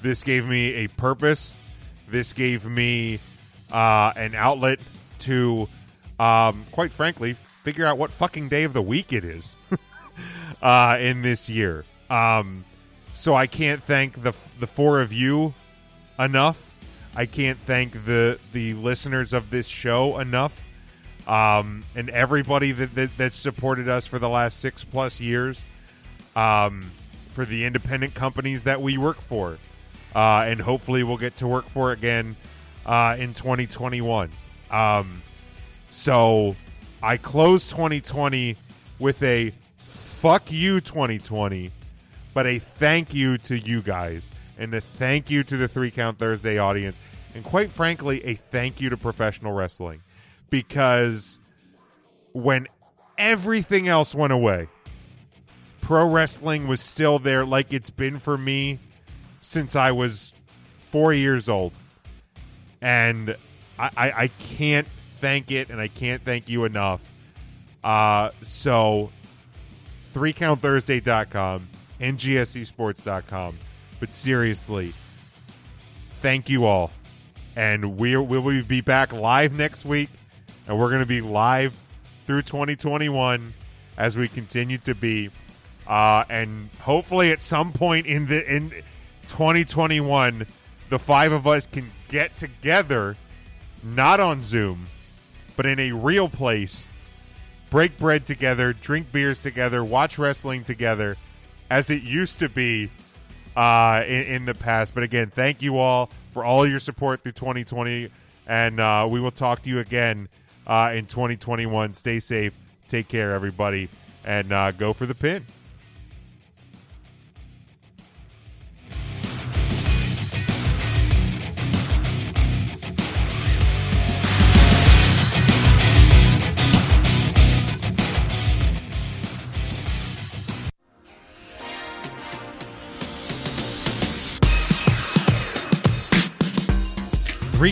This gave me a purpose. This gave me an outlet to, quite frankly, figure out what fucking day of the week it is in this year. So I can't thank the four of you enough. I can't thank the listeners of this show enough. And everybody that supported us for the last 6+ years, for the independent companies that we work for, and hopefully we'll get to work for again in 2021. So I close 2020 with a fuck you 2020, but a thank you to you guys, and a thank you to the Three Count Thursday audience, and quite frankly, a thank you to professional wrestling. Because when everything else went away, pro wrestling was still there like it's been for me since I was 4 years old. And I can't thank it, and I can't thank you enough. So 3countthursday.com, ngscsports.com. But seriously, thank you all. And we'll be back live next week. And we're going to be live through 2021 as we continue to be. And hopefully at some point in 2021, the five of us can get together, not on Zoom, but in a real place, break bread together, drink beers together, watch wrestling together, as it used to be in the past. But again, thank you all for all your support through 2020. And we will talk to you again in 2021. Stay safe. Take care, everybody. And go for the pin. Three